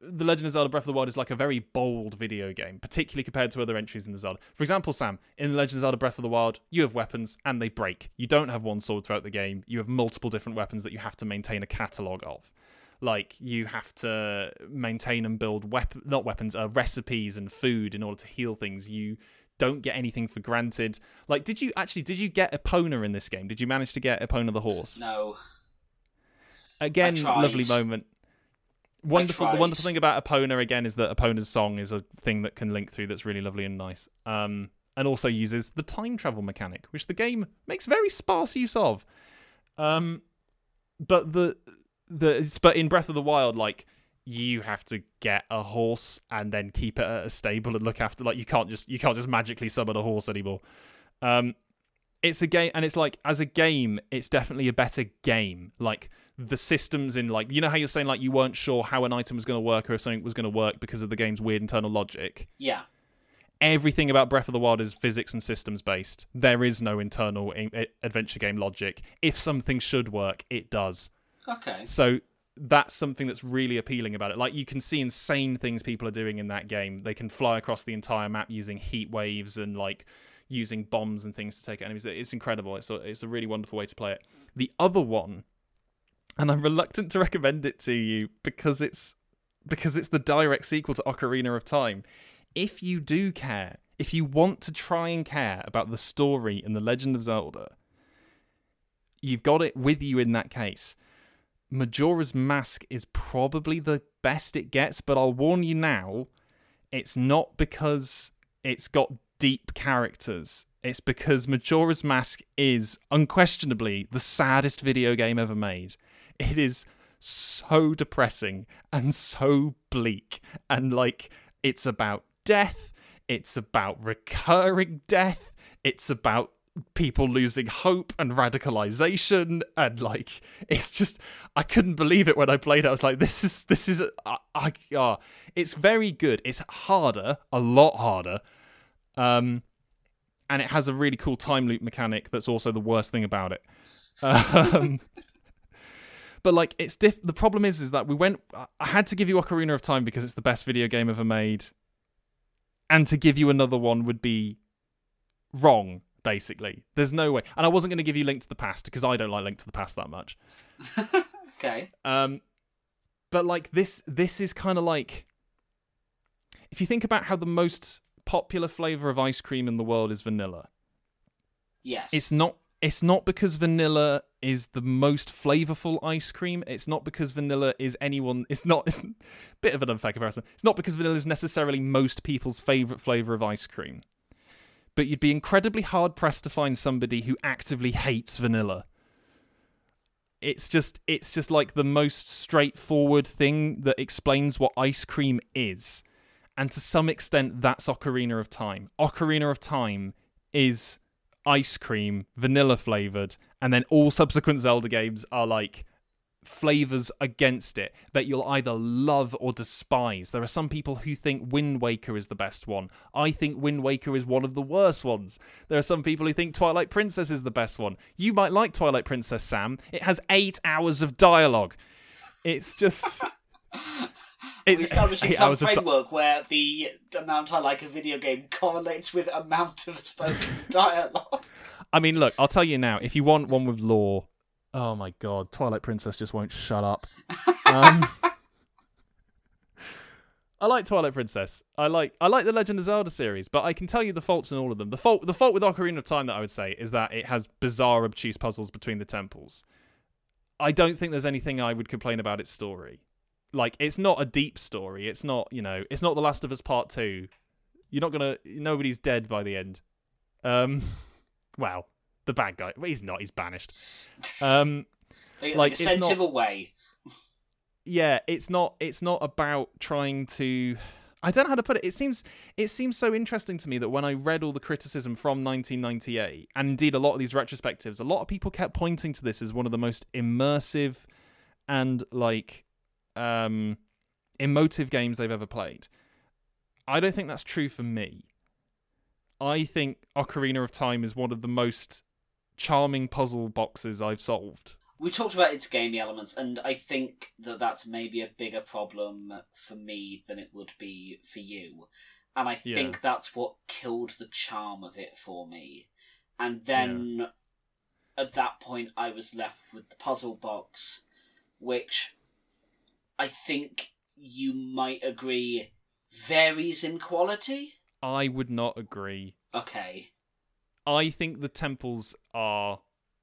The Legend of Zelda Breath of the Wild is like a very bold video game, particularly compared to other entries in the Zelda. For example, Sam, in The Legend of Zelda Breath of the Wild, you have weapons and they break. You don't have one sword throughout the game. You have multiple different weapons that you have to maintain a catalogue of. Like, you have to maintain and build weapon, not weapons, uh, recipes and food in order to heal things. You don't get anything for granted. Like, did you actually, did you get Epona in this game? Did you manage to get Epona the horse? No. Again, lovely moment. Wonderful. The wonderful thing about Epona, again, is that Epona's song is a thing that can link through that's really lovely and nice. Um, and also uses the time travel mechanic, which the game makes very sparse use of. Um, but the the but in Breath of the Wild, like, you have to get a horse and then keep it at a stable and look after. Like, you can't just you can't just magically summon a horse anymore. Um, it's a game, and it's like, as a game, it's definitely a better game. Like, the systems in, like, you know how you're saying, like, you weren't sure how an item was going to work or if something was going to work because of the game's weird internal logic? Yeah. Everything about Breath of the Wild is physics and systems based. There is no internal in- adventure game logic. If something should work, it does. Okay. So that's something that's really appealing about it. Like, you can see insane things people are doing in that game. They can fly across the entire map using heat waves and, like, using bombs and things to take enemies. It's incredible. It's a, it's a really wonderful way to play it. The other one, and I'm reluctant to recommend it to you because it's because it's the direct sequel to Ocarina of Time. If you do care, if you want to try and care about the story in The Legend of Zelda, you've got it with you in that case. Majora's Mask is probably the best it gets, but I'll warn you now, it's not because it's got deep characters. It's because Majora's Mask is unquestionably the saddest video game ever made. It is so depressing and so bleak, and, like, it's about death, it's about recurring death, it's about people losing hope and radicalization, and, like, it's just, I couldn't believe it when I played it. I was like, this is this is I, I uh, it's very good. It's harder, a lot harder, um and it has a really cool time loop mechanic that's also the worst thing about it. um But, like, it's diff- the problem is, is that we went... I had to give you Ocarina of Time because it's the best video game ever made. And to give you another one would be wrong, basically. There's no way. And I wasn't going to give you Link to the Past because I don't like Link to the Past that much. Okay. Um, but, like, this, this is kind of like... If you think about how the most popular flavour of ice cream in the world is vanilla. Yes. It's not... It's not because vanilla is the most flavorful ice cream. It's not because vanilla is anyone... It's not... It's a bit of an unfair comparison. It's not because vanilla is necessarily most people's favourite flavour of ice cream. But you'd be incredibly hard-pressed to find somebody who actively hates vanilla. It's just, it's just like the most straightforward thing that explains what ice cream is. And to some extent, that's Ocarina of Time. Ocarina of Time is... ice cream, vanilla flavoured, and then all subsequent Zelda games are like flavours against it that you'll either love or despise. There are some people who think Wind Waker is the best one. I think Wind Waker is one of the worst ones. There are some people who think Twilight Princess is the best one. You might like Twilight Princess, Sam. It has eight hours of dialogue. It's just... It's We're establishing some framework di- where the amount I like a video game correlates with amount of spoken dialogue. I mean, look, I'll tell you now, if you want one with lore, oh my god, Twilight Princess just won't shut up. Um, I like Twilight Princess. I like I like the Legend of Zelda series, but I can tell you the faults in all of them. The fault the fault with Ocarina of Time that I would say is that it has bizarre, obtuse puzzles between the temples. I don't think there's anything I would complain about its story. Like, it's not a deep story. It's not, you know, it's not The Last of Us Part Two. You're not gonna, nobody's dead by the end. Um, well, the bad guy, well, he's not. He's banished. Um, like, like sent not, him away. Yeah, it's not. It's not about trying to. I don't know how to put it. It seems. It seems so interesting to me that when I read all the criticism from nineteen ninety-eight, and indeed a lot of these retrospectives, a lot of people kept pointing to this as one of the most immersive, and like. Um, emotive games they've ever played. I don't think that's true for me. I think Ocarina of Time is one of the most charming puzzle boxes I've solved. We talked about its gamey elements, and I think that that's maybe a bigger problem for me than it would be for you. And I yeah. think that's what killed the charm of it for me. And then yeah. at that point, I was left with the puzzle box, which... I think you might agree varies in quality. I would not agree. Okay. I think the temples are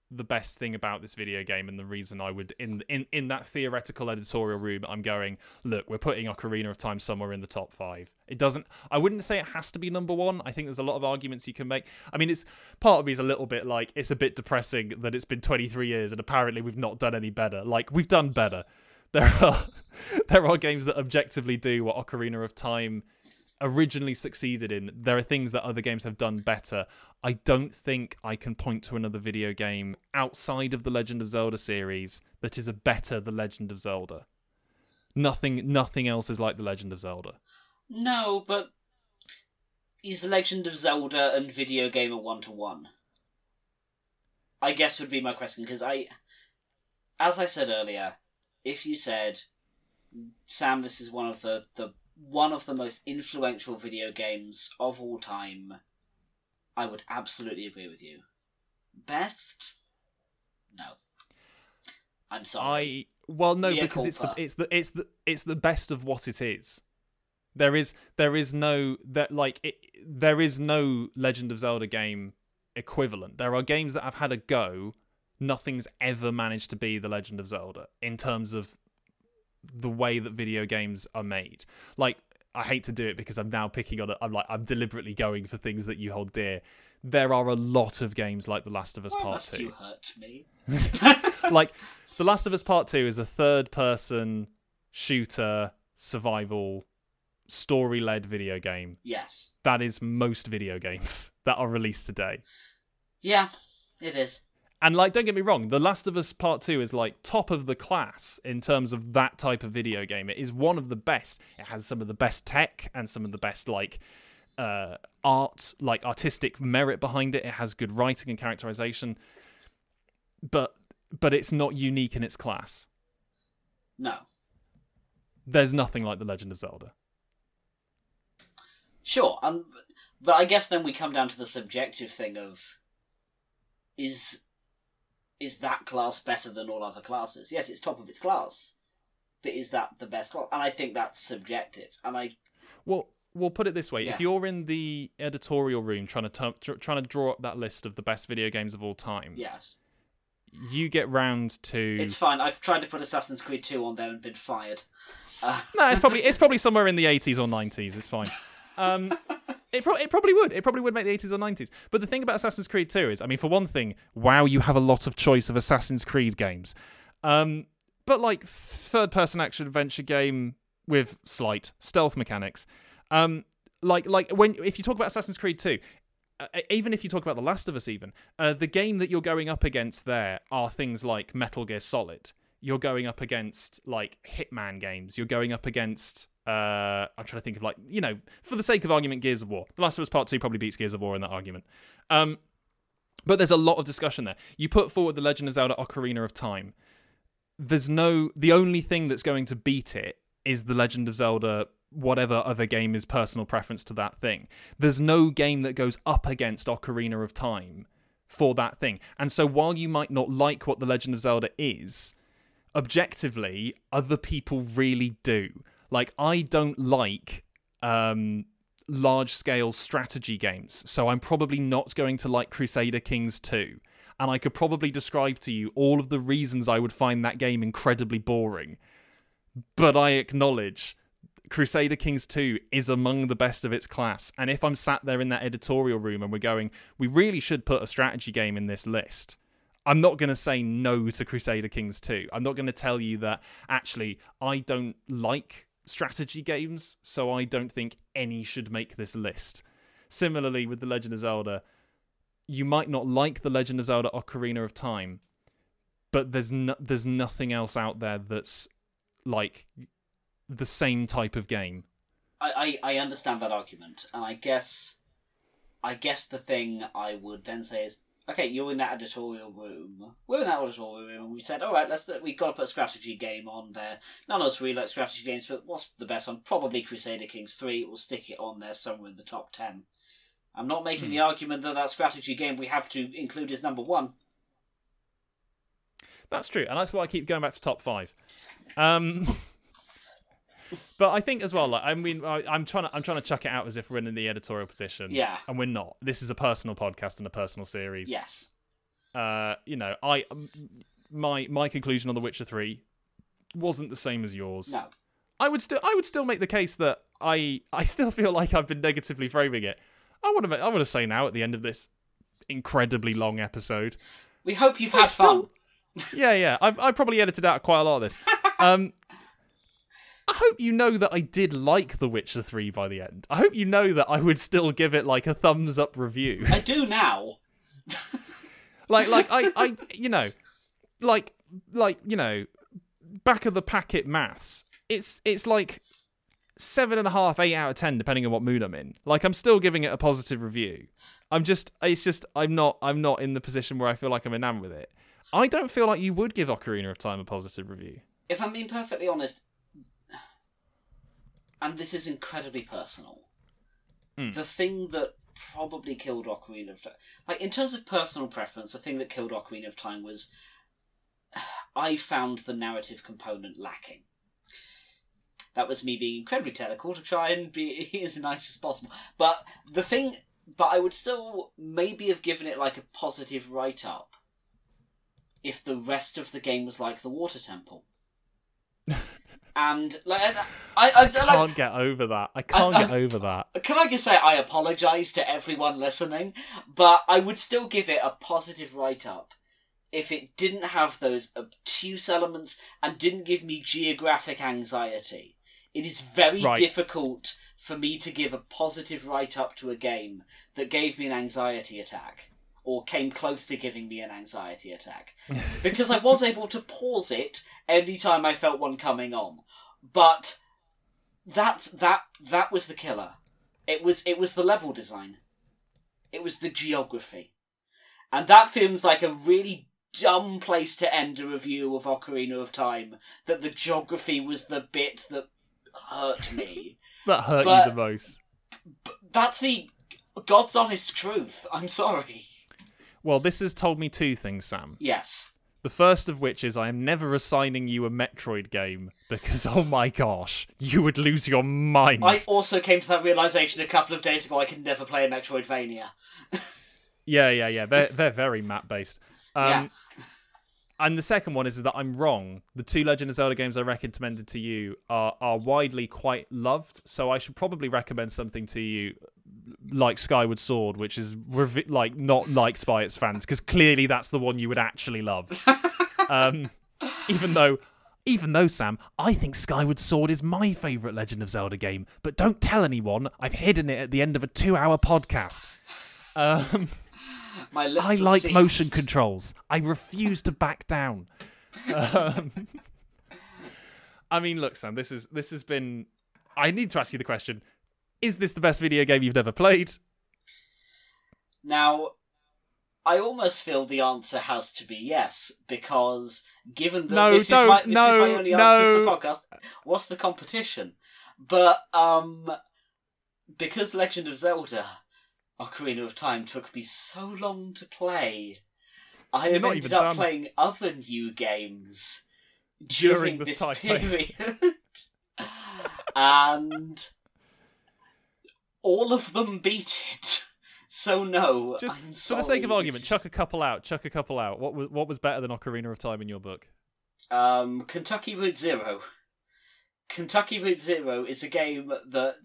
the best thing about this video game, and the reason I would, in in, in that theoretical editorial room, I'm going, look, we're putting Ocarina of Time somewhere in the top five. It doesn't, I wouldn't say it has to be number one. I think there's a lot of arguments you can make. I mean, it's, part of me is a little bit like, it's a bit depressing that it's been twenty-three years and apparently we've not done any better. Like, we've done better. There are there are games that objectively do what Ocarina of Time originally succeeded in. There are things that other games have done better. I don't think I can point to another video game outside of the Legend of Zelda series that is a better The Legend of Zelda. Nothing, nothing else is like The Legend of Zelda. No, but is The Legend of Zelda and video game a one-to-one? I guess would be my question, because I, as I said earlier, if you said, Sam, this is one of the, the one of the most influential video games of all time, I would absolutely agree with you. Best? No. I'm sorry. I well no Mea because culpa. it's the it's the it's the it's the best of what it is. There is there is no that like it, there is no Legend of Zelda game equivalent. There are games that have had a go. Nothing's ever managed to be the Legend of Zelda in terms of the way that video games are made. Like, I hate to do it because I'm now picking on it. I'm like, I'm deliberately going for things that you hold dear. There are a lot of games like The Last of Us Why Part must Two. You hurt me? Like, The Last of Us Part Two is a third-person shooter survival story-led video game. Yes, that is most video games that are released today. Yeah, it is. And, like, don't get me wrong, The Last of Us Part Two is, like, top of the class in terms of that type of video game. It is one of the best. It has some of the best tech and some of the best, like, uh, art, like, artistic merit behind it. It has good writing and characterization. But but it's not unique in its class. No. There's nothing like The Legend of Zelda. Sure. Um, but I guess then we come down to the subjective thing of, is... is that class better than all other classes? Yes, it's top of its class, but is that the best class? And I think that's subjective. And I, well, we'll put it this way: yeah. If you're in the editorial room trying to t- tr- trying to draw up that list of the best video games of all time, yes, you get round to. It's fine. I've tried to put Assassin's Creed two on there and been fired. Uh... no, it's probably it's probably somewhere in the eighties or nineties. It's fine. Um, It, pro- it probably would. It probably would make the eighties or nineties. But the thing about Assassin's Creed two is, I mean, for one thing, wow, you have a lot of choice of Assassin's Creed games. Um, but, like, third-person action-adventure game with slight stealth mechanics. Um, like, like when if you talk about Assassin's Creed two, uh, even if you talk about The Last of Us even, uh, the game that you're going up against there are things like Metal Gear Solid. You're going up against, like, Hitman games. You're going up against... Uh, I'm trying to think of, like, you know, for the sake of argument, Gears of War. The Last of Us Part Two probably beats Gears of War in that argument. Um, but there's a lot of discussion there. You put forward The Legend of Zelda Ocarina of Time. There's no... The only thing that's going to beat it is The Legend of Zelda, whatever other game is personal preference to that thing. There's no game that goes up against Ocarina of Time for that thing. And so while you might not like what The Legend of Zelda is, objectively, other people really do. Like, I don't like um, large-scale strategy games, so I'm probably not going to like Crusader Kings two. And I could probably describe to you all of the reasons I would find that game incredibly boring. But I acknowledge Crusader Kings two is among the best of its class. And if I'm sat there in that editorial room and we're going, we really should put a strategy game in this list, I'm not going to say no to Crusader Kings two. I'm not going to tell you that, actually, I don't like strategy games, so I don't think any should make this list. Similarly with The Legend of Zelda, you might not like The Legend of Zelda Ocarina of Time, but there's no- there's nothing else out there that's like the same type of game. I, I, I understand that argument, and I guess I guess the thing I would then say is, okay, you're in that editorial room. We're in that editorial room, and we said, all right, let's, we've got to put a strategy game on there. None of us really like strategy games, but what's the best one? Probably Crusader Kings three. We'll stick it on there somewhere in the top ten. I'm not making hmm. the argument that that strategy game we have to include is number one. That's true, and that's why I keep going back to top five. Um... But I think as well, like, I mean, I, I'm trying to I'm trying to chuck it out as if we're in the editorial position. Yeah. And we're not. This is a personal podcast and a personal series. Yes. Uh, you know, I my my conclusion on The Witcher three wasn't the same as yours. No. I would still I would still make the case that I I still feel like I've been negatively framing it. I want to I want to say now at the end of this incredibly long episode, we hope you've had still, fun. Yeah, yeah. I've I probably edited out quite a lot of this. Um I hope you know that I did like The Witcher three by the end. I hope you know that I would still give it like a thumbs up review. I do now. like, like I, I, you know, like, like, you know, back of the packet maths. It's, it's like seven and a half, eight out of ten, depending on what mood I'm in. Like, I'm still giving it a positive review. I'm just, it's just, I'm not, I'm not in the position where I feel like I'm enamored with it. I don't feel like you would give Ocarina of Time a positive review. If I'm being perfectly honest, and this is incredibly personal, mm. the thing that probably killed Ocarina of Time, like in terms of personal preference, the thing that killed Ocarina of Time was I found the narrative component lacking. That was me being incredibly technical to try and be as nice as possible. But the thing, but I would still maybe have given it like a positive write-up if the rest of the game was like the Water Temple. And like, I, I, I, I can't like, get over that. I can't I, I, get over that. Can I just say I apologise to everyone listening, but I would still give it a positive write-up if it didn't have those obtuse elements and didn't give me geographic anxiety. It is very right. difficult for me to give a positive write-up to a game that gave me an anxiety attack, or came close to giving me an anxiety attack. Because I was able to pause it any time I felt one coming on. But that's that that was the killer. It was it was the level design. It was the geography. And that feels like a really dumb place to end a review of Ocarina of Time, that the geography was the bit that hurt me. That hurt but, you the most. But that's the God's honest truth. I'm sorry. Well, this has told me two things, Sam. Yes. The first of which is I am never assigning you a Metroid game because, oh my gosh, you would lose your mind. I also came to that realisation a couple of days ago. I can never play a Metroidvania. yeah, yeah, yeah. They're, they're very map-based. Um, yeah. And the second one is, is that I'm wrong. The two Legend of Zelda games I recommended to you are, are widely quite loved, so I should probably recommend something to you like Skyward Sword, which is revi- like not liked by its fans, because clearly that's the one you would actually love. um, even though, even though Sam, I think Skyward Sword is my favourite Legend of Zelda game, but don't tell anyone. I've hidden it at the end of a two-hour podcast. Um... My I like seat. motion controls. I refuse to back down. Um, I mean, look, Sam. This is this has been. I need to ask you the question: is this the best video game you've ever played? Now, I almost feel the answer has to be yes, because given that no, this, is my, this no, is my only no. answer for the podcast, what's the competition? But um, because Legend of Zelda. Ocarina of Time took me so long to play. I have ended up done. playing other new games during, during this time period. And all of them beat it. So no, Just I'm sorry. For the sake of argument, chuck a couple out, chuck a couple out. What was, what was better than Ocarina of Time in your book? Um, Kentucky Route Zero. Kentucky Route Zero is a game that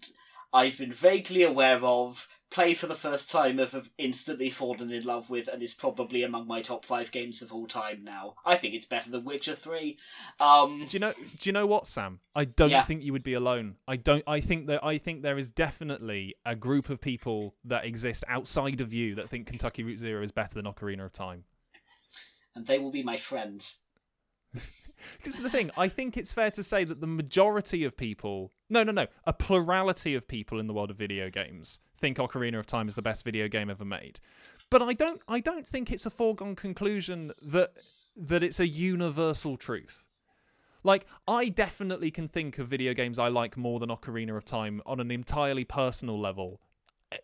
I've been vaguely aware of, play for the first time, have instantly fallen in love with, and is probably among my top five games of all time now. I think it's better than Witcher three. Um, do you know? Do you know what, Sam? I don't yeah. think you would be alone. I don't. I think that. I think there is definitely a group of people that exist outside of you that think Kentucky Route Zero is better than Ocarina of Time, and they will be my friends. Because the thing, I think it's fair to say that the majority of people, no, no, no, a plurality of people in the world of video games think Ocarina of Time is the best video game ever made. But I don't, I don't think it's a foregone conclusion that that it's a universal truth. Like, I definitely can think of video games I like more than Ocarina of Time on an entirely personal level.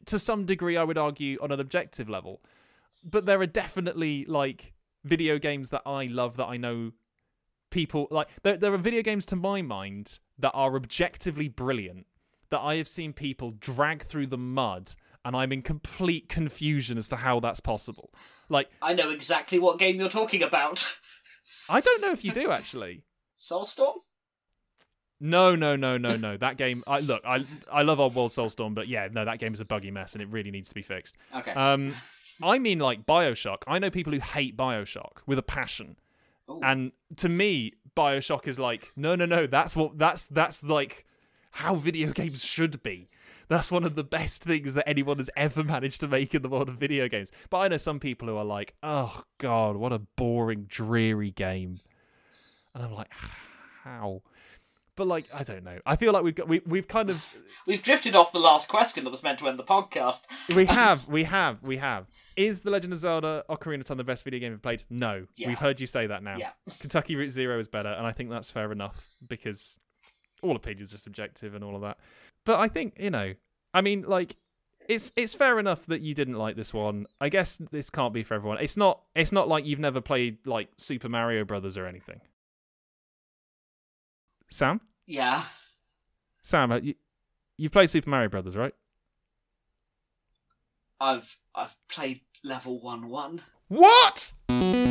To some degree, I would argue on an objective level. But there are definitely like video games that I love that I know. People like there, there are video games to my mind that are objectively brilliant that I have seen people drag through the mud, and I'm in complete confusion as to how that's possible. Like, I know exactly what game you're talking about. I don't know if you do, actually. Soulstorm? No, no, no, no, no. That game. I look. I I love Old World Soulstorm, but yeah, no, that game is a buggy mess, and it really needs to be fixed. Okay. Um, I mean, like Bioshock. I know people who hate Bioshock with a passion. Ooh. And to me, Bioshock is like, no, no, no. That's what that's that's like how video games should be. That's one of the best things that anyone has ever managed to make in the world of video games. But I know some people who are like, oh God, what a boring, dreary game. And I'm like, how? But like, I don't know. I feel like we've got, we we've kind of we've drifted off the last question that was meant to end the podcast. we have, we have, we have. Is The Legend of Zelda: Ocarina of Time the best video game you've played? No, yeah. We've heard you say that now. Yeah. Kentucky Route Zero is better, and I think that's fair enough because all opinions are subjective and all of that. But I think you know, I mean, like, it's it's fair enough that you didn't like this one. I guess this can't be for everyone. It's not it's not like you've never played like Super Mario Brothers or anything. Sam? Yeah. Sam, you you played Super Mario Brothers, right? I've I've played level one one. What? I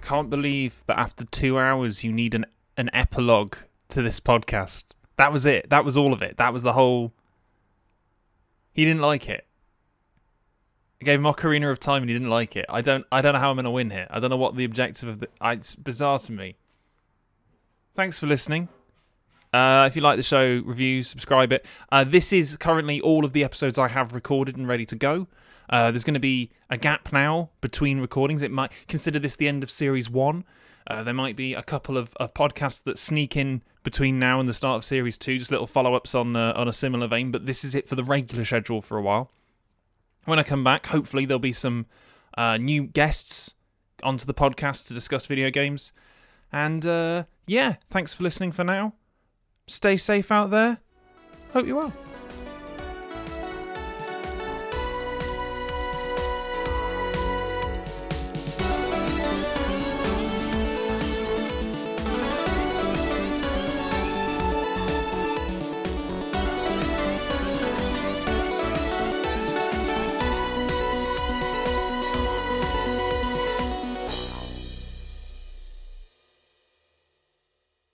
can't believe that after two hours you need an, an epilogue to this podcast. That was it. That was all of it. That was the whole. He didn't like it. I gave him Ocarina of Time and he didn't like it. I don't I don't know how I'm going to win here. I don't know what the objective of the... I, it's bizarre to me. Thanks for listening. Uh, if you like the show, review, subscribe it. Uh, this is currently all of the episodes I have recorded and ready to go. Uh, there's going to be a gap now between recordings. It might consider this the end of Series one. Uh, there might be a couple of, of podcasts that sneak in between now and the start of Series two. Just little follow-ups on uh, on a similar vein. But this is it for the regular schedule for a while. When I come back, hopefully there'll be some uh, new guests onto the podcast to discuss video games. And uh, yeah, thanks for listening for now. Stay safe out there. Hope you're well.